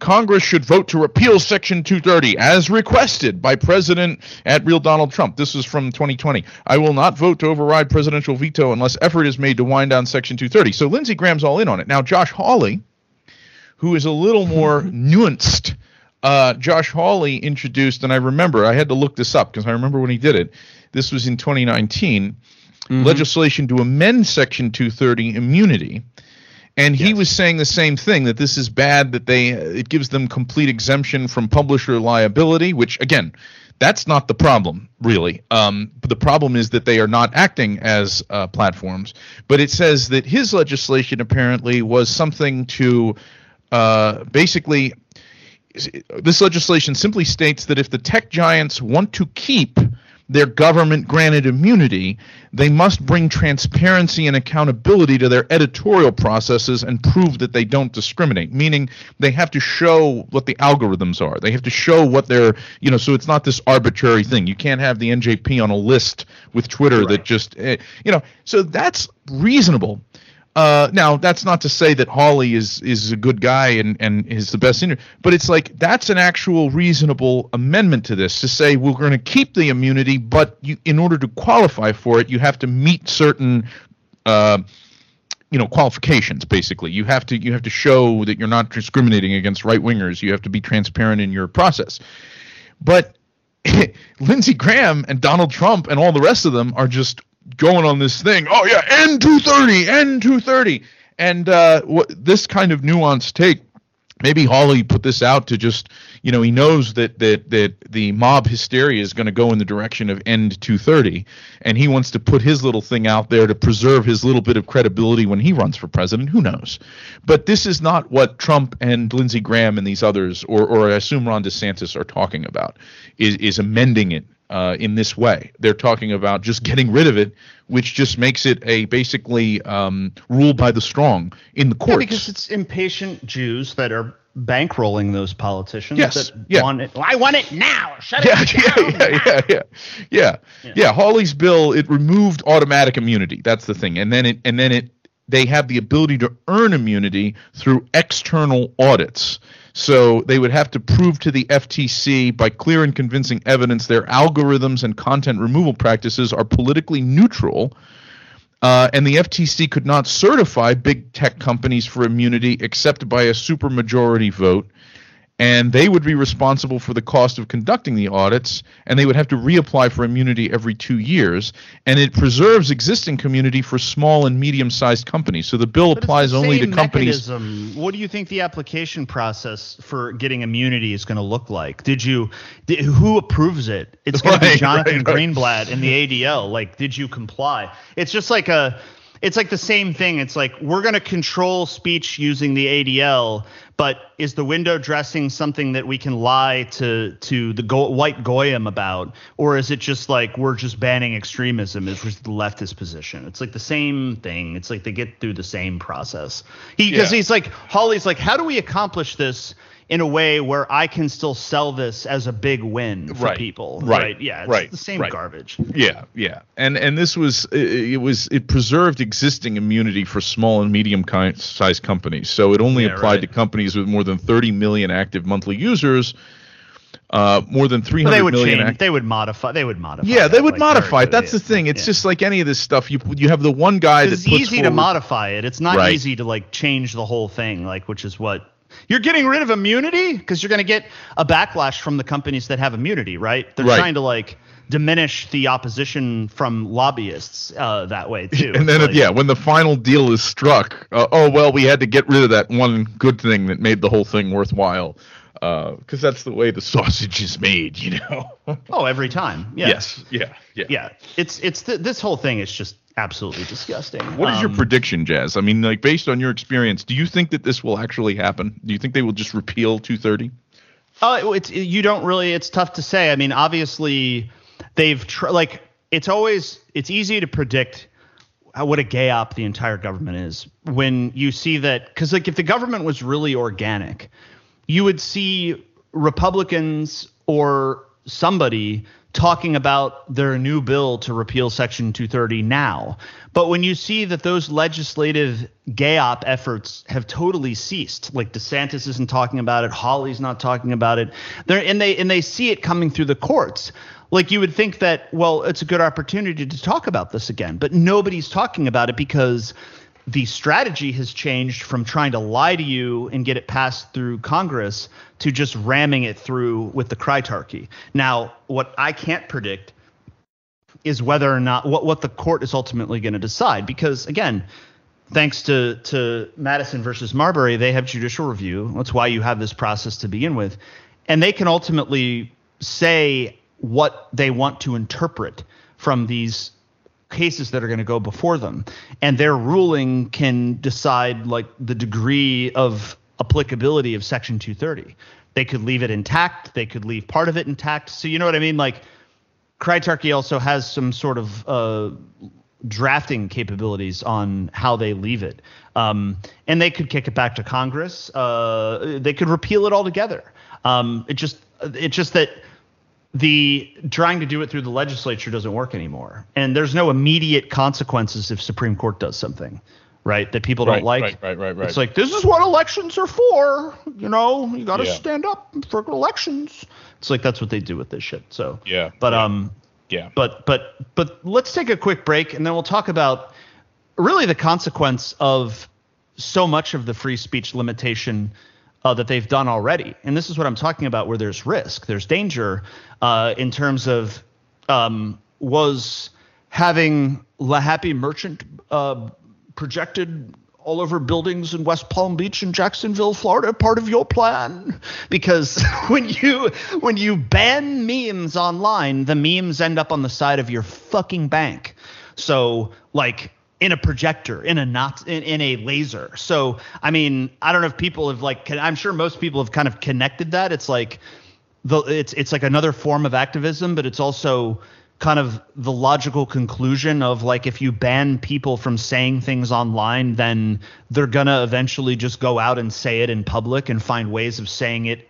Congress should vote to repeal Section two thirty as requested by President at Real Donald Trump. This is from twenty twenty. I will not vote to override presidential veto unless effort is made to wind down Section two thirty. So Lindsey Graham's all in on it. Now, Josh Hawley, who is a little more nuanced, uh, Josh Hawley introduced, and I remember, I had to look this up because I remember when he did it. This was in twenty nineteen. Mm-hmm. Legislation to amend Section two thirty immunity, and he yes. was saying the same thing, that this is bad, that they it gives them complete exemption from publisher liability, which, again, that's not the problem, really. Um, but the problem is that they are not acting as uh, platforms. But it says that his legislation apparently was something to uh, basically – this legislation simply states that if the tech giants want to keep – their government-granted immunity, they must bring transparency and accountability to their editorial processes and prove that they don't discriminate, meaning they have to show what the algorithms are. They have to show what they're – you know, so it's not this arbitrary thing. You can't have the N J P on a list with Twitter right. that just – you know, so that's reasonable. Uh, now, that's not to say that Hawley is is a good guy and, and is the best interview, but it's like that's an actual reasonable amendment to this to say we're going to keep the immunity, but you, in order to qualify for it, you have to meet certain, uh, you know, qualifications. Basically, you have to you have to show that you're not discriminating against right wingers. You have to be transparent in your process. But Lindsey Graham and Donald Trump and all the rest of them are just going on this thing. Oh yeah, N two thirty, N two thirty, and uh, wh- this kind of nuanced take. Maybe Hawley put this out to just, you know, he knows that that that the mob hysteria is going to go in the direction of N two thirty, and he wants to put his little thing out there to preserve his little bit of credibility when he runs for president. Who knows? But this is not what Trump and Lindsey Graham and these others, or or I assume Ron DeSantis, are talking about. Is is amending it. Uh, in this way, they're talking about just getting rid of it, which just makes it a basically um, rule by the strong in the courts. Yeah, because it's impatient Jews that are bankrolling those politicians. Yes, that yeah. want it. Well, I want it now. Shut yeah, it down. Yeah, yeah, yeah, yeah, yeah, yeah, yeah. Hawley's bill, it removed automatic immunity. That's the thing, and then it, and then it, they have the ability to earn immunity through external audits. So they would have to prove to the F T C by clear and convincing evidence their algorithms and content removal practices are politically neutral, uh, and the F T C could not certify big tech companies for immunity except by a supermajority vote, and they would be responsible for the cost of conducting the audits, and they would have to reapply for immunity every two years, and it preserves existing immunity for small and medium-sized companies. So the bill but applies the only to companies. Mechanism. What do you think the application process for getting immunity is going to look like? Did you did, who approves it? It's going right, to be Jonathan right, right. Greenblatt in the A D L. Like, did you comply? It's just like a It's like the same thing. It's like we're going to control speech using the A D L, but is the window dressing something that we can lie to to the go- white Goyim about? Or is it just like we're just banning extremism is the leftist position? It's like the same thing. It's like they get through the same process. He, yeah. 'Cause he's like – Hawley's like, how do we accomplish this in a way where I can still sell this as a big win for right, people. Right. right. Yeah. It's right, the same right. garbage. Yeah. Yeah. And and this was it was it preserved existing immunity for small and medium sized companies. So it only yeah, applied right. to companies with more than thirty million active monthly users. Uh, more than three hundred million. Change, act- they would modify. They would modify. Yeah, that, they would like, modify it. That's the thing. It's yeah. just like any of this stuff. You you have the one guy that puts forward. It's easy to modify it. It's not right. easy to like change the whole thing. Like which is what. You're getting rid of immunity because you're going to get a backlash from the companies that have immunity, right? They're right. trying to like diminish the opposition from lobbyists uh, that way too. And then, like, yeah, when the final deal is struck, uh, oh, well, we had to get rid of that one good thing that made the whole thing worthwhile because uh, that's the way the sausage is made, you know? oh, every time. Yeah. Yes. Yeah. Yeah. Yeah. It's it's th- this whole thing is just absolutely disgusting. What is your um, prediction, Jazz? I mean, like based on your experience, do you think that this will actually happen? Do you think they will just repeal two thirty? Oh, uh, it's you don't really. It's tough to say. I mean, obviously, they've tr- like it's always it's easy to predict what a gay-op the entire government is when you see that because like if the government was really organic, you would see Republicans or somebody talking about their new bill to repeal Section two thirty now. But when you see that those legislative gay-op efforts have totally ceased, like DeSantis isn't talking about it, Hawley's not talking about it, and they and they see it coming through the courts. Like you would think that, well, it's a good opportunity to talk about this again, but nobody's talking about it because the strategy has changed from trying to lie to you and get it passed through Congress to just ramming it through with the crytarchy. Now, what I can't predict is whether or not what, what the court is ultimately going to decide, because, again, thanks to, to Madison versus Marbury, they have judicial review. That's why you have this process to begin with. And they can ultimately say what they want to interpret from these cases that are going to go before them, and their ruling can decide like the degree of applicability of Section two thirty. They could leave it intact. They could leave part of it intact. So you know what I mean? Like crytarchy also has some sort of uh, drafting capabilities on how they leave it. Um, and they could kick it back to Congress. Uh, they could repeal it altogether. Um, it just, it just that the trying to do it through the legislature doesn't work anymore, and there's no immediate consequences if Supreme Court does something. right, that people right, don't like. Right, right, right, right. It's like, this is what elections are for. You know, you got to yeah. stand up for elections. It's like, that's what they do with this shit. So, yeah. But, yeah. um, yeah. But, but, but let's take a quick break, and then we'll talk about really the consequence of so much of the free speech limitation uh, that they've done already. And this is what I'm talking about, where there's risk, there's danger uh, in terms of um, was having La Happy Merchant uh, projected all over buildings in West Palm Beach and Jacksonville, Florida, part of your plan? Because when you when you ban memes online, the memes end up on the side of your fucking bank. So, like, in a projector, in a not in, in a laser. So, I mean, I don't know if people have like, I'm sure most people have kind of connected that. It's like the it's it's like another form of activism, but it's also kind of the logical conclusion of, like, if you ban people from saying things online, then they're going to eventually just go out and say it in public and find ways of saying it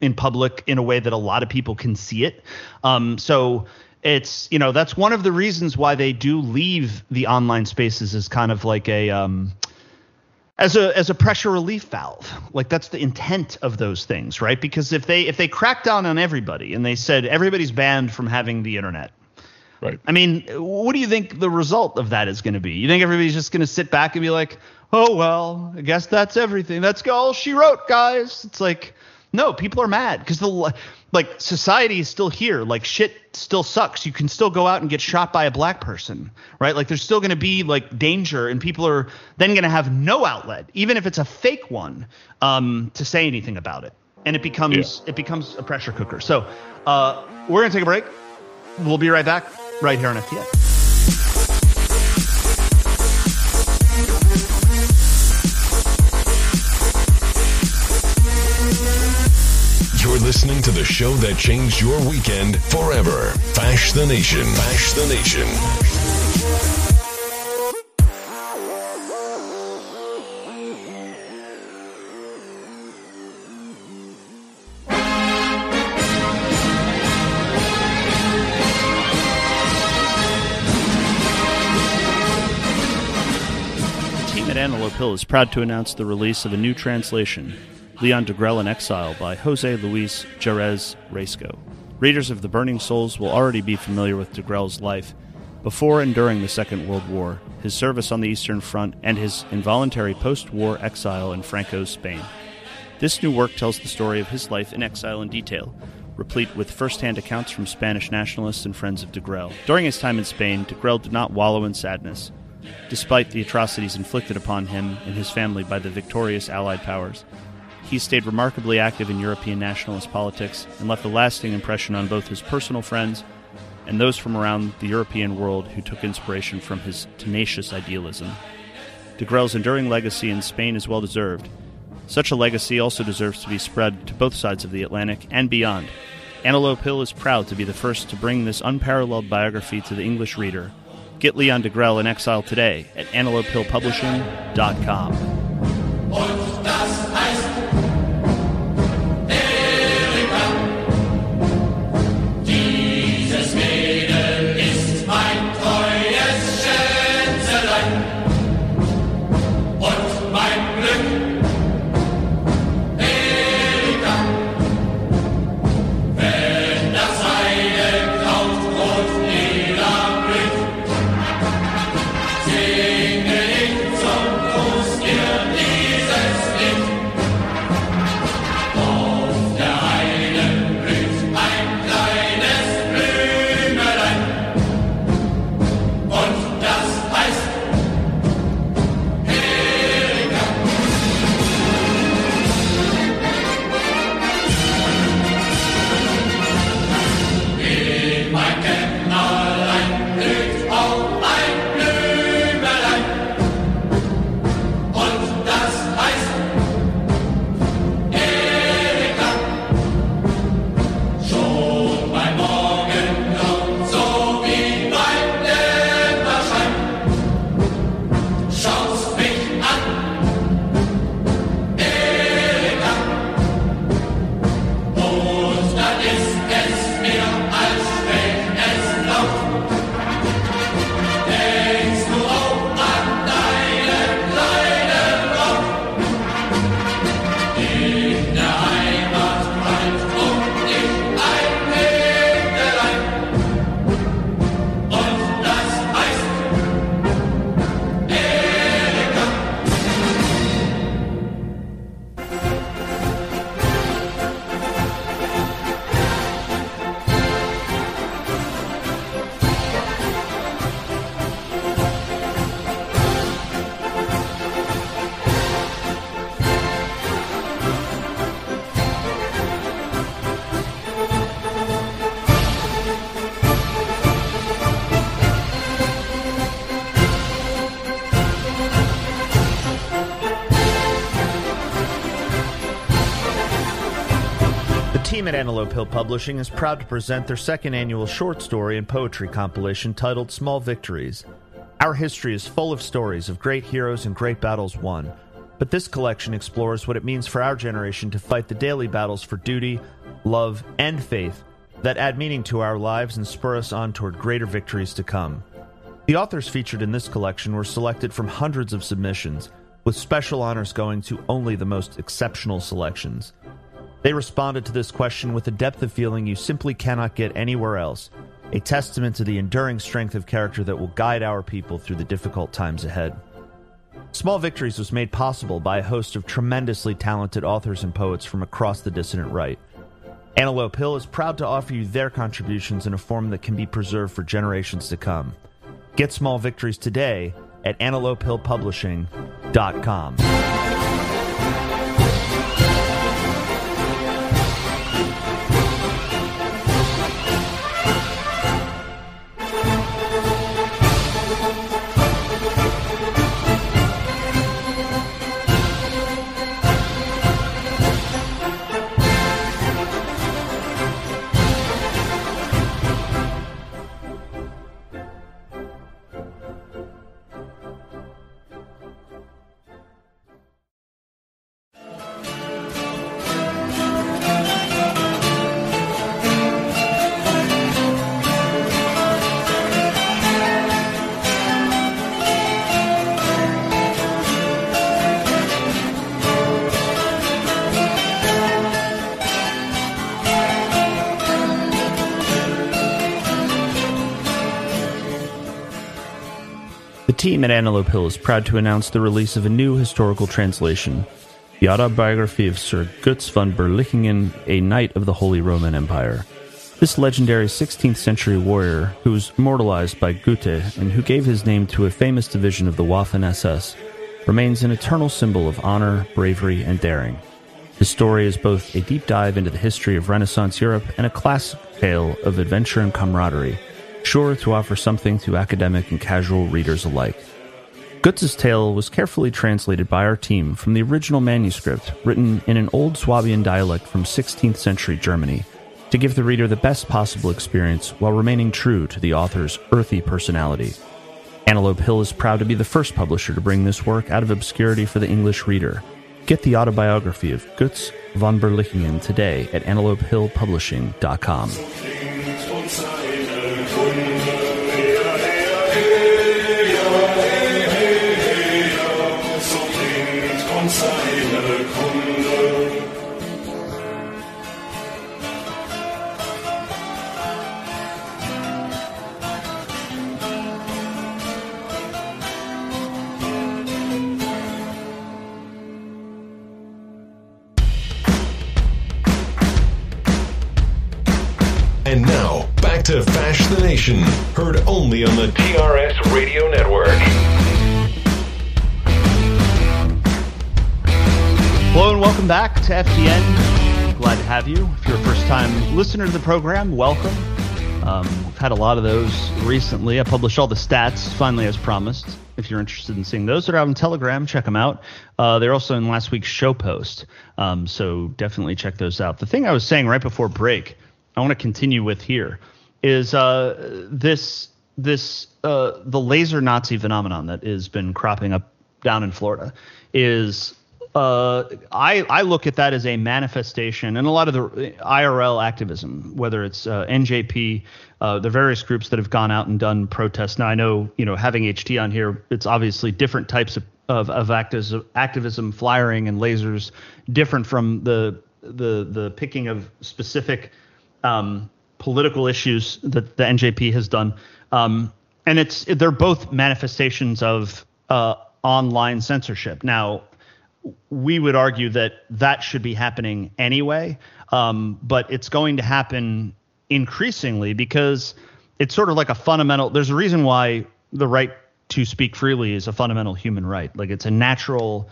in public in a way that a lot of people can see it. Um, so it's, you know, that's one of the reasons why they do leave the online spaces as kind of like a um, as a as a pressure relief valve. Like, that's the intent of those things, right? Because if they if they crack down on everybody and they said everybody's banned from having the internet, right? I mean, what do you think the result of that is going to be? You think everybody's just going to sit back and be like, oh, well, I guess that's everything. That's all she wrote, guys. It's like, no, people are mad because the like society is still here. Like, shit still sucks. You can still go out and get shot by a black person, right? Like, there's still going to be like danger, and people are then going to have no outlet, even if it's a fake one, um, to say anything about it. And it becomes yeah. it becomes a pressure cooker. So uh, we're going to take a break. We'll be right back. Right here on F T N. You're listening to the show that changed your weekend forever. Fash the Nation. Fash the Nation. Antelope Hill is proud to announce the release of a new translation, Leon Degrelle in Exile, by Jose Luis Jerez Resco. Readers of The Burning Souls will already be familiar with Degrelle's life before and during the Second World War, his service on the Eastern Front, and his involuntary post-war exile in Franco's Spain. This new work tells the story of his life in exile in detail, replete with first-hand accounts from Spanish nationalists and friends of Degrelle. During his time in Spain, Degrelle did not wallow in sadness. Despite the atrocities inflicted upon him and his family by the victorious Allied powers, he stayed remarkably active in European nationalist politics and left a lasting impression on both his personal friends and those from around the European world who took inspiration from his tenacious idealism. Degrelle's enduring legacy in Spain is well-deserved. Such a legacy also deserves to be spread to both sides of the Atlantic and beyond. Antelope Hill is proud to be the first to bring this unparalleled biography to the English reader. Get Leon Degrelle in Exile today at antelope hill publishing dot com. The team at Antelope Hill Publishing is proud to present their second annual short story and poetry compilation titled Small Victories. Our history is full of stories of great heroes and great battles won, but this collection explores what it means for our generation to fight the daily battles for duty, love, and faith that add meaning to our lives and spur us on toward greater victories to come. The authors featured in this collection were selected from hundreds of submissions, with special honors going to only the most exceptional selections. They responded to this question with a depth of feeling you simply cannot get anywhere else, a testament to the enduring strength of character that will guide our people through the difficult times ahead. Small Victories was made possible by a host of tremendously talented authors and poets from across the dissident right. Antelope Hill is proud to offer you their contributions in a form that can be preserved for generations to come. Get Small Victories today at antelope hill publishing dot com. The team at Antelope Hill is proud to announce the release of a new historical translation, the autobiography of Sir Guts von Berlichingen, a Knight of the Holy Roman Empire. This legendary sixteenth century warrior, who was immortalized by Goethe and who gave his name to a famous division of the Waffen-S S, remains an eternal symbol of honor, bravery, and daring. His story is both a deep dive into the history of Renaissance Europe and a classic tale of adventure and camaraderie, sure to offer something to academic and casual readers alike. Gutz's tale was carefully translated by our team from the original manuscript, written in an old Swabian dialect from sixteenth century Germany, to give the reader the best possible experience while remaining true to the author's earthy personality. Antelope Hill is proud to be the first publisher to bring this work out of obscurity for the English reader. Get the autobiography of Guts von Berlichingen today at antelope hill publishing dot com. And now, back to Fash the Nation, heard only on the T R S Radio Network. Hello and welcome back to F T N. Glad to have you. If you're a first-time listener to the program, welcome. Um, we've had a lot of those recently. I published all the stats, finally, as promised. If you're interested in seeing those that are out on Telegram, check them out. Uh, they're also in last week's show post, um, so definitely check those out. The thing I was saying right before break, I want to continue with here is uh, this this uh, the laser Nazi phenomenon that has been cropping up down in Florida is uh, I, I look at that as a manifestation and a lot of the I R L activism, whether it's uh, N J P, uh, the various groups that have gone out and done protests. Now, I know, you know, having H T on here, it's obviously different types of, of, of activism, activism, flyering and lasers, different from the the the picking of specific Um, political issues that the N J P has done, um, and it's they're both manifestations of uh, online censorship. Now, we would argue that that should be happening anyway, um, but it's going to happen increasingly because it's sort of like a fundamental. There's a reason why the right to speak freely is a fundamental human right. Like it's a natural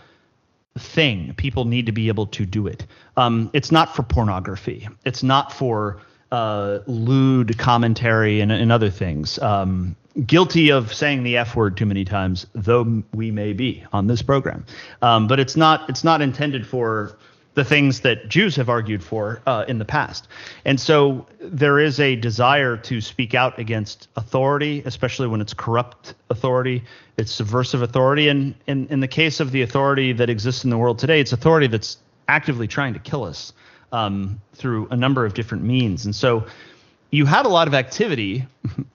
thing. People need to be able to do it. Um, it's not for pornography. It's not for uh, lewd commentary and, and other things. Um, guilty of saying the F word too many times, though we may be on this program. Um, but it's not. It's not intended for the things that Jews have argued for uh, in the past. And so there is a desire to speak out against authority, especially when it's corrupt authority, it's subversive authority. And in, in the case of the authority that exists in the world today, it's authority that's actively trying to kill us um, through a number of different means. And so you had a lot of activity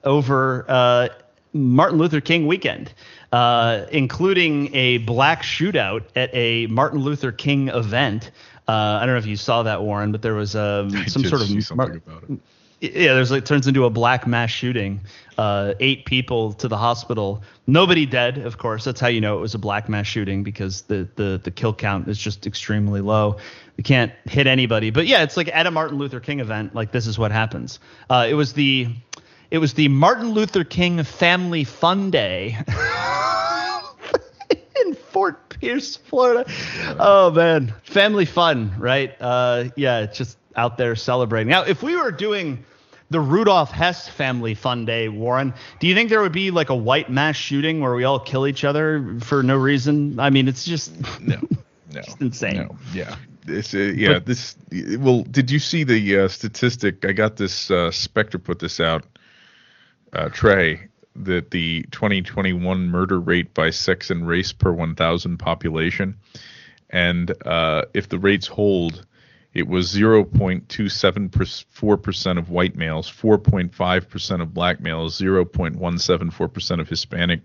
over uh, Martin Luther King weekend, uh, including a black shootout at a Martin Luther King event. Uh, I don't know if you saw that, Warren, but there was um, some sort of something about it. Yeah, there's like turns into a black mass shooting, uh, eight people to the hospital, nobody dead, of course. That's how you know it was a black mass shooting, because the the the kill count is just extremely low. We can't hit anybody. But yeah, it's like at a Martin Luther King event, like this is what happens. Uh, it was the it was the Martin Luther King Family Fun Day. Fort Pierce, Florida. Oh, man. Family fun, right? Uh, yeah, just out there celebrating. Now, if we were doing the Rudolf Hess Family Fun Day, Warren, do you think there would be like a white mass shooting where we all kill each other for no reason? I mean, it's just no, no, just insane. No, yeah. This, uh, yeah, but, this. Well, did you see the uh, statistic? I got this. Uh, Spectre put this out. Uh, Trey. That the twenty twenty-one murder rate by sex and race per one thousand population. And uh, if the rates hold, it was zero point two seven four percent of white males, four point five percent of black males, zero point one seven four percent of Hispanic.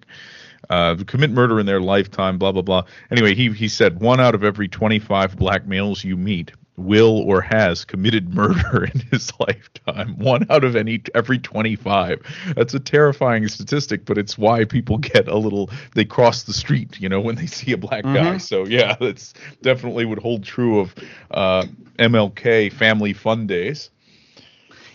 Uh, commit murder in their lifetime, blah, blah, blah. Anyway, he, he said one out of every twenty-five black males you meet will or has committed murder in his lifetime. One out of any every twenty-five. That's a terrifying statistic, but it's why people get a little, they cross the street, you know, when they see a black mm-hmm. guy. So yeah, that's definitely would hold true of uh, M L K Family Fun Days.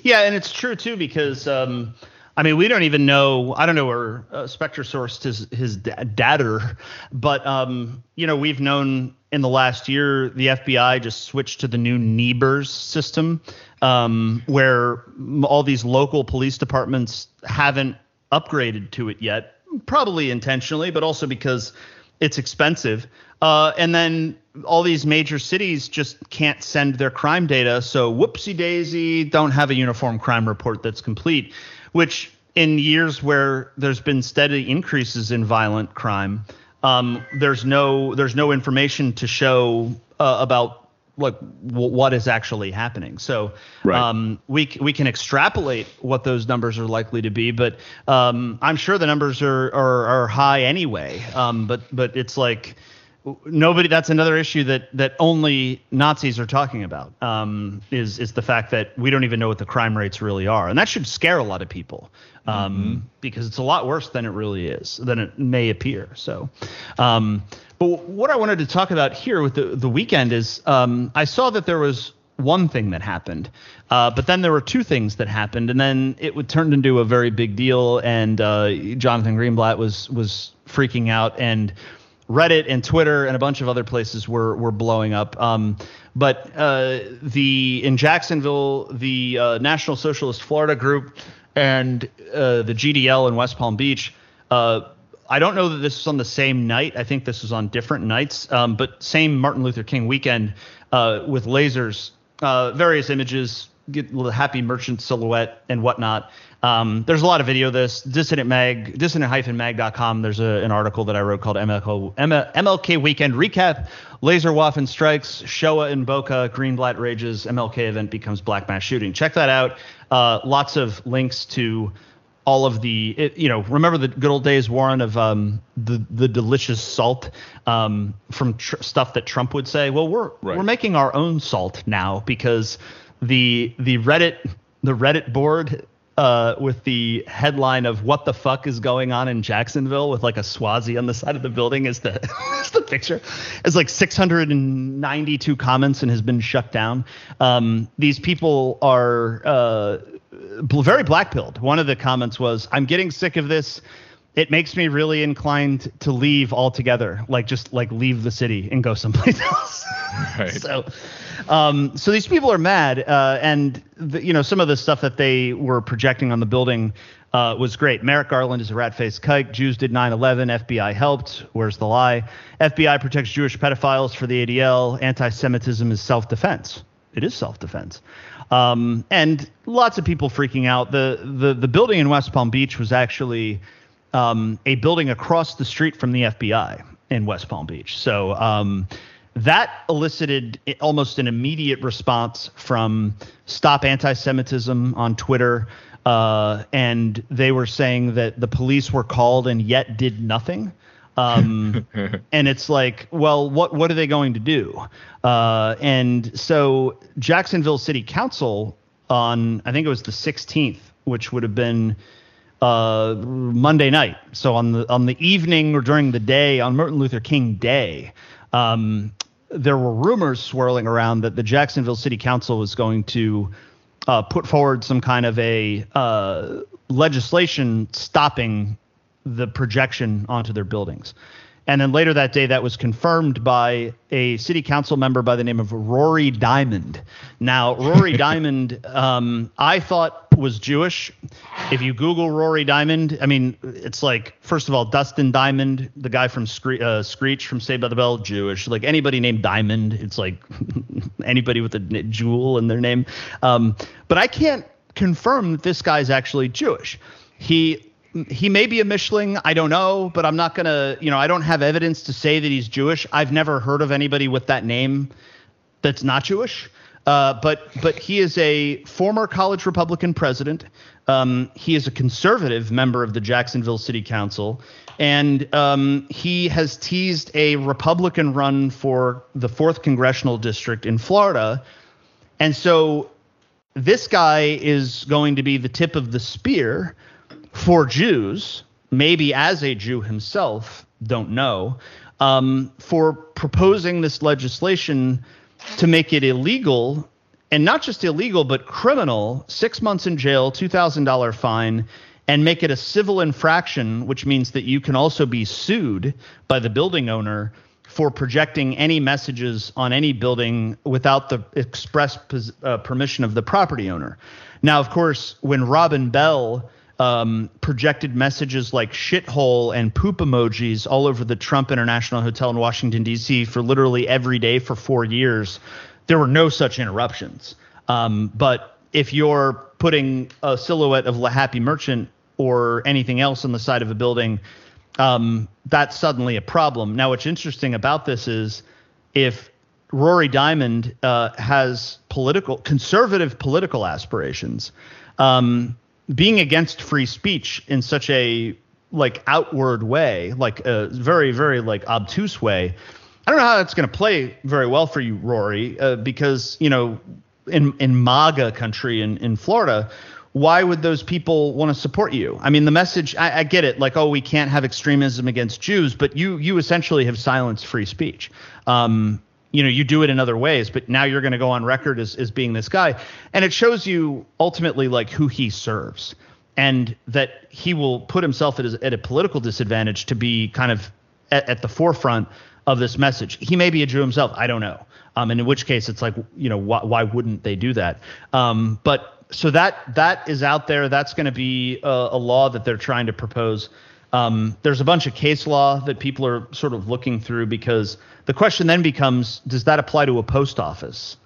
Yeah, and it's true too, because um, I mean, we don't even know. I don't know where uh, Spectre sourced his his data, but um, you know, we've known. In the last year, the F B I just switched to the new NEBERS system, um, where all these local police departments haven't upgraded to it yet, probably intentionally, but also because it's expensive. Uh, and then all these major cities just can't send their crime data. So whoopsie daisy, don't have a uniform crime report that's complete, which in years where there's been steady increases in violent crime, Um, there's no there's no information to show uh, about like w- what is actually happening. So right. um, we c- we can extrapolate what those numbers are likely to be, but um, I'm sure the numbers are are, are high anyway. Um, but but it's like nobody. That's another issue that that only Nazis are talking about. Um, is is the fact that we don't even know what the crime rates really are, and that should scare a lot of people. Um, mm-hmm. Because it's a lot worse than it really is, than it may appear. So, um, but what I wanted to talk about here with the, the weekend is um, I saw that there was one thing that happened, uh, but then there were two things that happened, and then it would turn into a very big deal. And uh, Jonathan Greenblatt was was freaking out, and Reddit and Twitter and a bunch of other places were were blowing up. Um, but uh, the in Jacksonville, the uh, National Socialist Florida group. And uh, the G D L in West Palm Beach, uh, I don't know that this was on the same night. I think this was on different nights, um, but same Martin Luther King weekend uh, with lasers, uh, various images, get the happy merchant silhouette and whatnot. Um, there's a lot of video of this. Dissident Mag, dissident dash mag dot com, there's a, an article that I wrote called M L K Weekend Recap, Laser Waffen Strikes, Shoah in Boca, Greenblatt Rages, M L K Event Becomes Black Mass Shooting. Check that out. Uh, lots of links to all of the, it, you know, remember the good old days, Warren, of um, the, the delicious salt um, from tr- stuff that Trump would say. Well, we're right. we're making our own salt now because the the Reddit the Reddit board Uh, with the headline of what the fuck is going on in Jacksonville with like a Swazi on the side of the building is the, is the picture. It's like six hundred ninety-two comments and has been shut down. Um, these people are uh, very black-pilled. One of the comments was, I'm getting sick of this. it makes me really inclined to leave altogether, like just like leave the city and go someplace else. Right. So, um, so these people are mad, uh, and the, you know, some of the stuff that they were projecting on the building uh, was great. Merrick Garland is a rat-faced kike. Jews did nine eleven. F B I helped. Where's the lie? F B I protects Jewish pedophiles for the A D L. Anti-Semitism is self-defense. It is self-defense. Um, and lots of people freaking out. The the the building in West Palm Beach was actually Um, a building across the street from the F B I in West Palm Beach. So um, that elicited almost an immediate response from Stop Anti-Semitism on Twitter. Uh, and they were saying that the police were called and yet did nothing. Um, and it's like, well, what, what are they going to do? Uh, and so Jacksonville City Council on, I think it was the sixteenth, which would have been Uh, Monday night. So on the on the evening or during the day on Martin Luther King Day, um, there were rumors swirling around that the Jacksonville City Council was going to uh, put forward some kind of a uh, legislation stopping the projection onto their buildings. And then later that day, that was confirmed by a city council member by the name of Rory Diamond. Now, Rory Diamond, um, I thought was Jewish. If you Google Rory Diamond, I mean, it's like, first of all, Dustin Diamond, the guy from Scree- uh, Screech from Saved by the Bell, Jewish. Like anybody named Diamond, it's like anybody with a jewel in their name. Um, but I can't confirm that this guy's actually Jewish. He he may be a Mischling. I don't know, but I'm not going to, you know, I don't have evidence to say that he's Jewish. I've never heard of anybody with that name that's not Jewish. Uh, but but he is a former college Republican president. Um, he is a conservative member of the Jacksonville City Council, and um, he has teased a Republican run for the fourth congressional district in Florida. And so this guy is going to be the tip of the spear for Jews, maybe as a Jew himself, don't know, um, for proposing this legislation to make it illegal, and not just illegal, but criminal, six months in jail, two thousand dollars fine, and make it a civil infraction, which means that you can also be sued by the building owner for projecting any messages on any building without the express uh, permission of the property owner. Now, of course, when Robin Bell um, projected messages like shithole and poop emojis all over the Trump International Hotel in Washington, D C for literally every day for four years. There were no such interruptions. Um, but if you're putting a silhouette of La Happy Merchant or anything else on the side of a building, um, that's suddenly a problem. Now, what's interesting about this is if Rory Diamond uh, has political conservative political aspirations, um, being against free speech in such a like outward way, like a very, very like obtuse way, I don't know how that's going to play very well for you, Rory, uh, because, you know, in in MAGA country in, in Florida, why would those people want to support you? I mean, the message, I, I get it, like, oh, we can't have extremism against Jews, but you you essentially have silenced free speech. Um, you know, you do it in other ways, but now you're going to go on record as, as being this guy. And it shows you ultimately like who he serves, and that he will put himself at, his, at a political disadvantage to be kind of at, at the forefront of this message. He may be a Jew himself. I don't know. Um, and in which case it's like, you know, why, why wouldn't they do that? Um, but so that that is out there. That's going to be a, a law that they're trying to propose. Um, there's a bunch of case law that people are sort of looking through, because the question then becomes, does that apply to a post office?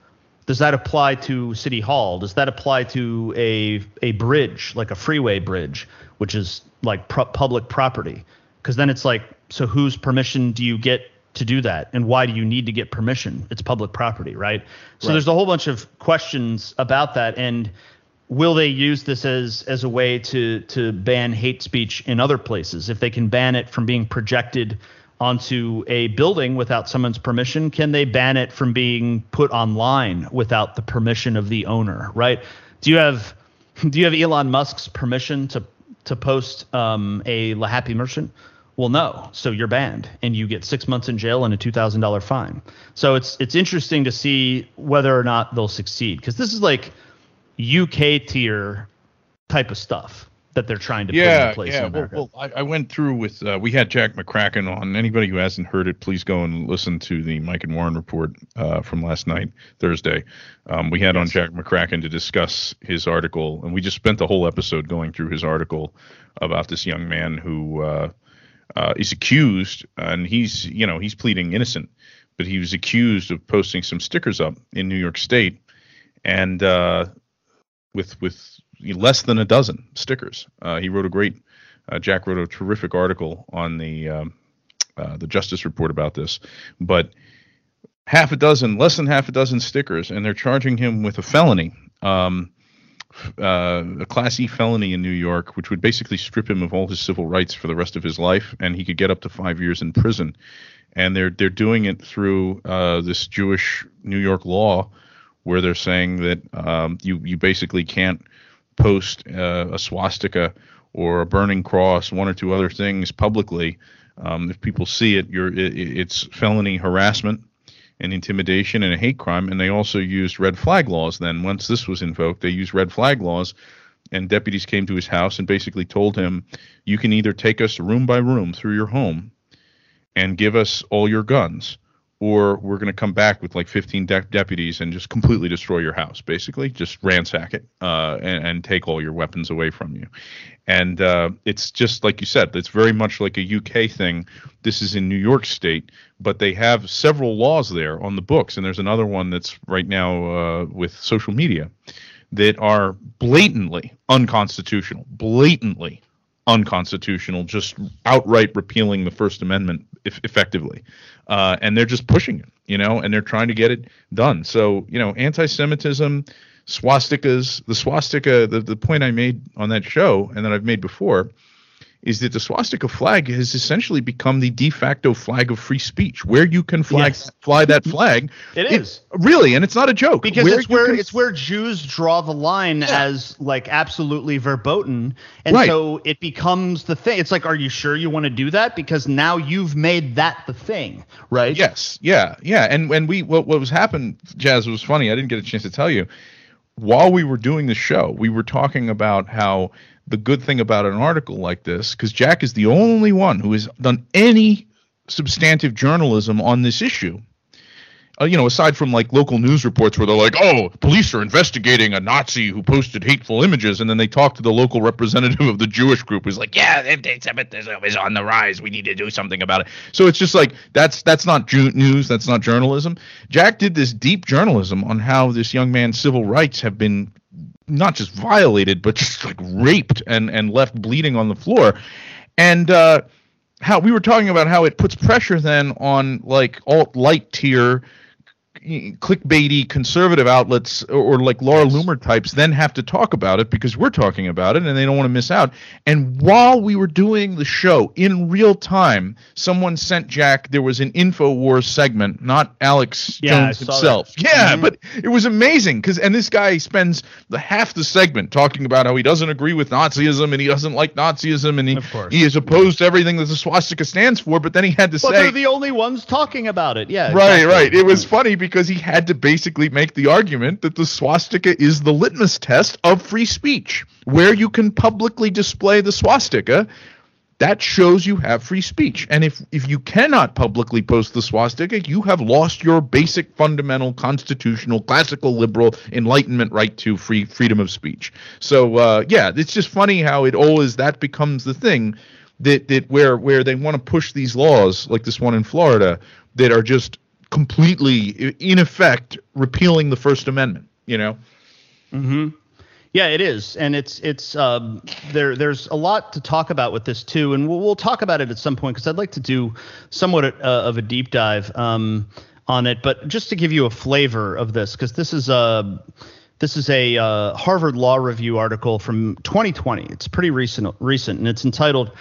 Does that apply to City Hall? Does that apply to a a bridge, like a freeway bridge, which is like pro- public property? Because then it's like, so whose permission do you get to do that? And why do you need to get permission? It's public property, right? So right. There's a whole bunch of questions about that. And will they use this as as a way to to ban hate speech in other places? If they can ban it from being projected onto a building without someone's permission, can they ban it from being put online without the permission of the owner? Right? Do you have do you have Elon Musk's permission to to post um, a La Happy Merchant? Well, no. So you're banned, and you get six months in jail and a two thousand dollars fine. So it's it's interesting to see whether or not they'll succeed, because this is like U K tier type of stuff. that they're trying to yeah, put in place yeah. in America. Well, well I, I went through with uh, – we had Jack McCracken on. Anybody who hasn't heard it, please go and listen to the Mike and Warren report uh, from last night, Thursday. Um, we had yes. on Jack McCracken to discuss his article, and we just spent the whole episode going through his article about this young man who uh, uh, is accused, and he's, you know, he's pleading innocent, but he was accused of posting some stickers up in New York State and uh, with with – less than a dozen stickers. Uh, he wrote a great, uh, Jack wrote a terrific article on the um, uh, the Justice Report about this. But half a dozen, less than half a dozen stickers, and they're charging him with a felony, um, uh, a Class E felony in New York, which would basically strip him of all his civil rights for the rest of his life, and he could get up to five years in prison. And they're they're doing it through uh, this Jewish New York law, where they're saying that um, you you basically can't post uh, a swastika or a burning cross, one or two other things publicly. Um, if people see it, you're, it, it's felony harassment and intimidation and a hate crime. And they also used red flag laws then. Once this was invoked, they used red flag laws, and deputies came to his house and basically told him, you can either take us room by room through your home and give us all your guns, or we're going to come back with like fifteen de- deputies and just completely destroy your house, basically. Just ransack it uh, and, and take all your weapons away from you. And uh, it's just like you said, it's very much like a U K thing. This is in New York State, but they have several laws there on the books. And there's another one that's right now uh, with social media that are blatantly unconstitutional, blatantly unconstitutional, just outright repealing the First Amendment if effectively. Uh, and they're just pushing it, you know, and they're trying to get it done. So, you know, anti-Semitism, swastikas, the swastika, the, the point I made on that show and that I've made before is that the swastika flag has essentially become the de facto flag of free speech, where you can flag, yes. fly that flag. It is. It, really, and it's not a joke. Because where it's, where, can, it's where Jews draw the line yeah. as, like, absolutely verboten. And right. so it becomes the thing. It's like, are you sure you want to do that? Because now you've made that the thing, right? Yes, yeah, yeah. And when we what, – what was happened, Jazz, was funny. I didn't get a chance to tell you. While we were doing the show, we were talking about how – the good thing about an article like this, because Jack is the only one who has done any substantive journalism on this issue, uh, you know, aside from like local news reports where they're like, oh, police are investigating a Nazi who posted hateful images. And then they talk to the local representative of the Jewish group who's like, yeah, anti-Semitism is on the rise. We need to do something about it. So it's just like that's that's not ju- news. That's not journalism. Jack did this deep journalism on how this young man's civil rights have been not just violated, but just like raped and, and left bleeding on the floor. And uh, how we were talking about how it puts pressure then on like alt light tier clickbaity conservative outlets or, or like Laura Loomer types then have to talk about it because we're talking about it and they don't want to miss out. And while we were doing the show in real time, someone sent Jack, there was an InfoWars segment, not Alex yeah, Jones himself. That. Yeah, mm-hmm. But it was amazing because and this guy spends the half the segment talking about how he doesn't agree with Nazism and he doesn't like Nazism and he, he is opposed to everything that the swastika stands for, but then he had to but say – But they're the only ones talking about it. Yeah. Right, exactly. right. It was funny because Because he had to basically make the argument that the swastika is the litmus test of free speech, where you can publicly display the swastika. That shows you have free speech. And if, if you cannot publicly post the swastika, you have lost your basic fundamental constitutional classical liberal enlightenment right to free freedom of speech. So, uh, yeah, it's just funny how it always that becomes the thing that, that where where they want to push these laws like this one in Florida that are just completely, in effect, repealing the First Amendment, you know? Mm-hmm. Yeah, it is. And it's it's um, there. There's a lot to talk about with this, too. And we'll, we'll talk about it at some point because I'd like to do somewhat uh, of a deep dive um, on it. But just to give you a flavor of this, because this is a this is a uh, Harvard Law Review article from twenty twenty. It's pretty recent, recent, and it's entitled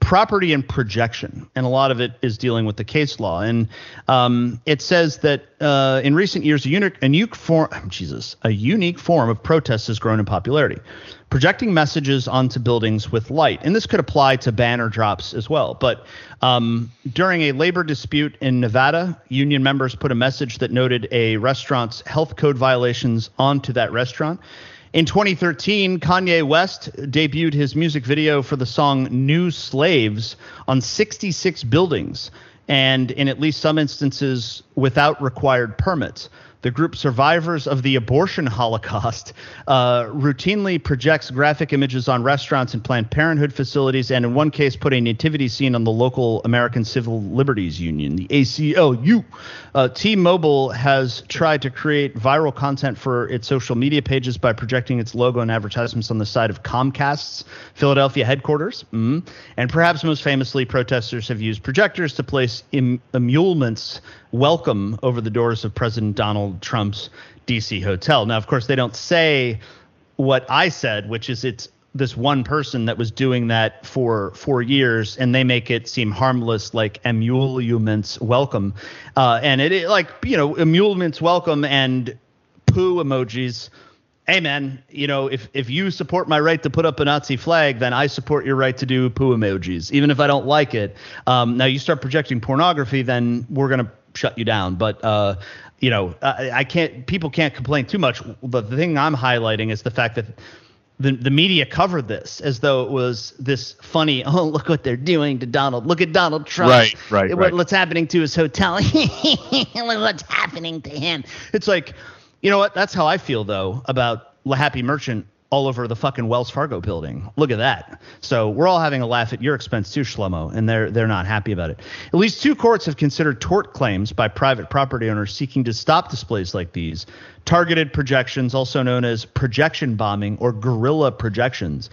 Property and Projection, and a lot of it is dealing with the case law. And um, it says that uh, in recent years, a unique, a unique form, Jesus, a unique form of protest has grown in popularity, projecting messages onto buildings with light. And this could apply to banner drops as well. But um, during a labor dispute in Nevada, union members put a message that noted a restaurant's health code violations onto that restaurant. In twenty thirteen, Kanye West debuted his music video for the song New Slaves on sixty-six buildings, and in at least some instances without required permits. The group Survivors of the Abortion Holocaust uh, routinely projects graphic images on restaurants and Planned Parenthood facilities, and in one case put a nativity scene on the local American Civil Liberties Union, the A C L U. Uh, T-Mobile has tried to create viral content for its social media pages by projecting its logo and advertisements on the side of Comcast's Philadelphia headquarters. Mm. And perhaps most famously, protesters have used projectors to place em- emoluments welcome over the doors of President Donald Trump's D C hotel. Now, of course, they don't say what I said, which is it's this one person that was doing that for four years, and they make it seem harmless, like emoluments welcome. Uh, and it, it like, you know, emoluments welcome and poo emojis. Hey, man, you know, if, if you support my right to put up a Nazi flag, then I support your right to do poo emojis, even if I don't like it. Um, now, you start projecting pornography, then we're going to shut you down. But, uh, you know, I, I can't people can't complain too much. But the thing I'm highlighting is the fact that the, the media covered this as though it was this funny. Oh, look what they're doing to Donald. Look at Donald Trump. Right, right, it, right. What's happening to his hotel. Look what's happening to him. It's like, you know what? That's how I feel, though, about La Happy Merchant all over the fucking Wells Fargo building. Look at that. So we're all having a laugh at your expense too, Shlomo, and they're they're not happy about it. At least two courts have considered tort claims by private property owners seeking to stop displays like these. Targeted projections, also known as projection bombing or guerrilla projections.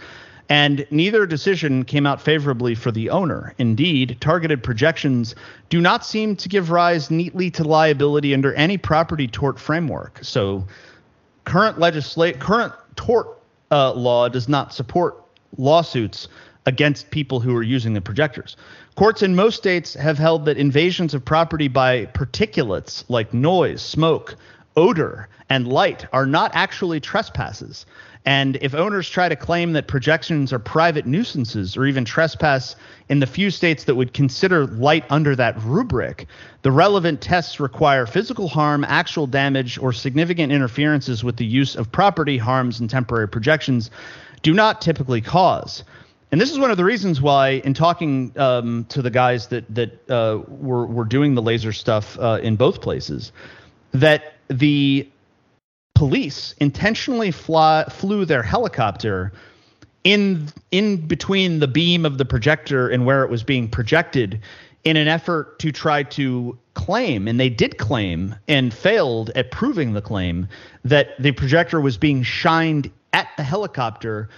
And neither decision came out favorably for the owner. Indeed, targeted projections do not seem to give rise neatly to liability under any property tort framework. So current legislate current tort Uh, law does not support lawsuits against people who are using the projectors. Courts in most states have held that invasions of property by particulates like noise, smoke, odor, and light are not actually trespasses. And if owners try to claim that projections are private nuisances or even trespass in the few states that would consider light under that rubric, the relevant tests require physical harm, actual damage, or significant interferences with the use of property. Harms and temporary projections do not typically cause. And this is one of the reasons why, in talking um, to the guys that that uh, were, were doing the laser stuff uh, in both places, that the police intentionally fly, flew their helicopter in in between the beam of the projector and where it was being projected in an effort to try to claim, and they did claim and failed at proving the claim, that the projector was being shined at the helicopter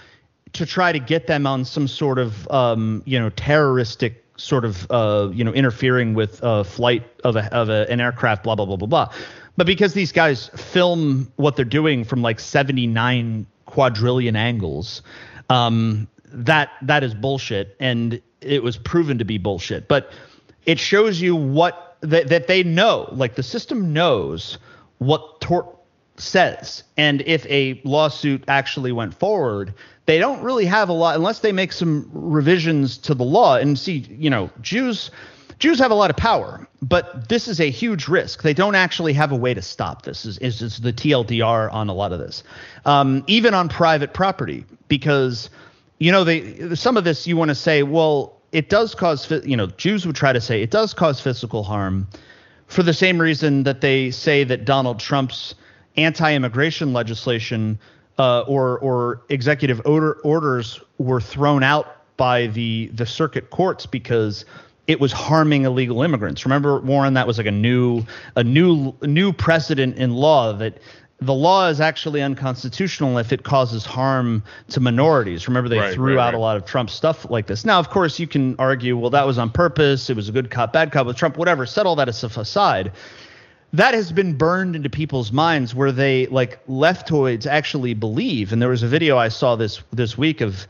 to try to get them on some sort of um, you know terroristic sort of uh, you know interfering with uh, flight of a, of a, an aircraft, blah, blah, blah, blah, blah. But because these guys film what they're doing from like seventy-nine quadrillion angles, um, that that is bullshit. And it was proven to be bullshit. But it shows you what th- that they know, like the system knows what tort says. And if a lawsuit actually went forward, they don't really have a lot unless they make some revisions to the law. And see, you know, Jews – Jews have a lot of power, but this is a huge risk. They don't actually have a way to stop this. Is is, is the T L D R on a lot of this, um, even on private property, because, you know, they some of this you want to say, well, it does cause, you know, Jews would try to say it does cause physical harm for the same reason that they say that Donald Trump's anti-immigration legislation uh, or or executive order, orders were thrown out by the the circuit courts because it was harming illegal immigrants. Remember, Warren, that was like a new a new new precedent in law that the law is actually unconstitutional if it causes harm to minorities. Remember, they right, threw right, out right. a lot of Trump stuff like this. Now, of course, you can argue, well, that was on purpose. It was a good cop, bad cop with Trump, whatever. Set all that aside. That has been burned into people's minds where they, like leftoids, actually believe. And there was a video I saw this this week of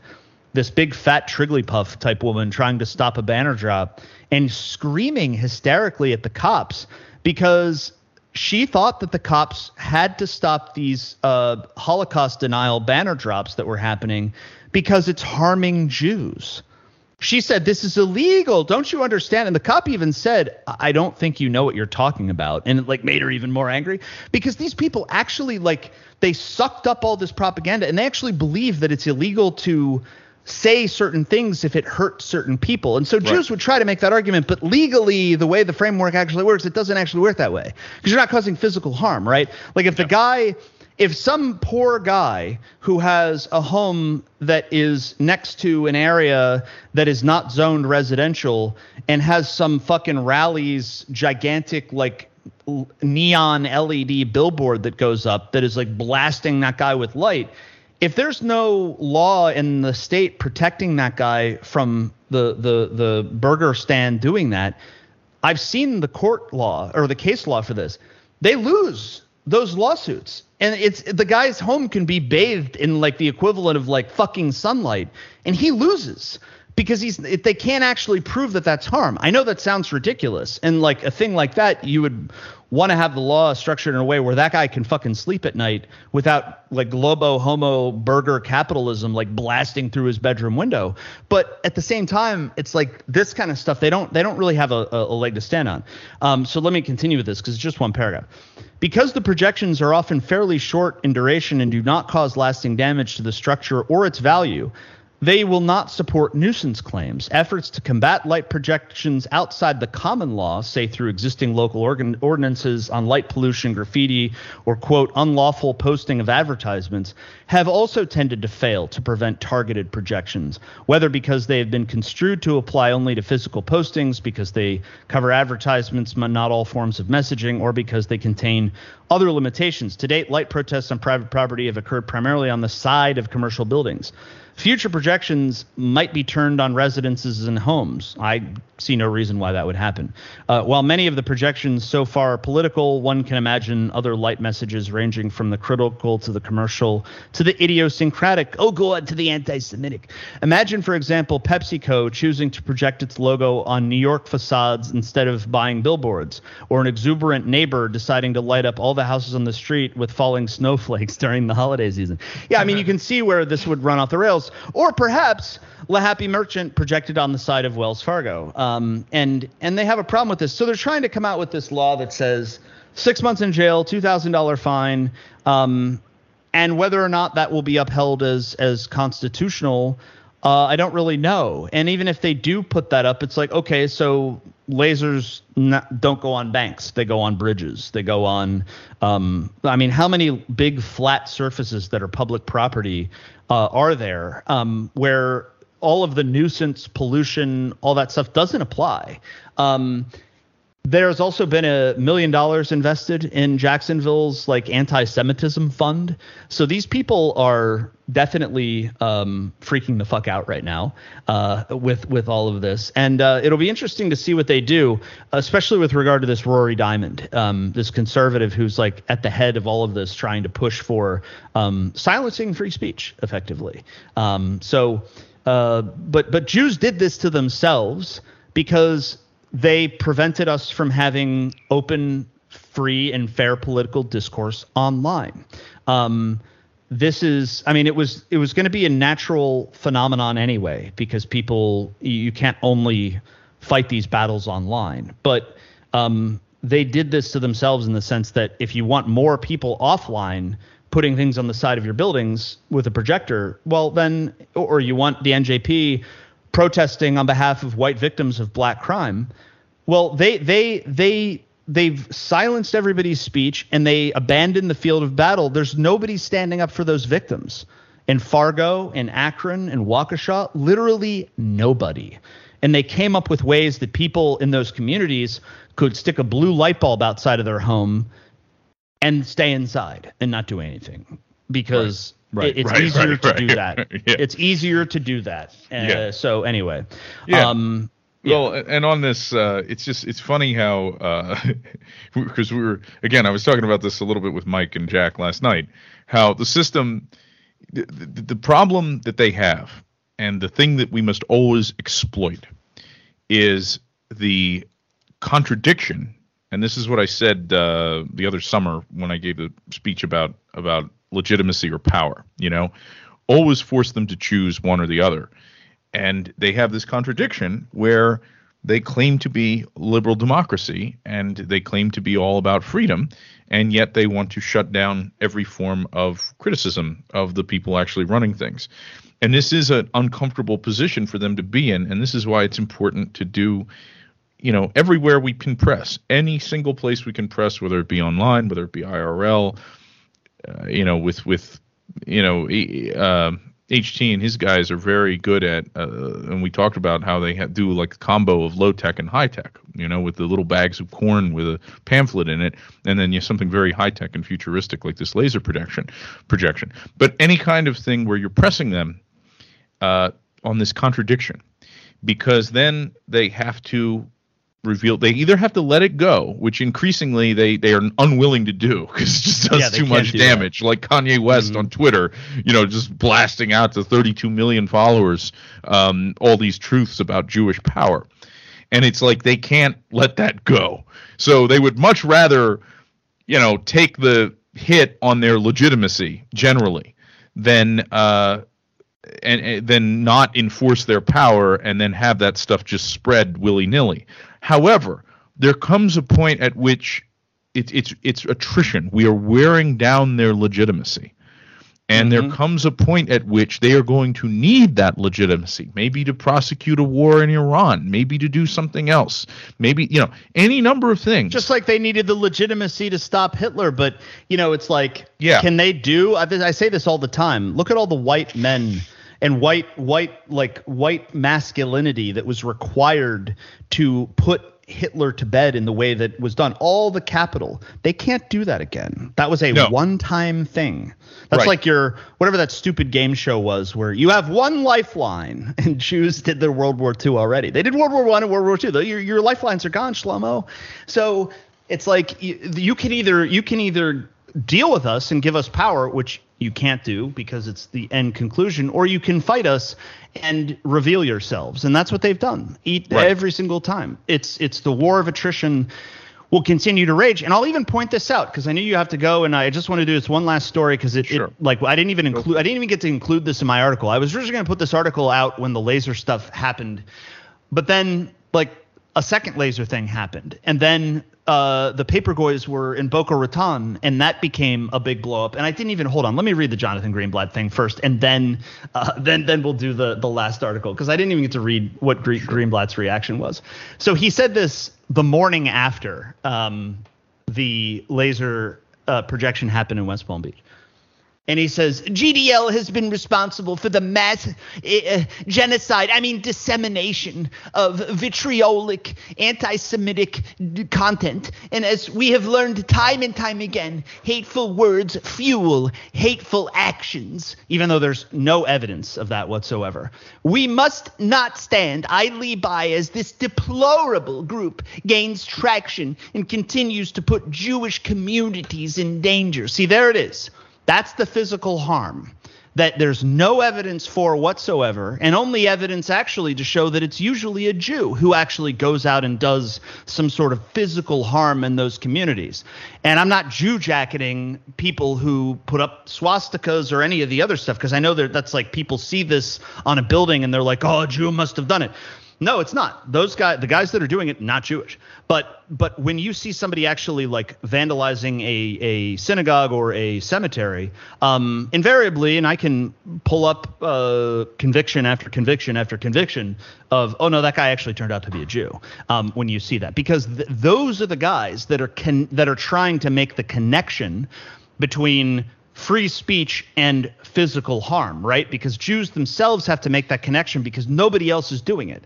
this big fat Trigglypuff type woman trying to stop a banner drop and screaming hysterically at the cops because she thought that the cops had to stop these uh, Holocaust denial banner drops that were happening because it's harming Jews. She said, this is illegal. Don't you understand? And the cop even said, I don't think you know what you're talking about. And it like made her even more angry because these people actually like they sucked up all this propaganda and they actually believe that it's illegal to say certain things if it hurts certain people. And so right. Jews would try to make that argument. But legally, the way the framework actually works, it doesn't actually work that way because you're not causing physical harm. Right. Like if yeah. the guy if some poor guy who has a home that is next to an area that is not zoned residential and has some fucking Rally's gigantic like neon L E D billboard that goes up that is like blasting that guy with light. If there's no law in the state protecting that guy from the the the burger stand doing that, I've seen the court law or the case law for this. They lose those lawsuits. And it's the guy's home can be bathed in like the equivalent of like fucking sunlight, and he loses because he's they can't actually prove that that's harm. I know that sounds ridiculous, and like a thing like that, you would want to have the law structured in a way where that guy can fucking sleep at night without like globo homo burger capitalism like blasting through his bedroom window. But at the same time, it's like this kind of stuff they don't they don't really have a, a leg to stand on. Um, so let me continue with this because it's just one paragraph. Because the projections are often fairly short in duration and do not cause lasting damage to the structure or its value, they will not support nuisance claims. Efforts to combat light projections outside the common law, say through existing local organ- ordinances on light pollution, graffiti, or, quote, unlawful posting of advertisements, have also tended to fail to prevent targeted projections, whether because they have been construed to apply only to physical postings, because they cover advertisements but not all forms of messaging, or because they contain other limitations. To date, light protests on private property have occurred primarily on the side of commercial buildings. Future projections might be turned on residences and homes. I see no reason why that would happen. Uh, while many of the projections so far are political, one can imagine other light messages ranging from the critical to the commercial to the idiosyncratic, oh God, to the anti-Semitic. Imagine, for example, PepsiCo choosing to project its logo on New York facades instead of buying billboards, or an exuberant neighbor deciding to light up all the houses on the street with falling snowflakes during the holiday season. Yeah, I mean, you can see where this would run off the rails. Or perhaps La Happy Merchant projected on the side of Wells Fargo. Um, and and they have a problem with this. So they're trying to come out with this law that says six months in jail, two thousand dollars fine. Um, and whether or not that will be upheld as as constitutional, uh, I don't really know. And even if they do put that up, it's like, OK, so lasers not, don't go on banks. They go on bridges. They go on. Um, I mean, how many big flat surfaces that are public property Uh, are there um, where all of the nuisance, pollution, all that stuff doesn't apply? Um, there's also been a million dollars invested in Jacksonville's like anti-Semitism fund. So these people are definitely um, freaking the fuck out right now uh, with with all of this. And uh, it'll be interesting to see what they do, especially with regard to this Rory Diamond, um, this conservative who's like at the head of all of this, trying to push for um, silencing free speech effectively. Um, so uh, but but Jews did this to themselves because they prevented us from having open, free, and fair political discourse online. Um, this is – I mean it was it was going to be a natural phenomenon anyway because people – you can't only fight these battles online. But um, they did this to themselves in the sense that if you want more people offline – putting things on the side of your buildings with a projector, well then – or you want the N J P – protesting on behalf of white victims of black crime. Well, they they they they've silenced everybody's speech and they abandoned the field of battle. There's nobody standing up for those victims in Fargo, in Akron, in Waukesha, literally nobody. And they came up with ways that people in those communities could stick a blue light bulb outside of their home and stay inside and not do anything because right. Right, it's right, easier right, to right. do that. yeah. It's easier to do that. Uh, yeah. So anyway, yeah. Um, yeah. Well, and on this, uh, it's just it's funny how uh, because we were again, I was talking about this a little bit with Mike and Jack last night, how the system, the, the, the problem that they have and the thing that we must always exploit is the contradiction. And this is what I said uh, the other summer when I gave the speech about about. legitimacy or power, you know, always force them to choose one or the other. And they have this contradiction where they claim to be liberal democracy and they claim to be all about freedom, and yet they want to shut down every form of criticism of the people actually running things. And this is an uncomfortable position for them to be in, and this is why it's important to do, you know, everywhere we can press, any single place we can press, whether it be online, whether it be I R L, uh, you know, with, with you know, uh, H T and his guys are very good at, uh, and we talked about how they ha- do like a combo of low tech and high tech, you know, with the little bags of corn with a pamphlet in it, and then you have something very high tech and futuristic like this laser projection. projection. But any kind of thing where you're pressing them uh, on this contradiction, because then they have to reveal, they either have to let it go, which increasingly they, they are unwilling to do because it just does yeah, too much do damage. That. Like Kanye West mm-hmm. on Twitter, you know, just blasting out to thirty-two million followers um, all these truths about Jewish power. And it's like they can't let that go. So they would much rather, you know, take the hit on their legitimacy generally than uh, and, and then not enforce their power and then have that stuff just spread willy-nilly. However, there comes a point at which it, it's it's attrition. We are wearing down their legitimacy. And mm-hmm. there comes a point at which they are going to need that legitimacy, maybe to prosecute a war in Iran, maybe to do something else, maybe, you know, any number of things. Just like they needed the legitimacy to stop Hitler. But, you know, it's like, yeah. can they do – I say this all the time. Look at all the white men – and white, white, like white masculinity that was required to put Hitler to bed in the way that was done. All the capital. They can't do that again. That was a no. one-time thing. That's right. Like your whatever that stupid game show was where you have one lifeline, and Jews did their World War Two already. They did World War One and World War Two. Your your lifelines are gone, Shlomo. So it's like you, you can either you can either deal with us and give us power, which you can't do because it's the end conclusion, or you can fight us and reveal yourselves. And that's what they've done eat right. every single time. It's it's the war of attrition will continue to rage. And I'll even point this out because I knew you have to go, and I just want to do this one last story because it, sure. it like I didn't even include I didn't even get to include this in my article. I was just going to put this article out when the laser stuff happened. But then like a second laser thing happened, and then Uh, the Papergoys were in Boca Raton, and that became a big blow up. And I didn't even hold on. Let me read the Jonathan Greenblatt thing first, and then uh, then then we'll do the, the last article because I didn't even get to read what Gre- Greenblatt's reaction was. So he said this the morning after um, the laser uh, projection happened in West Palm Beach. And he says, G D L has been responsible for the mass uh, genocide, I mean dissemination of vitriolic, anti-Semitic d- content. And as we have learned time and time again, hateful words fuel hateful actions, even though there's no evidence of that whatsoever. We must not stand idly by as this deplorable group gains traction and continues to put Jewish communities in danger. See, there it is. That's the physical harm that there's no evidence for whatsoever, and only evidence actually to show that it's usually a Jew who actually goes out and does some sort of physical harm in those communities. And I'm not Jew jacketing people who put up swastikas or any of the other stuff because I know that that's like people see this on a building and they're like, oh, a Jew must have done it. No, it's not. Those guys, the guys that are doing it, not Jewish. But but when you see somebody actually like vandalizing a, a synagogue or a cemetery, um, invariably, and I can pull up uh, conviction after conviction after conviction of, oh no, that guy actually turned out to be a Jew. Um, when you see that, because th- those are the guys that are con- that are trying to make the connection between free speech and physical harm, right? Because Jews themselves have to make that connection because nobody else is doing it.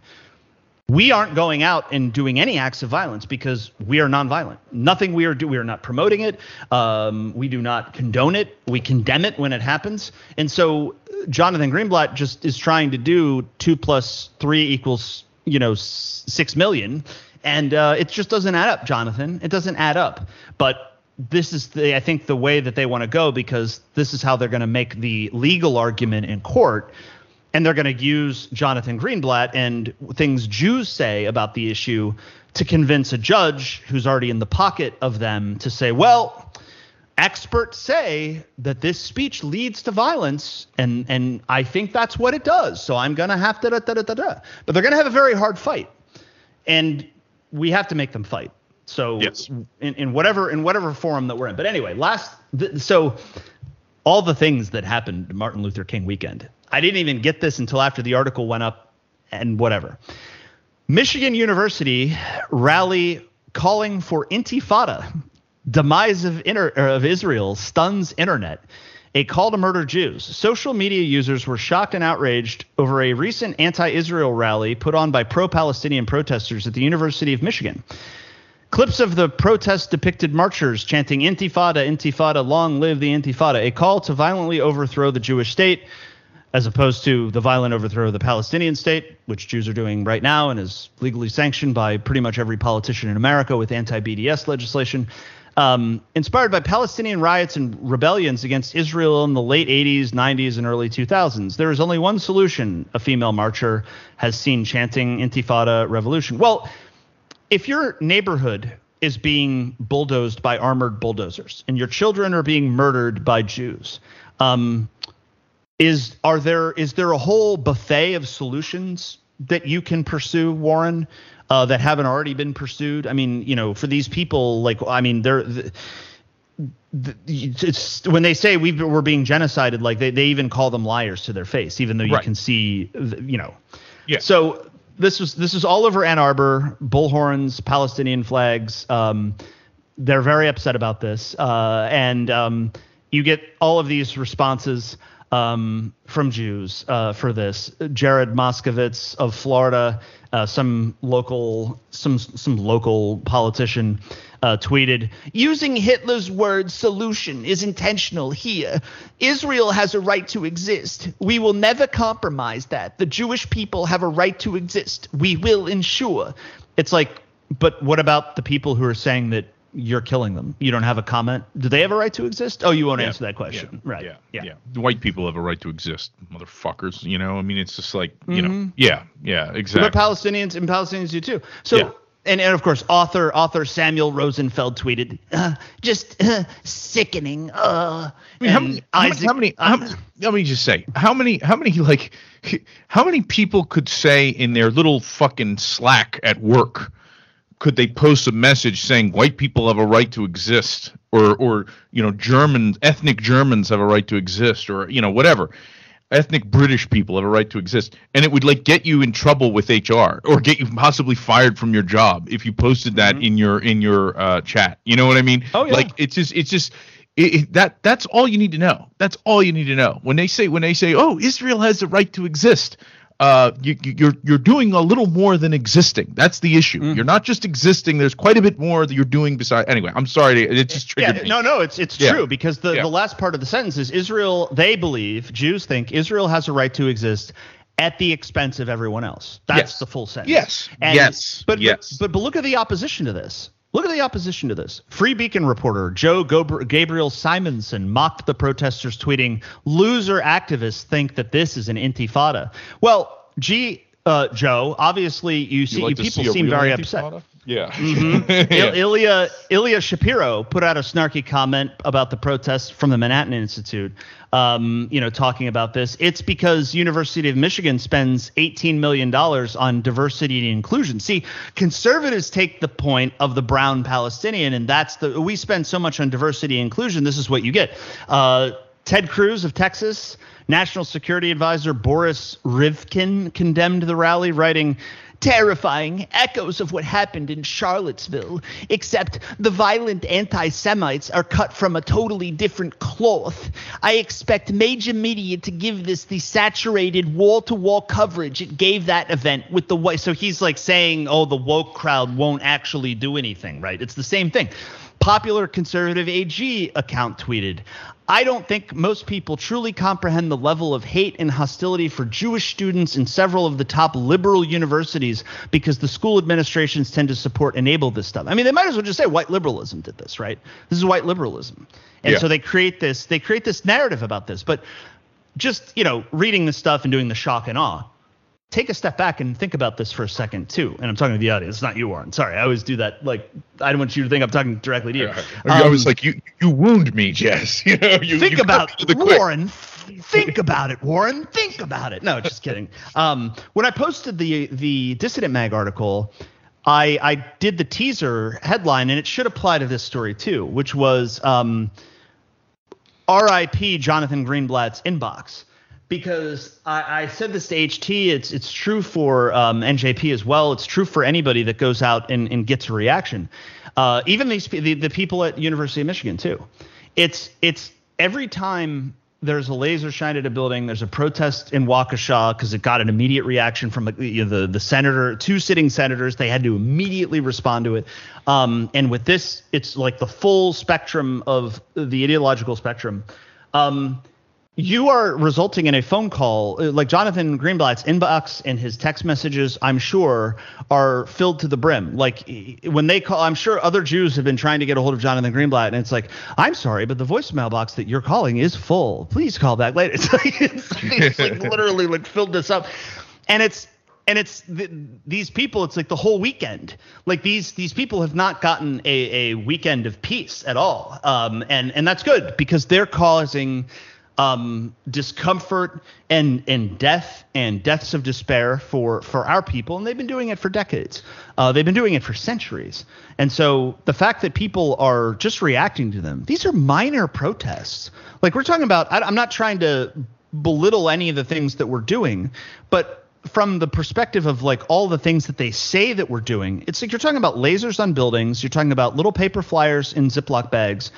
We aren't going out and doing any acts of violence because we are nonviolent. Nothing we are do, we are not promoting it. Um, we do not condone it. We condemn it when it happens. And so Jonathan Greenblatt just is trying to do two plus three equals, you know, six million. And uh, it just doesn't add up, Jonathan. It doesn't add up. But this is, the, I think, the way that they want to go because this is how they're going to make the legal argument in court, and they're going to use Jonathan Greenblatt and things Jews say about the issue to convince a judge who's already in the pocket of them to say, well, experts say that this speech leads to violence, and and I think that's what it does. So I'm going to have to da, da, da, da, da. But they're going to have a very hard fight, and we have to make them fight. So yes. in, in whatever in whatever forum that we're in. But anyway, last th- so all the things that happened Martin Luther King weekend. I didn't even get this until after the article went up and whatever. Michigan University rally calling for intifada. Demise of, inter- of Israel stuns internet. A call to murder Jews. Social media users were shocked and outraged over a recent anti-Israel rally put on by pro-Palestinian protesters at the University of Michigan. Clips of the protest depicted marchers chanting Intifada, Intifada, long live the Intifada, a call to violently overthrow the Jewish state as opposed to the violent overthrow of the Palestinian state, which Jews are doing right now and is legally sanctioned by pretty much every politician in America with anti-B D S legislation. Um, inspired by Palestinian riots and rebellions against Israel in the late eighties, nineties, and early two thousands. There is only one solution, a female marcher has seen chanting Intifada revolution. Well, if your neighborhood is being bulldozed by armored bulldozers and your children are being murdered by Jews, um, is are there is there a whole buffet of solutions that you can pursue, Warren? Uh, that haven't already been pursued. I mean, you know, for these people, like, I mean, they're the, the, it's when they say we've, we're being genocided, like they, they even call them liars to their face, even though you right. can see, you know. Yeah. So this was this is all over Ann Arbor, bullhorns, Palestinian flags. Um, they're very upset about this. Uh, and um, you get all of these responses um, from Jews uh, for this. Jared Moskowitz of Florida. Uh, some local some some local politician uh, tweeted, using Hitler's word solution is intentional here. Israel has a right to exist. We will never compromise that. The Jewish people have a right to exist. We will ensure. It's like, but what about the people who are saying that you're killing them? You don't have a comment. Do they have a right to exist? Oh, you won't yeah, answer that question. Yeah, right. Yeah, yeah. Yeah. The white people have a right to exist, motherfuckers. You know, I mean, it's just like, you mm-hmm. know, yeah, yeah, exactly. But Palestinians and Palestinians do too. So, yeah. and, and of course, author author Samuel Rosenfeld tweeted, uh, just uh, sickening. Uh, I mean, how many, Isaac, how many, how many, uh, let me just say, how many, how many, like, how many people could say in their little fucking Slack at work, could they post a message saying white people have a right to exist, or, or, you know, German ethnic Germans have a right to exist, or, you know, whatever, ethnic British people have a right to exist. And it would like get you in trouble with H R or get you possibly fired from your job if you posted that mm-hmm. in your, in your uh, chat. You know what I mean? Oh, yeah. Like it's just, it's just it, it, that that's all you need to know. That's all you need to know. When they say, when they say, oh, Israel has the right to exist. Uh, you, you're you're doing a little more than existing. That's the issue. Mm. You're not just existing. There's quite a bit more that you're doing besides. Anyway, I'm sorry. To, it just triggered yeah, me. No, no, it's it's yeah. true because the, yeah. the last part of the sentence is Israel. They believe Jews think Israel has a right to exist at the expense of everyone else. That's yes. the full sentence. Yes. And, yes. But, yes. But, but but look at the opposition to this. Look at the opposition to this. Free Beacon reporter Joe Gobr- Gabriel Simonson mocked the protesters, tweeting, loser activists think that this is an intifada. Well, gee, uh, Joe, obviously you see you like people see seem very intifada? Upset. Yeah. Mm-hmm. yeah. Ilya, Ilya Shapiro put out a snarky comment about the protests from the Manhattan Institute, um, you know, talking about this. It's because University of Michigan spends eighteen million dollars on diversity and inclusion. See, conservatives take the point of the brown Palestinian, and that's the – we spend so much on diversity and inclusion, this is what you get. Uh, Ted Cruz of Texas, National Security Advisor Boris Rivkin condemned the rally, writing – terrifying echoes of what happened in Charlottesville, except the violent anti-Semites are cut from a totally different cloth. I expect major media to give this the saturated wall-to-wall coverage it gave that event with the white. So he's like saying, oh, the woke crowd won't actually do anything, right? It's the same thing. Popular conservative A G account tweeted, I don't think most people truly comprehend the level of hate and hostility for Jewish students in several of the top liberal universities because the school administrations tend to support enable this stuff. I mean, they might as well just say white liberalism did this, right? This is white liberalism. And yeah. so they create this they create this narrative about this. But just, you know, reading this stuff and doing the shock and awe, take a step back and think about this for a second, too. And I'm talking to the audience, not you, Warren. Sorry, I always do that. Like, I don't want you to think I'm talking directly to you. Uh, I um, was like, you you wound me, Jess. You know, you, think you about it, Warren. Think about it, Warren. Think about it. No, just kidding. Um, when I posted the the Dissident Mag article, I, I did the teaser headline, and it should apply to this story, too, which was um, R I P Jonathan Greenblatt's inbox. Because I, I said this to H T, it's it's true for um, N J P as well. It's true for anybody that goes out and, and gets a reaction. Uh, even these the, the people at University of Michigan too. It's it's every time there's a laser shined at a building, there's a protest in Waukesha because it got an immediate reaction from you know, the the senator, two sitting senators. They had to immediately respond to it. Um, and with this, it's like the full spectrum of the ideological spectrum. Um, You are resulting in a phone call like Jonathan Greenblatt's inbox and his text messages, I'm sure, are filled to the brim. Like when they call, I'm sure other Jews have been trying to get a hold of Jonathan Greenblatt. And it's like, I'm sorry, but the voicemail box that you're calling is full. Please call back later. It's like, it's, it's like literally like filled this up. And it's and it's th- these people. It's like the whole weekend. Like these these people have not gotten a, a weekend of peace at all. Um, and, and that's good because they're causing Um, discomfort and and death and deaths of despair for for our people, and they've been doing it for decades. Uh, they've been doing it for centuries, and so the fact that people are just reacting to them, these are minor protests. Like we're talking about, I, I'm not trying to belittle any of the things that we're doing, but from the perspective of like all the things that they say that we're doing, it's like you're talking about lasers on buildings, you're talking about little paper flyers in Ziploc bags,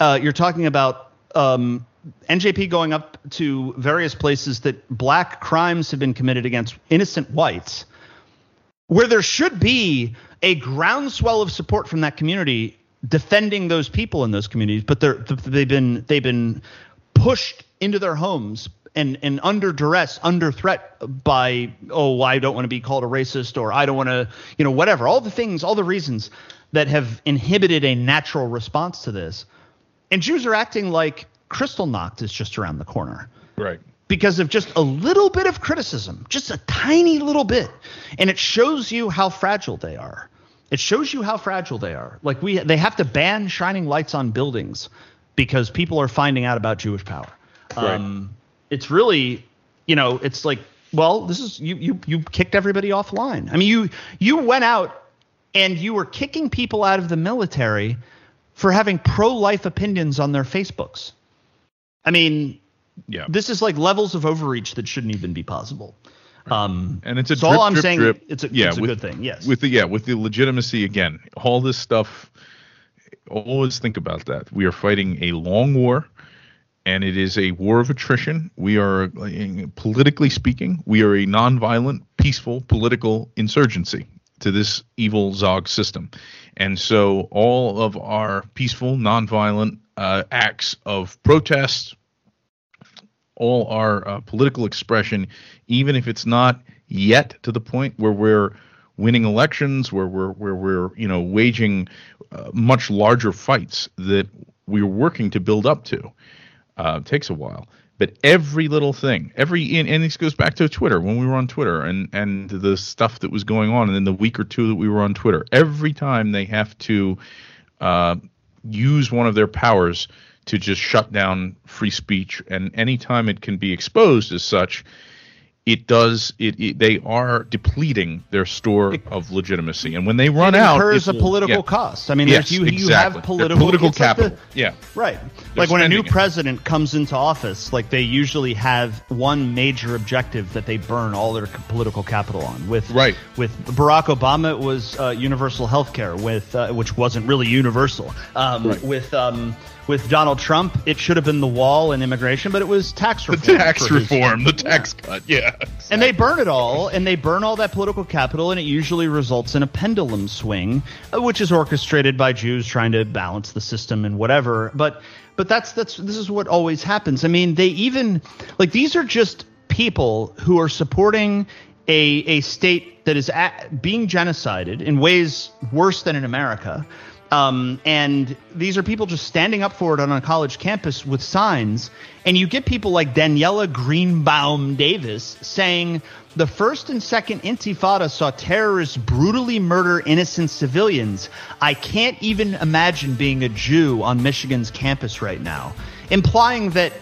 uh, you're talking about um. N J P going up to various places that black crimes have been committed against innocent whites, where there should be a groundswell of support from that community defending those people in those communities. But they're, they've been they've been pushed into their homes and, and under duress, under threat by, oh, I don't want to be called a racist, or I don't want to, you know, whatever. All the things, all the reasons that have inhibited a natural response to this. And Jews are acting like Kristallnacht is just around the corner, right? Because of just a little bit of criticism, just a tiny little bit, and it shows you how fragile they are. It shows you how fragile they are. Like we, they have to ban shining lights on buildings because people are finding out about Jewish power. Right. Um, it's really, you know, it's like, well, this is you, you, you kicked everybody offline. I mean, you, you went out and you were kicking people out of the military for having pro-life opinions on their Facebooks. I mean, yeah. This is like levels of overreach that shouldn't even be possible. Right. Um, and it's a so drip, all I'm drip, saying drip. It's a, yeah, it's a with, good thing. Yes. With the yeah, with the legitimacy again, all this stuff. Always think about that. We are fighting a long war, and it is a war of attrition. We are, politically speaking, we are a nonviolent, peaceful, political insurgency to this evil Zog system, and so all of our peaceful, nonviolent Uh, acts of protest, all our uh, political expression, even if it's not yet to the point where we're winning elections, where we're where we're you know waging uh, much larger fights that we're working to build up to, uh, takes a while. But every little thing, every and, and this goes back to Twitter when we were on Twitter and and the stuff that was going on, and then the week or two that we were on Twitter. Every time they have to Uh, use one of their powers to just shut down free speech, and anytime it can be exposed as such, it does it, it they are depleting their store it, of legitimacy, and when they run it out, it incurs a political yeah. cost. I mean, yes, you, exactly. you have political, political capital like the, yeah right They're like when a new president it. comes into office, like they usually have one major objective that they burn all their political capital on. With right. with Barack Obama, it was uh, universal health care, with uh, which wasn't really universal. Um, right. With um, with Donald Trump, it should have been the wall and immigration, but it was tax reform. The tax reform, the tax yeah. cut, yeah. Exactly. And they burn it all, and they burn all that political capital, and it usually results in a pendulum swing, which is orchestrated by Jews trying to balance the system and whatever. But but that's that's this is what always happens. I mean, they even – like these are just people who are supporting a, a state that is at, being genocided in ways worse than in America – Um, and these are people just standing up for it on a college campus with signs. And you get people like Daniela Greenbaum Davis saying the first and second Intifada saw terrorists brutally murder innocent civilians. I can't even imagine being a Jew on Michigan's campus right now, implying that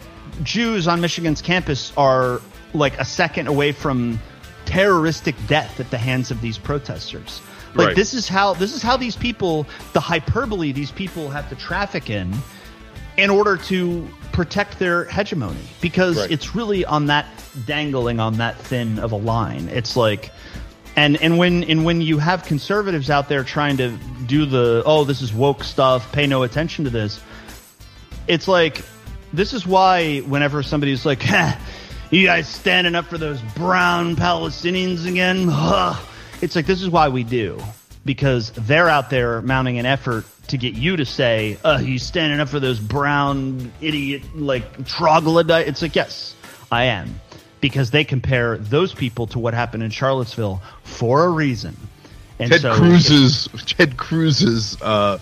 Jews on Michigan's campus are like a second away from terroristic death at the hands of these protesters. Like, right. this is how this is how these people, the hyperbole these people have to traffic in in order to protect their hegemony, because right. it's really on that dangling on that thin of a line. It's like and and when and when you have conservatives out there trying to do the, oh, this is woke stuff, pay no attention to this. It's like, this is why whenever somebody's like, you guys standing up for those brown Palestinians again, huh? It's like, this is why we do, because they're out there mounting an effort to get you to say, oh, he's standing up for those brown idiot, like, troglodyte. It's like, yes, I am, because they compare those people to what happened in Charlottesville for a reason. And Ted so Cruz's Ted Cruz's uh,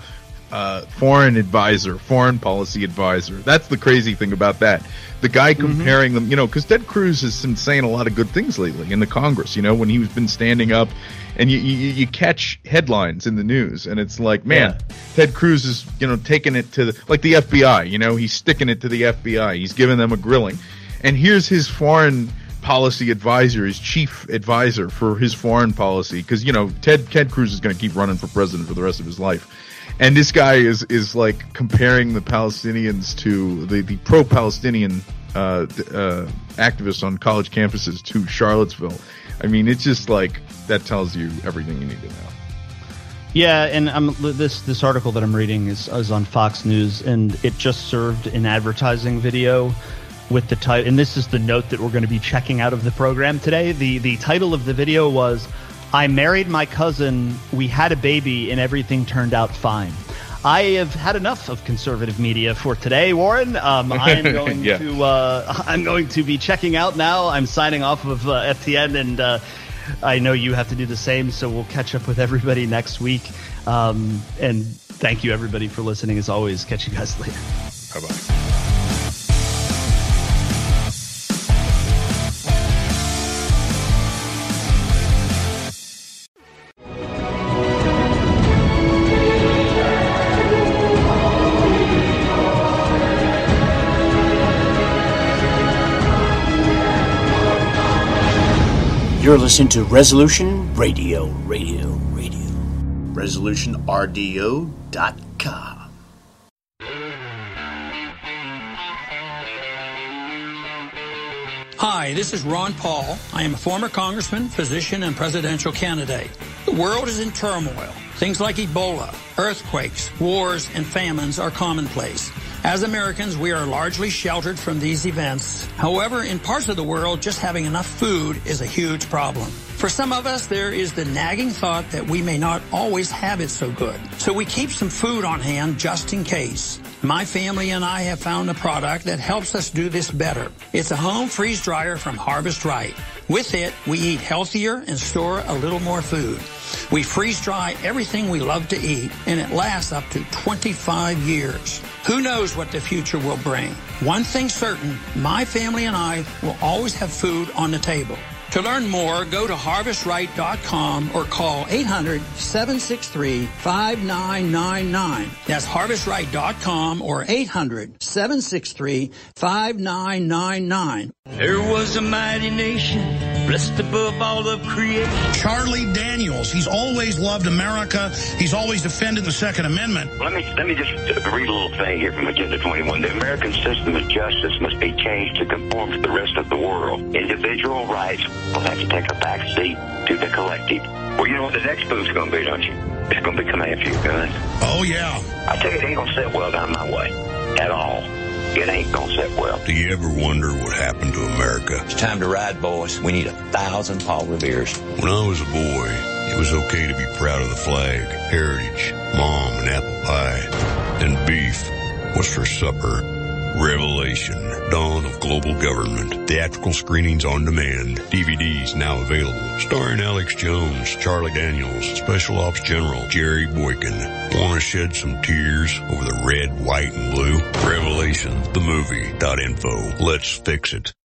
uh, foreign advisor, foreign policy advisor. That's the crazy thing about that. The guy comparing mm-hmm. them, you know, because Ted Cruz has been saying a lot of good things lately in the Congress, you know, when he's been standing up, and you, you, you catch headlines in the news, and it's like, man, yeah. Ted Cruz is, you know, taking it to the, like the F B I, you know, he's sticking it to the F B I. He's giving them a grilling. And here's his foreign policy advisor, his chief advisor for his foreign policy, because, you know, Ted, Ted Cruz is going to keep running for president for the rest of his life. And this guy is, is like comparing the Palestinians to the, the pro-Palestinian uh, uh, activists on college campuses to Charlottesville. I mean, it's just like, that tells you everything you need to know. Yeah, and I'm, this this article that I'm reading is, is on Fox News, and it just served an advertising video with the title. And this is the note that we're going to be checking out of the program today. The the title of the video was, I married my cousin, we had a baby, and everything turned out fine. I have had enough of conservative media for today, Warren. Um, I am going yeah. to uh, I'm going to be checking out now. I'm signing off of uh, F T N, and uh, I know you have to do the same, so we'll catch up with everybody next week. Um, and thank you, everybody, for listening. As always, catch you guys later. Bye-bye. You're listening to Resolution Radio, Radio, Radio. resolution r d o dot com. Hi, this is Ron Paul. I am a former congressman, physician, and presidential candidate. The world is in turmoil. Things like Ebola, earthquakes, wars, and famines are commonplace. As Americans, we are largely sheltered from these events. However, in parts of the world, just having enough food is a huge problem. For some of us, there is the nagging thought that we may not always have it so good. So we keep some food on hand just in case. My family and I have found a product that helps us do this better. It's a home freeze dryer from Harvest Right. With it, we eat healthier and store a little more food. We freeze dry everything we love to eat, and it lasts up to twenty-five years. Who knows what the future will bring? One thing certain, my family and I will always have food on the table. To learn more, go to harvest right dot com or call eight hundred, seven six three, five nine nine nine. That's harvest right dot com or eight hundred, seven six three, five nine nine nine. There was a mighty nation, blessed above all of creation. Charlie Daniels, he's always loved America. He's always defended the Second Amendment. Let me let me just read a little thing here from Agenda twenty-one. The American system of justice must be changed to conform to the rest of the world. Individual rights will have to take a back seat to the collective. Well, you know what the next move's going to be, don't you? It's going to be come after you, guns. Oh, yeah. I tell you, it ain't going to sit well down my way at all. It ain't gonna sit well. Do you ever wonder what happened to America? It's time to ride, boys. We need a thousand Paul Revere's. When I was a boy, it was okay to be proud of the flag, heritage, mom, and apple pie. And beef was for supper. Revelation, Dawn of Global Government, theatrical screenings on demand, D V Ds now available, starring Alex Jones, Charlie Daniels, Special Ops General Jerry Boykin. Want to shed some tears over the red, white, and blue? Revelation, the movie.info. Let's fix it.